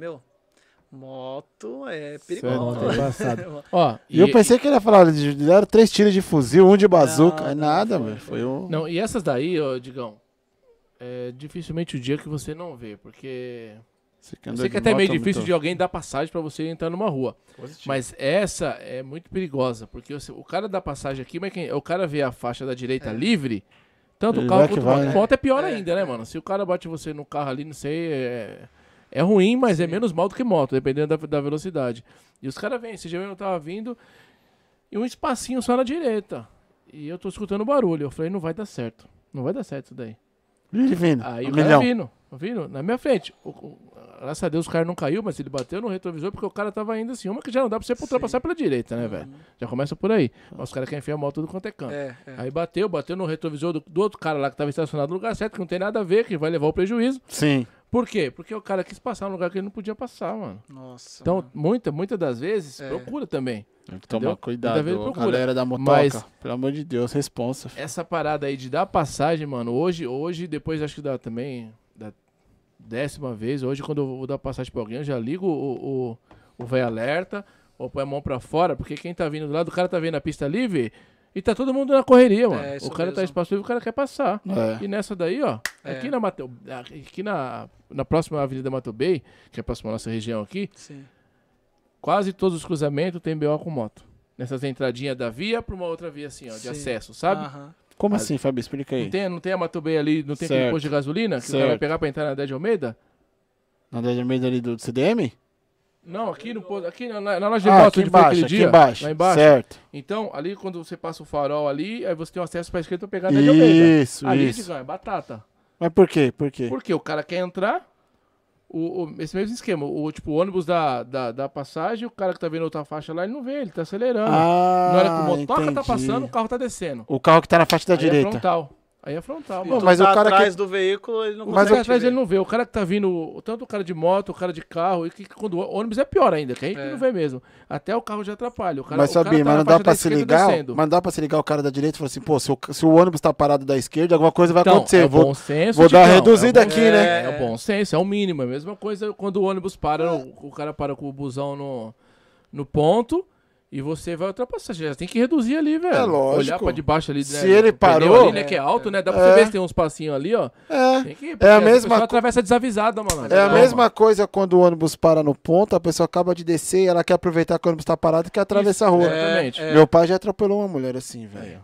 moto é perigosa. Ó, e eu pensei que ele ia falar, eles deram 3 tiros de fuzil, um de bazuca. Não, nada, velho. Foi um... Não, e essas daí, ó, Digão, é dificilmente o dia que você não vê, porque... Eu sei que até é meio difícil de alguém dar passagem pra você entrar numa rua. Positivo. Mas essa é muito perigosa, porque o cara dá passagem aqui, mas o cara vê a faixa da direita livre, tanto o carro quanto o moto é pior ainda, né, mano? Se o cara bate você no carro ali, não sei... É ruim, mas é menos mal do que moto, dependendo da velocidade. E os caras vêm, esse dia eu tava vindo, e um espacinho só na direita. E eu tô escutando barulho. Eu falei, não vai dar certo. Não vai dar certo isso daí. Vindo. Aí o cara vindo na minha frente. Graças a Deus o cara não caiu, mas ele bateu no retrovisor porque o cara tava indo assim. Uma que já não dá pra você ultrapassar pela direita, né, velho? Já começa por aí. Mas os caras querem enfiar a moto tudo quanto é canto. Aí bateu no retrovisor do outro cara lá que tava estacionado no lugar certo, que não tem nada a ver, que vai levar o prejuízo. Sim. Por quê? Porque o cara quis passar num lugar que ele não podia passar, mano. Nossa. Então, mano, muitas das vezes, procura também. Tem que tomar cuidado, galera da motoca. Mas, pelo amor de Deus, responsa. Essa parada aí de dar passagem, mano, hoje depois acho que dá também, da 10ª vez, hoje quando eu vou dar passagem pra alguém, eu já ligo o véio alerta, ou põe a mão pra fora, porque quem tá vindo do lado, o cara tá vendo a pista livre... E tá todo mundo na correria, mano. O cara tá espaço livre, o cara quer passar. E nessa daí, ó, aqui na próxima Avenida Matobey, que é a próxima nossa região aqui, quase todos os cruzamentos tem BO com moto. Nessas entradinhas da via pra uma outra via assim, ó, de acesso, sabe? Como assim, Fábio? Explica aí. Não tem a Mato Bay ali, não tem aquele posto de gasolina que o cara vai pegar pra entrar na André de Almeida? Na André de Almeida ali do CDM? Não, aqui, na loja de moto de aquele dia. Lá embaixo. Certo. Então, ali quando você passa o farol ali, aí você tem um acesso pra esquerda pra pegar a André de Almeida. Isso, ali, isso. Ali, é batata. Mas por quê? Por quê? Porque o cara quer entrar, esse mesmo esquema, tipo, o ônibus da passagem, o cara que tá vendo outra faixa lá, ele não vê, ele tá acelerando. Na hora que o motoca tá passando, o carro tá descendo. O carro que tá na faixa da direita. É frontal. Aí é frontal. Pô, mas tá o cara atrás do veículo, ele não consegue. Mas atrás ele não vê. O cara que tá vindo, tanto o cara de moto, o cara de carro, e que quando o ônibus é pior ainda, que aí que não vê mesmo. Até o carro já atrapalha. O cara, mas sabia, mas não dá pra se ligar. Descendo. Mas não dá pra se ligar o cara da direita e falar assim, pô, se o ônibus tá parado da esquerda, alguma coisa vai acontecer. É bom senso, vou dar reduzida aqui, né? É o bom senso, é o mínimo. É a mesma coisa quando o ônibus para, o cara para com o busão no ponto. E você vai ultrapassar, já tem que reduzir ali, velho. É lógico. Olhar pra debaixo ali, né? Se ele parou... Ali, né, que é alto, né? Dá pra você ver se tem uns passinhos ali, ó. É. Tem que, é a mesma... A pessoa atravessa desavisada, mano. É a mesma coisa quando o ônibus para no ponto, a pessoa acaba de descer e ela quer aproveitar que o ônibus tá parado e quer atravessar a rua. Exatamente. Meu pai já atropelou uma mulher assim, velho.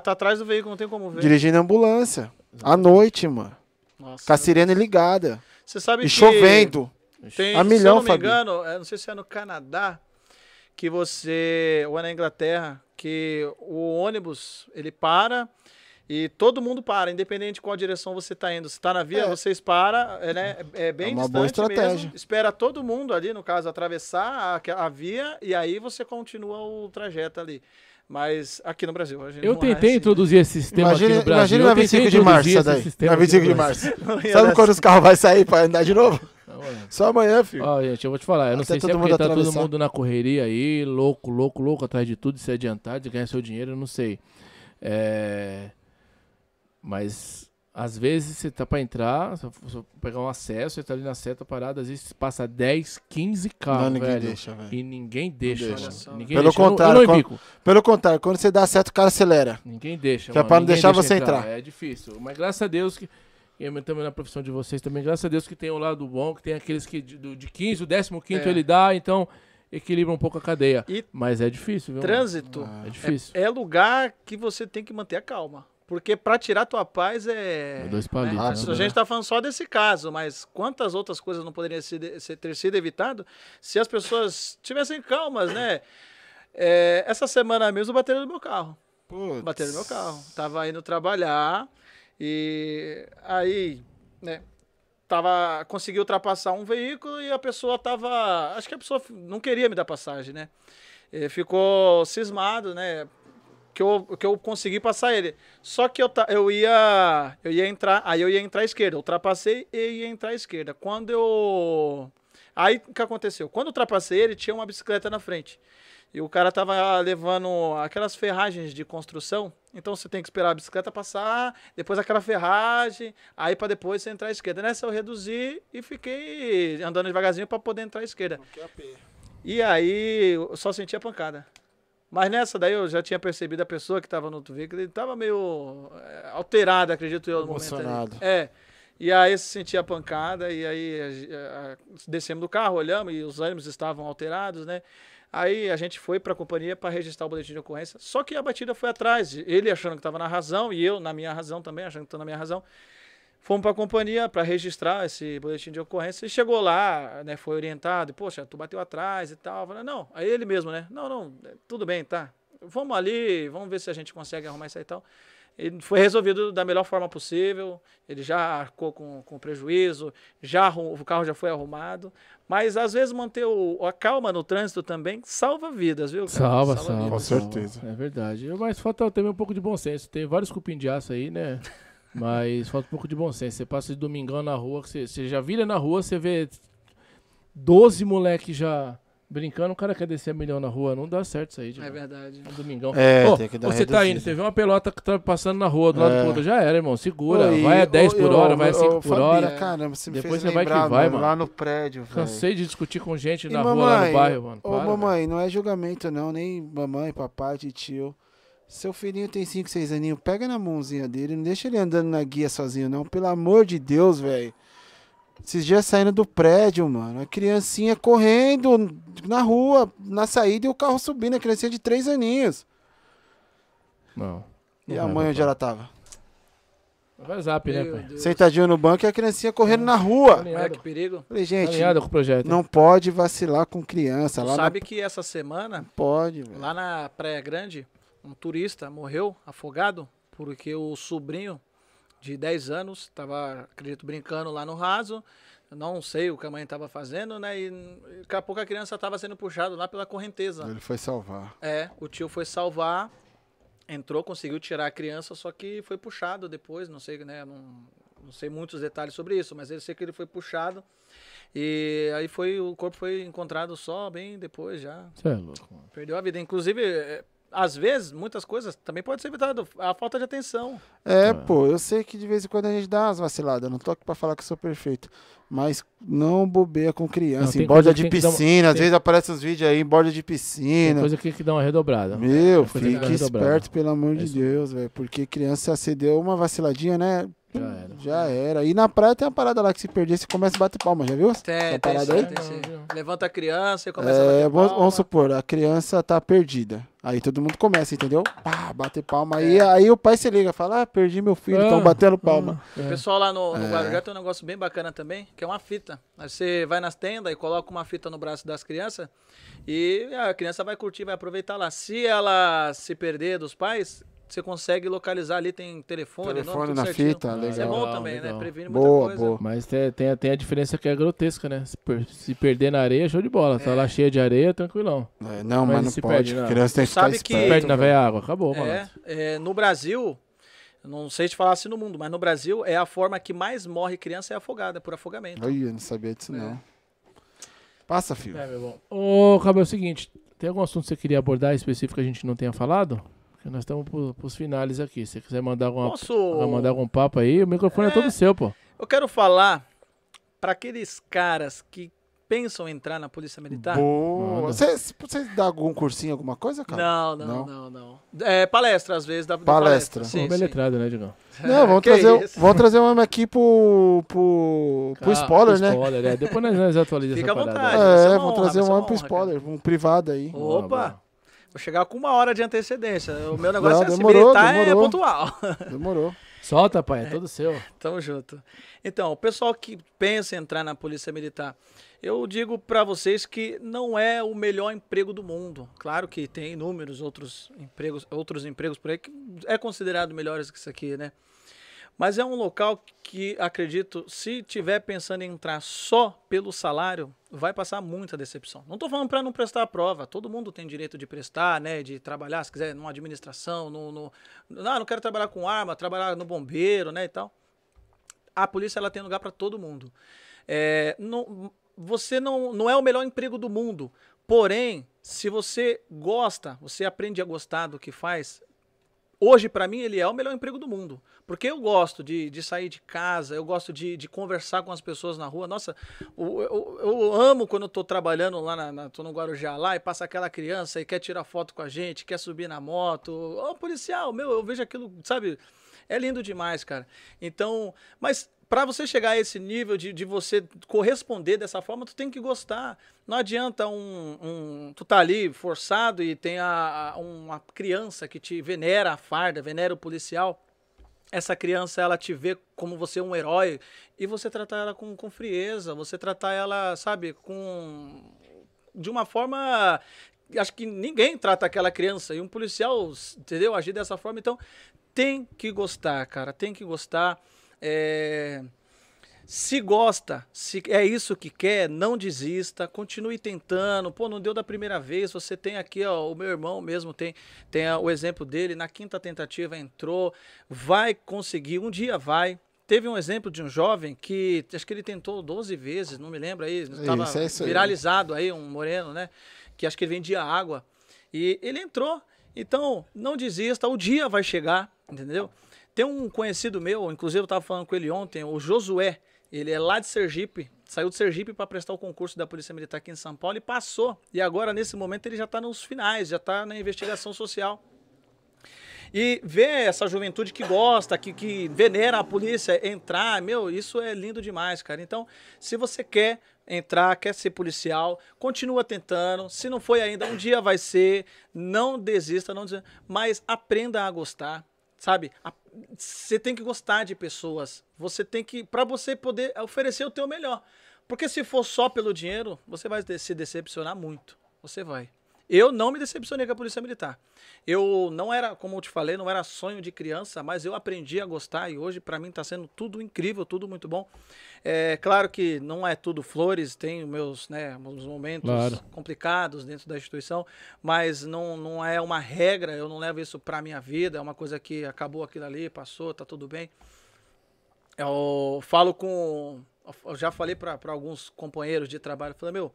Tá atrás do veículo, não tem como ver. Dirigindo ambulância. À noite, mano. Nossa. Com a sirene ligada. Você sabe que... E chovendo. Tem, a milhão, se eu não me engano, não sei se é no Canadá, que você, ou é na Inglaterra, que o ônibus, ele para e todo mundo para, independente de qual direção você está indo. Se está na via, vocês param, né? É bem uma boa estratégia. Mesmo, espera todo mundo ali, no caso, atravessar a via e aí você continua o trajeto ali. Mas aqui no Brasil... A gente eu tentei introduzir esse sistema aqui no Brasil. Imagina na 25 de março, essa daí. Na 25 de março. Sabe quando os carros vão sair para andar de novo? Só amanhã, filho. Ó, gente, eu vou te falar. Eu não sei se é porque tá todo mundo na correria aí, louco, louco, louco, atrás de tudo, de se adiantar, de ganhar seu dinheiro, eu não sei. Mas, às vezes, você tá pra entrar, só pegar um acesso, você tá ali na seta parada, às vezes passa 10, 15 carros, não, ninguém velho. Deixa, velho. E ninguém deixa, ninguém pelo deixa. Contrário, pelo contrário, quando você dá acesso, o cara acelera. Ninguém deixa, que é pra não deixar você entrar. É difícil. Mas, graças a Deus que... E também na profissão de vocês também, graças a Deus que tem o lado bom, que tem aqueles que de 15, o 15º ele dá, então equilibra um pouco a cadeia. Mas é difícil, viu? Trânsito é difícil. É lugar que você tem que manter a calma. Porque pra tirar tua paz é dois palitos, né? A gente tá falando só desse caso, mas quantas outras coisas não poderiam ter sido evitado se as pessoas tivessem calmas, né? Essa semana mesmo bateram no meu carro. Putz. Bateram no meu carro. Tava indo trabalhar. E aí, né, consegui ultrapassar um veículo e a pessoa tava... Acho que a pessoa não queria me dar passagem, né? E ficou cismado, né? Que eu consegui passar ele. Só que eu ia entrar... Aí eu ia entrar à esquerda. Ultrapassei e ia entrar à esquerda. Aí o que aconteceu? Quando eu ultrapassei ele, tinha uma bicicleta na frente. E o cara tava levando aquelas ferragens de construção. Então você tem que esperar a bicicleta passar, depois aquela ferragem, aí para depois você entrar à esquerda. Nessa eu reduzi e fiquei andando devagarzinho para poder entrar à esquerda. E aí eu só senti a pancada. Mas nessa daí eu já tinha percebido a pessoa que estava no outro veículo, ele estava meio alterado, acredito eu, no momento. Emocionado. E aí eu senti a pancada, e aí descemos do carro, olhamos, e os ânimos estavam alterados, né? Aí a gente foi para a companhia para registrar o boletim de ocorrência, só que a batida foi atrás, ele achando que estava na razão e eu na minha razão também, achando que estou na minha razão. Fomos para a companhia para registrar esse boletim de ocorrência e chegou lá, né, foi orientado, poxa, tu bateu atrás e tal. Eu falei, não, aí ele mesmo, né, não, tudo bem, tá, vamos ali, vamos ver se a gente consegue arrumar isso aí e tal. E foi resolvido da melhor forma possível, ele já arcou com prejuízo, o carro já foi arrumado, mas às vezes manter a calma no trânsito também salva vidas, viu? Salva vidas. Com certeza. É verdade, mas falta também um pouco de bom senso, tem vários cupim de aço aí, né? Mas falta um pouco de bom senso, você passa de domingão na rua, você já vira na rua, você vê 12 moleques já... Brincando, o cara quer descer 1 milhão na rua, não dá certo isso aí. É verdade. É um domingão. Tem que dar você reduzida. Tá indo, você vê uma pelota que tá passando na rua do lado do outro, já era, irmão, segura. Vai a 10 por hora, vai a 5 por hora. Caramba, você me fez lembrar, vai que vai, mano. Lá no prédio, velho. Cansei de discutir com gente na rua, lá no bairro, mano. Para, mamãe, velho. Não é julgamento não, nem mamãe, papai, tio. Seu filhinho tem 5, 6 aninhos, pega na mãozinha dele, não deixa ele andando na guia sozinho não, pelo amor de Deus, velho. Esses dias saindo do prédio, mano, a criancinha correndo na rua, na saída e o carro subindo, a criancinha de 3 aninhos. Não. E a mãe, onde ela tava? WhatsApp, né, pai? Sentadinho no banco e a criancinha correndo na rua. Olha que perigo. Falei, gente, com o projeto, não pode vacilar com criança. Lá sabe na... que essa semana, pode, véio, lá na Praia Grande, um turista morreu afogado porque o sobrinho de 10 anos estava, acredito, brincando lá no raso. Não sei o que a mãe estava fazendo, né? E daqui a pouco a criança estava sendo puxada lá pela correnteza. Ele foi salvar. É, o tio foi salvar. Entrou, conseguiu tirar a criança, só que foi puxado depois, não sei, né, não sei muitos detalhes sobre isso, mas eu sei que ele foi puxado e aí foi, o corpo foi encontrado só bem depois já. Você é louco, mano. Perdeu a vida. Inclusive, às vezes, muitas coisas também pode ser evitado, a falta de atenção. É, pô, eu sei que de vez em quando a gente dá umas vaciladas, não tô aqui pra falar que sou perfeito, mas não bobeia com criança, não, em borda de piscina, às vezes aparecem uns vídeos aí em borda de piscina. Tem coisa que dá uma redobrada. Meu, fique esperto, pelo amor de Deus, velho, porque criança, se deu uma vaciladinha, né? Já era. Já era. E na praia tem uma parada lá que se perder, você começa a bater palma, já viu? Tem, levanta a criança e começa a bater palma. Vamos supor, a criança tá perdida. Aí todo mundo começa, entendeu? Pá, bater palma. Aí o pai se liga, fala, ah, perdi meu filho, estão batendo palma. O pessoal lá no Guarujá tem um negócio bem bacana também, que é uma fita. Aí você vai nas tendas e coloca uma fita no braço das crianças e a criança vai curtir, vai aproveitar lá. Se ela se perder dos pais... Você consegue localizar ali, tem telefone na fita, legal. Isso é bom também, legal, né? Previne muita coisa. Boa. Mas tem a diferença que é grotesca, né? Se perder na areia, show de bola. Tá lá cheia de areia, tranquilão. É, não, mas não se pode. Perde, criança tem que ficar esperto. Se perde na velha água, acabou, mano. No Brasil, não sei te falar assim no mundo, mas no Brasil é a forma que mais morre criança é afogada, por afogamento. Ai, eu não sabia disso, não. Passa, filho. Meu bom. Ô, Cabo, é o seguinte, tem algum assunto que você queria abordar específico que a gente não tenha falado? Nós estamos pros finales aqui. Se você quiser mandar algum papo aí, o microfone é todo seu, pô. Eu quero falar para aqueles caras que pensam em entrar na Polícia Militar. Boa. Você dá algum cursinho, alguma coisa, cara? Não. É palestra, às vezes. Palestra. Sim, bem letrado, né, Digão? Não, vamos trazer uma aqui pro spoiler, né? Spoiler, é. Depois nós atualizamos essa parada. Fica à vontade. É, vamos trazer uma pro spoiler, um privado aí. Opa! Vou chegar com 1 hora de antecedência. O meu negócio é pontual. Demorou. Solta, pai. É todo seu. Tamo junto. Então, o pessoal que pensa em entrar na Polícia Militar, eu digo pra vocês que não é o melhor emprego do mundo. Claro que tem inúmeros outros empregos por aí que é considerado melhores que isso aqui, né? Mas é um local que, acredito, se tiver pensando em entrar só pelo salário, vai passar muita decepção. Não estou falando para não prestar a prova. Todo mundo tem direito de prestar, né? De trabalhar, se quiser, numa administração, não quero trabalhar com arma, trabalhar no bombeiro, né? E tal. A polícia, ela tem lugar para todo mundo. Não é o melhor emprego do mundo. Porém, se você gosta, você aprende a gostar do que faz. Hoje, para mim, ele é o melhor emprego do mundo. Porque eu gosto de sair de casa, eu gosto de conversar com as pessoas na rua. Nossa, eu amo quando eu tô trabalhando lá, tô no Guarujá lá, e passa aquela criança e quer tirar foto com a gente, quer subir na moto. Ô, policial, meu, eu vejo aquilo, sabe? É lindo demais, cara. Então, mas... Para você chegar a esse nível de você corresponder dessa forma, tu tem que gostar. Não adianta tu tá ali forçado e tem uma criança que te venera a farda, venera o policial. Essa criança, ela te vê como você um herói e você tratar ela com frieza, você tratar ela, sabe, de uma forma... Acho que ninguém trata aquela criança e um policial, entendeu, agir dessa forma. Então, tem que gostar, cara, tem que gostar. Se gosta, se é isso que quer, não desista, continue tentando. Pô, não deu da primeira vez, você tem aqui, ó, o meu irmão mesmo tem o exemplo dele, na 5ª tentativa entrou, vai conseguir, um dia vai. Teve um exemplo de um jovem que, acho que ele tentou 12 vezes, não me lembro aí, estava viralizado aí, um moreno, né, que acho que ele vendia água, e ele entrou. Então, não desista, o dia vai chegar, entendeu? Tem um conhecido meu, inclusive eu estava falando com ele ontem, o Josué, ele é lá de Sergipe, saiu de Sergipe para prestar o concurso da Polícia Militar aqui em São Paulo e passou. E agora, nesse momento, ele já está nos finais, já está na investigação social. E ver essa juventude que gosta, que venera a polícia, entrar, meu, isso é lindo demais, cara. Então, se você quer entrar, quer ser policial, continua tentando, se não foi ainda, um dia vai ser, não desista, mas aprenda a gostar. sabe? Você tem que gostar de pessoas, você tem que, para você poder oferecer o teu melhor. Porque se for só pelo dinheiro, você vai se decepcionar muito, você vai. Eu não me decepcionei com a Polícia Militar. Eu não era, como eu te falei, não era sonho de criança, mas eu aprendi a gostar e hoje para mim tá sendo tudo incrível, tudo muito bom. É claro que não é tudo flores, tem meus, né, meus momentos complicados dentro da instituição, mas não é uma regra, eu não levo isso pra minha vida, é uma coisa que acabou aquilo ali, passou, tá tudo bem. Eu falo com... Eu já falei para alguns companheiros de trabalho, falei, meu...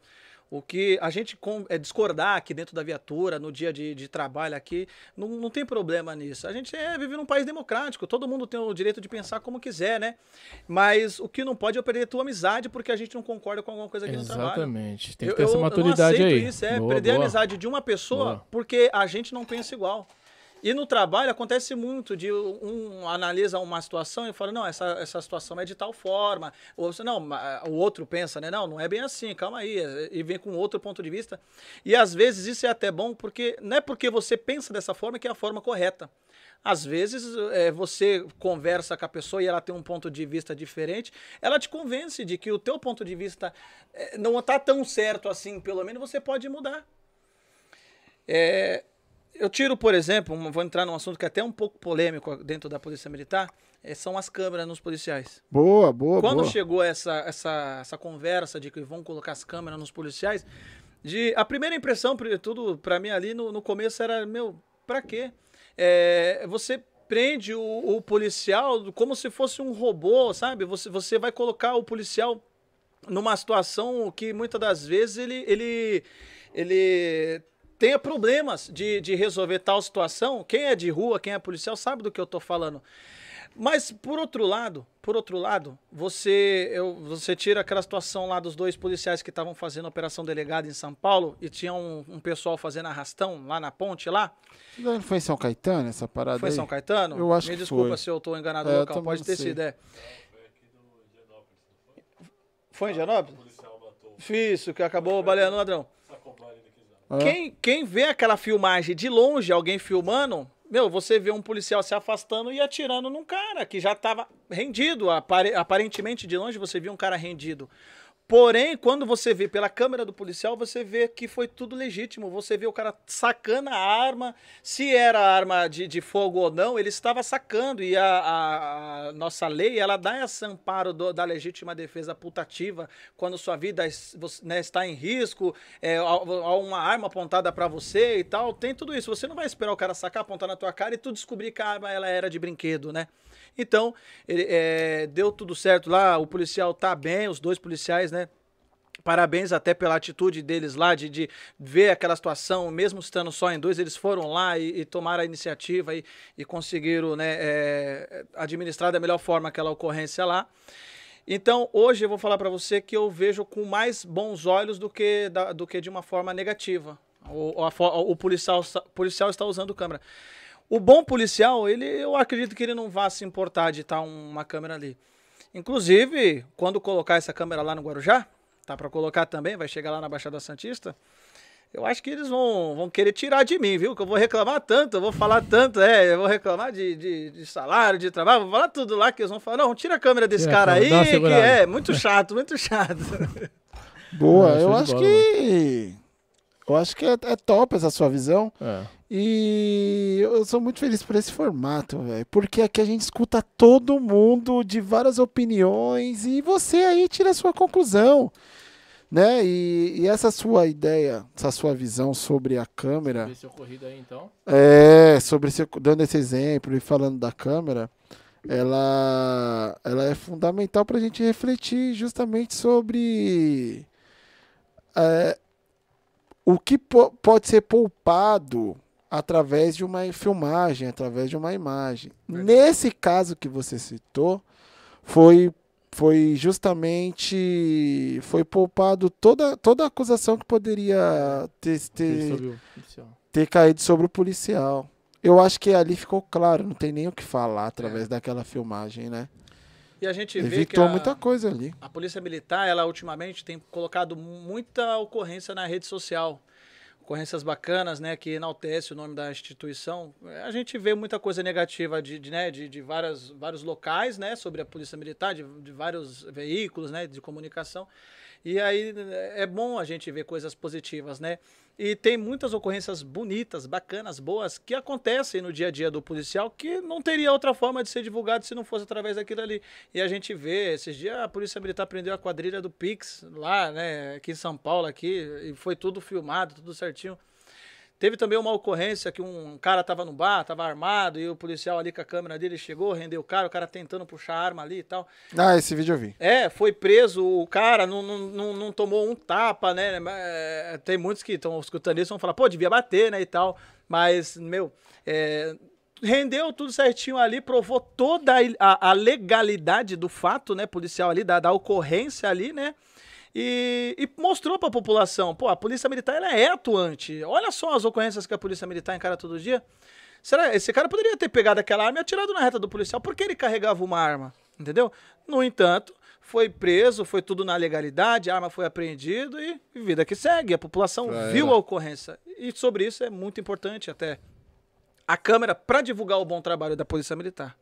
O que a gente discordar aqui dentro da viatura, no dia de trabalho aqui, não tem problema nisso. A gente vive num país democrático, todo mundo tem o direito de pensar como quiser, né? Mas o que não pode é perder a tua amizade porque a gente não concorda com alguma coisa aqui no trabalho. Exatamente, tem que ter essa maturidade aí. Eu não aceito isso, perder a amizade de uma pessoa porque a gente não pensa igual. E no trabalho acontece muito de um analisa uma situação e fala, não, essa situação é de tal forma. Ou, não, o outro pensa, né? Não é bem assim, calma aí. E vem com outro ponto de vista. E às vezes isso é até bom, porque não é porque você pensa dessa forma que é a forma correta. Às vezes você conversa com a pessoa e ela tem um ponto de vista diferente, ela te convence de que o teu ponto de vista não está tão certo assim, pelo menos você pode mudar. Eu tiro, por exemplo, vou entrar num assunto que é até um pouco polêmico dentro da Polícia Militar, são as câmeras nos policiais. Quando chegou essa conversa de que vão colocar as câmeras nos policiais, a primeira impressão, tudo pra mim ali no começo era, meu, pra quê? Você prende o policial como se fosse um robô, sabe? Você vai colocar o policial numa situação que muitas das vezes ele tenha problemas de resolver tal situação. Quem é de rua, quem é policial, sabe do que eu tô falando. Mas, por outro lado, você tira aquela situação lá dos dois policiais que estavam fazendo a operação delegada em São Paulo e tinha um pessoal fazendo arrastão lá na ponte, lá. Não foi em São Caetano essa parada aí? Foi em São Caetano? Eu acho que foi. Me desculpa se eu tô enganado no local, pode ter sido, Foi aqui do Genópolis, não foi? Foi em Genópolis? O policial matou. Isso, que acabou baleando o ladrão. Quem vê aquela filmagem de longe, alguém filmando, meu, você vê um policial se afastando e atirando num cara que já estava rendido. Aparentemente, de longe, você viu um cara rendido. Porém, quando você vê pela câmera do policial, você vê que foi tudo legítimo. Você vê o cara sacando a arma, se era arma de fogo ou não, ele estava sacando. E a nossa lei, ela dá esse amparo da legítima defesa putativa, quando sua vida, né, está em risco, há uma arma apontada para você e tal, tem tudo isso. Você não vai esperar o cara sacar, apontar na tua cara e tu descobrir que a arma ela era de brinquedo, né? Então, deu tudo certo lá, o policial tá bem, os dois policiais, né? Parabéns até pela atitude deles lá, de ver aquela situação, mesmo estando só em dois, eles foram lá e tomaram a iniciativa e conseguiram, né, administrar da melhor forma aquela ocorrência lá. Então, hoje eu vou falar para você que eu vejo com mais bons olhos do que de uma forma negativa. O policial está usando câmera. O bom policial, eu acredito que ele não vá se importar de estar uma câmera ali. Inclusive, quando colocar essa câmera lá no Guarujá, tá para colocar também, vai chegar lá na Baixada Santista, eu acho que eles vão querer tirar de mim, viu? Que eu vou reclamar tanto, eu vou falar tanto, eu vou reclamar de salário, de trabalho, vou falar tudo lá que eles vão falar, não, tira a câmera desse cara aí, que é muito chato, muito chato. Boa, eu acho que é top essa sua visão. E eu sou muito feliz por esse formato, velho. Porque aqui a gente escuta todo mundo de várias opiniões e você aí tira a sua conclusão, né? E essa sua ideia, essa sua visão sobre a câmera... Sobre esse ocorrido aí, então? Dando esse exemplo e falando da câmera, ela é fundamental pra gente refletir justamente sobre... o que pode ser poupado através de uma filmagem, através de uma imagem. Nesse caso que você citou, foi poupado toda a acusação que poderia ter caído sobre o policial. Eu acho que ali ficou claro, não tem nem o que falar através daquela filmagem, né? E a gente vê evitou que muita coisa ali. A Polícia Militar, ela ultimamente tem colocado muita ocorrência na rede social. Ocorrências bacanas, né, que enaltece o nome da instituição. A gente vê muita coisa negativa de vários locais, né, sobre a Polícia Militar, de vários veículos, né, de comunicação. E aí é bom a gente ver coisas positivas, né? E tem muitas ocorrências bonitas, bacanas, boas, que acontecem no dia a dia do policial, que não teria outra forma de ser divulgado se não fosse através daquilo ali. E a gente vê, esses dias a Polícia Militar prendeu a quadrilha do Pix, lá, né, aqui em São Paulo, aqui, e foi tudo filmado, tudo certinho. Teve também uma ocorrência que um cara estava no bar, estava armado, e o policial ali com a câmera dele chegou, rendeu o cara tentando puxar a arma ali e tal. Ah, esse vídeo eu vi. É, foi preso, o cara não tomou um tapa, né? Tem muitos que estão escutando isso, vão falar, pô, devia bater, né, e tal. Mas, meu, rendeu tudo certinho ali, provou toda a legalidade do fato, né, policial ali, da ocorrência ali, né? E mostrou para a população, pô, a Polícia Militar ela é atuante. Olha só as ocorrências que a Polícia Militar encara todo dia. Será esse cara poderia ter pegado aquela arma e atirado na reta do policial? Porque ele carregava uma arma, entendeu? No entanto, foi preso, foi tudo na legalidade, a arma foi apreendida e vida que segue. A população viu a ocorrência. E sobre isso é muito importante até a câmera para divulgar o bom trabalho da Polícia Militar.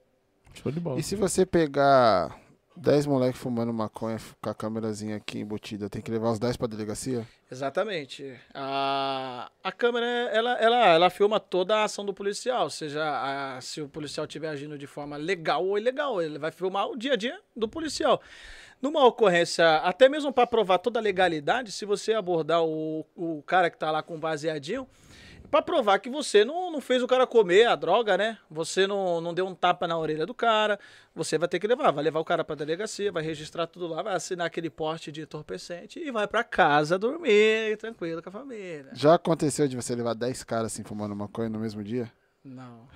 Show de bola. E se você pegar 10 moleques fumando maconha com a câmerazinha aqui embutida, tem que levar os 10 pra delegacia? Exatamente. A câmera, ela filma toda a ação do policial, seja se o policial estiver agindo de forma legal ou ilegal, ele vai filmar o dia a dia do policial. Numa ocorrência, até mesmo para provar toda a legalidade, se você abordar o cara que tá lá com baseadinho, pra provar que você não fez o cara comer a droga, né? Você não deu um tapa na orelha do cara. Você vai ter que levar. Vai levar o cara pra delegacia, vai registrar tudo lá, vai assinar aquele porte de entorpecente e vai pra casa dormir tranquilo com a família. Já aconteceu de você levar 10 caras assim fumando maconha no mesmo dia? Não.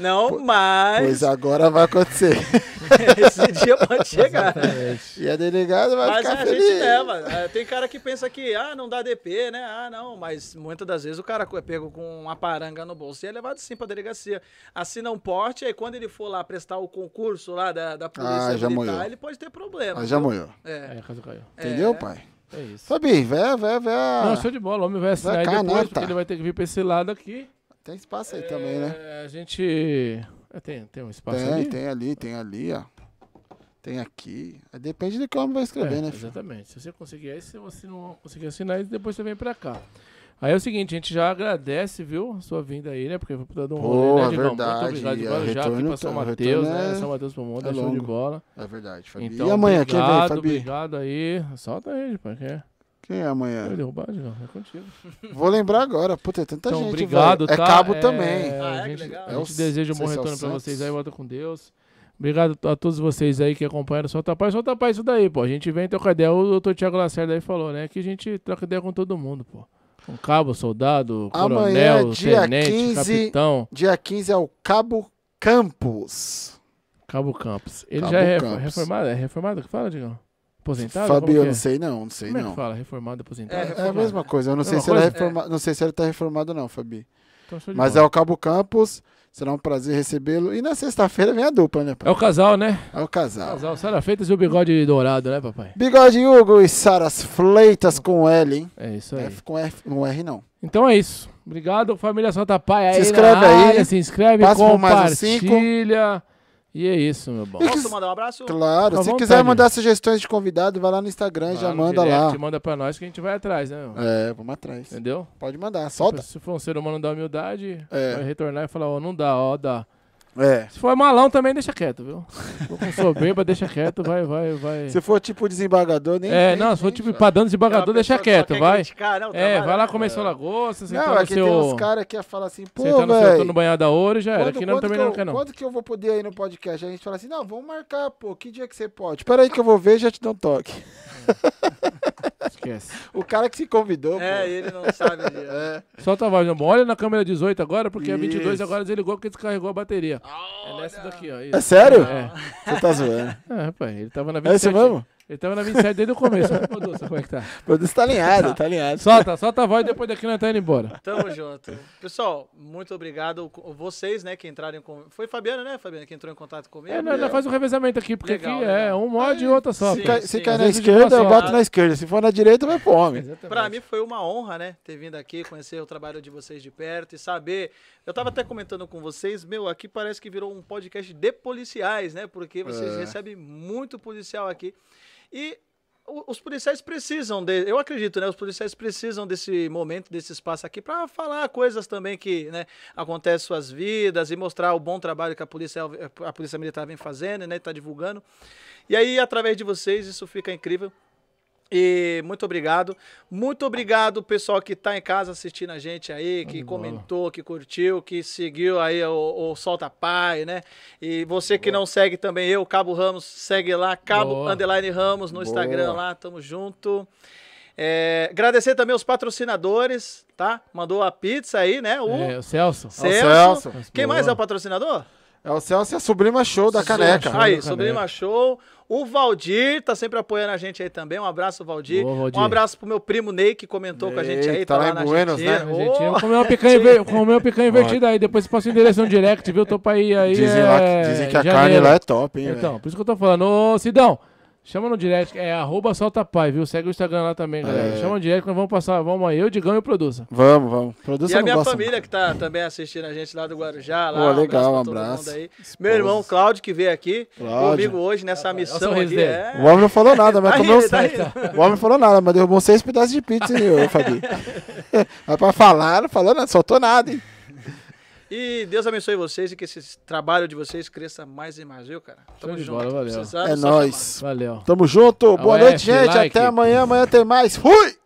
Não, não, mas... Pois agora vai acontecer. Esse dia pode chegar. E a delegada vai ficar feliz. Mas a gente leva. Tem cara que pensa que, ah, não dá DP, né? Ah, não. Mas muitas das vezes o cara é pego com uma paranga no bolso e é levado sim pra delegacia. Assina um porte, aí quando ele for lá prestar o concurso lá da polícia militar, ele pode ter problema. Ah, já moiou. É. Entendeu, pai? É isso. Fabi, vai. Não, show de bola. O homem vai assinar depois, porque ele vai ter que vir pra esse lado aqui. Tem espaço aí também, né? A gente... Tem um espaço ali? Tem ali, ó. Tem aqui. Depende do que o homem vai escrever, né, filho? Exatamente. Se você conseguir esse, se você não conseguir assinar, depois você vem pra cá. Aí é o seguinte, a gente já agradece, viu, a sua vinda aí, né? Porque foi pra dar um rolê, né, Digão? Muito obrigado de Guarujá, aqui pra São Mateus, né? São Mateus pro mundo, é show de bola. É verdade, Fabi. Então, e amanhã, quem vem, Fabi? Obrigado aí. Solta aí, pai, quem é? Quem é amanhã? Vai derrubar, Digão? É contigo. Vou lembrar agora. Puta, é tanta gente. Obrigado, velho. Tá? É Cabo também. Ah, que legal. A gente deseja um bom retorno pra vocês aí. Volta com Deus. Obrigado a todos vocês aí que acompanharam o Solta Pai. Solta Pai isso daí, pô. A gente vem trocar ideia. O doutor Tiago Lacerda aí falou, né? Que a gente troca ideia com todo mundo, pô. Com cabo, soldado, coronel, amanhã, tenente, 15, capitão. Dia 15 é o Cabo Campos. Cabo Campos. Ele Cabo já é Campos. Reformado? É reformado que fala, Digão? Aposentado? Fabio, eu não sei. Como é que fala? Reformado, aposentado? É a mesma coisa. Eu não sei se ele é reformado, não sei se ele tá reformado, não, Fabi. Mas é o Cabo Campos. Será um prazer recebê-lo. E na sexta-feira vem a dupla, né, papai? É o casal, né? É o casal. Sara Feitas e o bigode dourado, né, papai? Bigode Hugo e Sara Fleitas com L, hein? É isso aí. F com F, não R, não. Então é isso. Obrigado, família Solta Pai. Aí se inscreve aí. Área, se inscreve, compartilha. E é isso, meu bom. Posso mandar um abraço? Claro. Tá, se quiser mandar sugestões de convidado, vai lá no Instagram, já manda direct, lá. Manda pra nós que a gente vai atrás, né, meu? É, vamos atrás. Entendeu? Pode mandar, solta. Se for um ser humano da humildade, vai retornar e falar, ó, não dá, ó, dá. É. Se for malão também, deixa quieto, viu? Se for com soberba, deixa quieto, vai. Se for tipo desembargador, nem... se for tipo padrão desembargador, deixa quieto, vai. Criticar, não, vai lá comer sua lagosta, sentar no seu... Não, aqui tem uns caras que falam assim, pô, velho... Sentar no seu no banhado da ouro e já era. Aqui não, também não quer, não. Quando que eu vou poder ir no podcast? A gente fala assim, não, vamos marcar, pô, que dia que você pode? Pera aí que eu vou ver e já te dou um toque. Esquece. O cara que se convidou, pô. Ele não sabe. Solta a voz, meu amor. Olha na câmera 18 agora, porque a 22 agora desligou porque descarregou a bateria. Olha. É nessa daqui, ó. Isso. É sério? É. Você tá zoando. Rapaz, ele tava na 27. É isso mesmo? Ele tava na 27 desde o começo. Produção, como é que tá? Produção tá alinhado, tá alinhado. Solta a voz, depois daqui nós tá indo embora. Tamo junto. Pessoal, muito obrigado. Vocês, né, que entraram em contato. Foi Fabiano, né, Fabiano, que entrou em contato comigo. É, nós faz um revezamento aqui, porque legal, aqui é um mod e outra só. Sim, se cair na esquerda, eu boto na esquerda. Se for na direita, vai pro homem. Exatamente. Pra mim foi uma honra, né, ter vindo aqui, conhecer o trabalho de vocês de perto e saber. Eu tava até comentando com vocês, meu, aqui parece que virou um podcast de policiais, né, porque vocês recebem muito policial aqui. E os policiais precisam, eu acredito, né? Os policiais precisam desse momento, desse espaço aqui para falar coisas também que, né, acontecem em suas vidas e mostrar o bom trabalho que a polícia militar vem fazendo, né? Está divulgando. E aí, através de vocês, isso fica incrível. E muito obrigado. Muito obrigado, pessoal que está em casa assistindo a gente aí, que comentou, que curtiu, que seguiu aí o Solta Pai, né? E você que não segue também eu, Cabo Ramos, segue lá, Cabo Underline Ramos no Instagram lá, tamo junto. É, agradecer também os patrocinadores, tá? Mandou a pizza aí, né? O Celso. Celso. Quem mais é o patrocinador? É o Celso e a Sublima Show da Caneca. Aí, Sublima Show. O Valdir tá sempre apoiando a gente aí também. Um abraço, Valdir. Boa, Valdir. Um abraço pro meu primo Ney, que comentou com a gente aí. Tá lá em Buenos, né? Oh, comeu uma picanha invertida aí. Depois você passa em direção direct, viu? Tô pra ir aí. Dizem que a carne lá é top, hein? Então, por isso que eu tô falando. Ô, Sidão, chama no direct. É @soltapai, viu? Segue o Instagram lá também, galera. Chama no direct que nós vamos passar. Vamos aí. Eu, Digão e o Produza. Vamos. Produza e a minha família que tá também assistindo a gente lá do Guarujá. Lá, legal, um abraço. Todo mundo aí. Meu irmão, Cláudio, que veio aqui comigo hoje nessa missão aqui. O homem não falou nada, mas comeu certo. O homem não falou nada, mas derrubou 6 pedaços de pizza, hein, Fabi? Mas pra falar, não falou nada, soltou nada, hein? E Deus abençoe vocês e que esse trabalho de vocês cresça mais e mais, viu, cara? Tamo junto. Bola, valeu. É nóis. Valeu. Tamo junto. Boa noite, gente. Like. Até amanhã. Amanhã tem mais. Fui!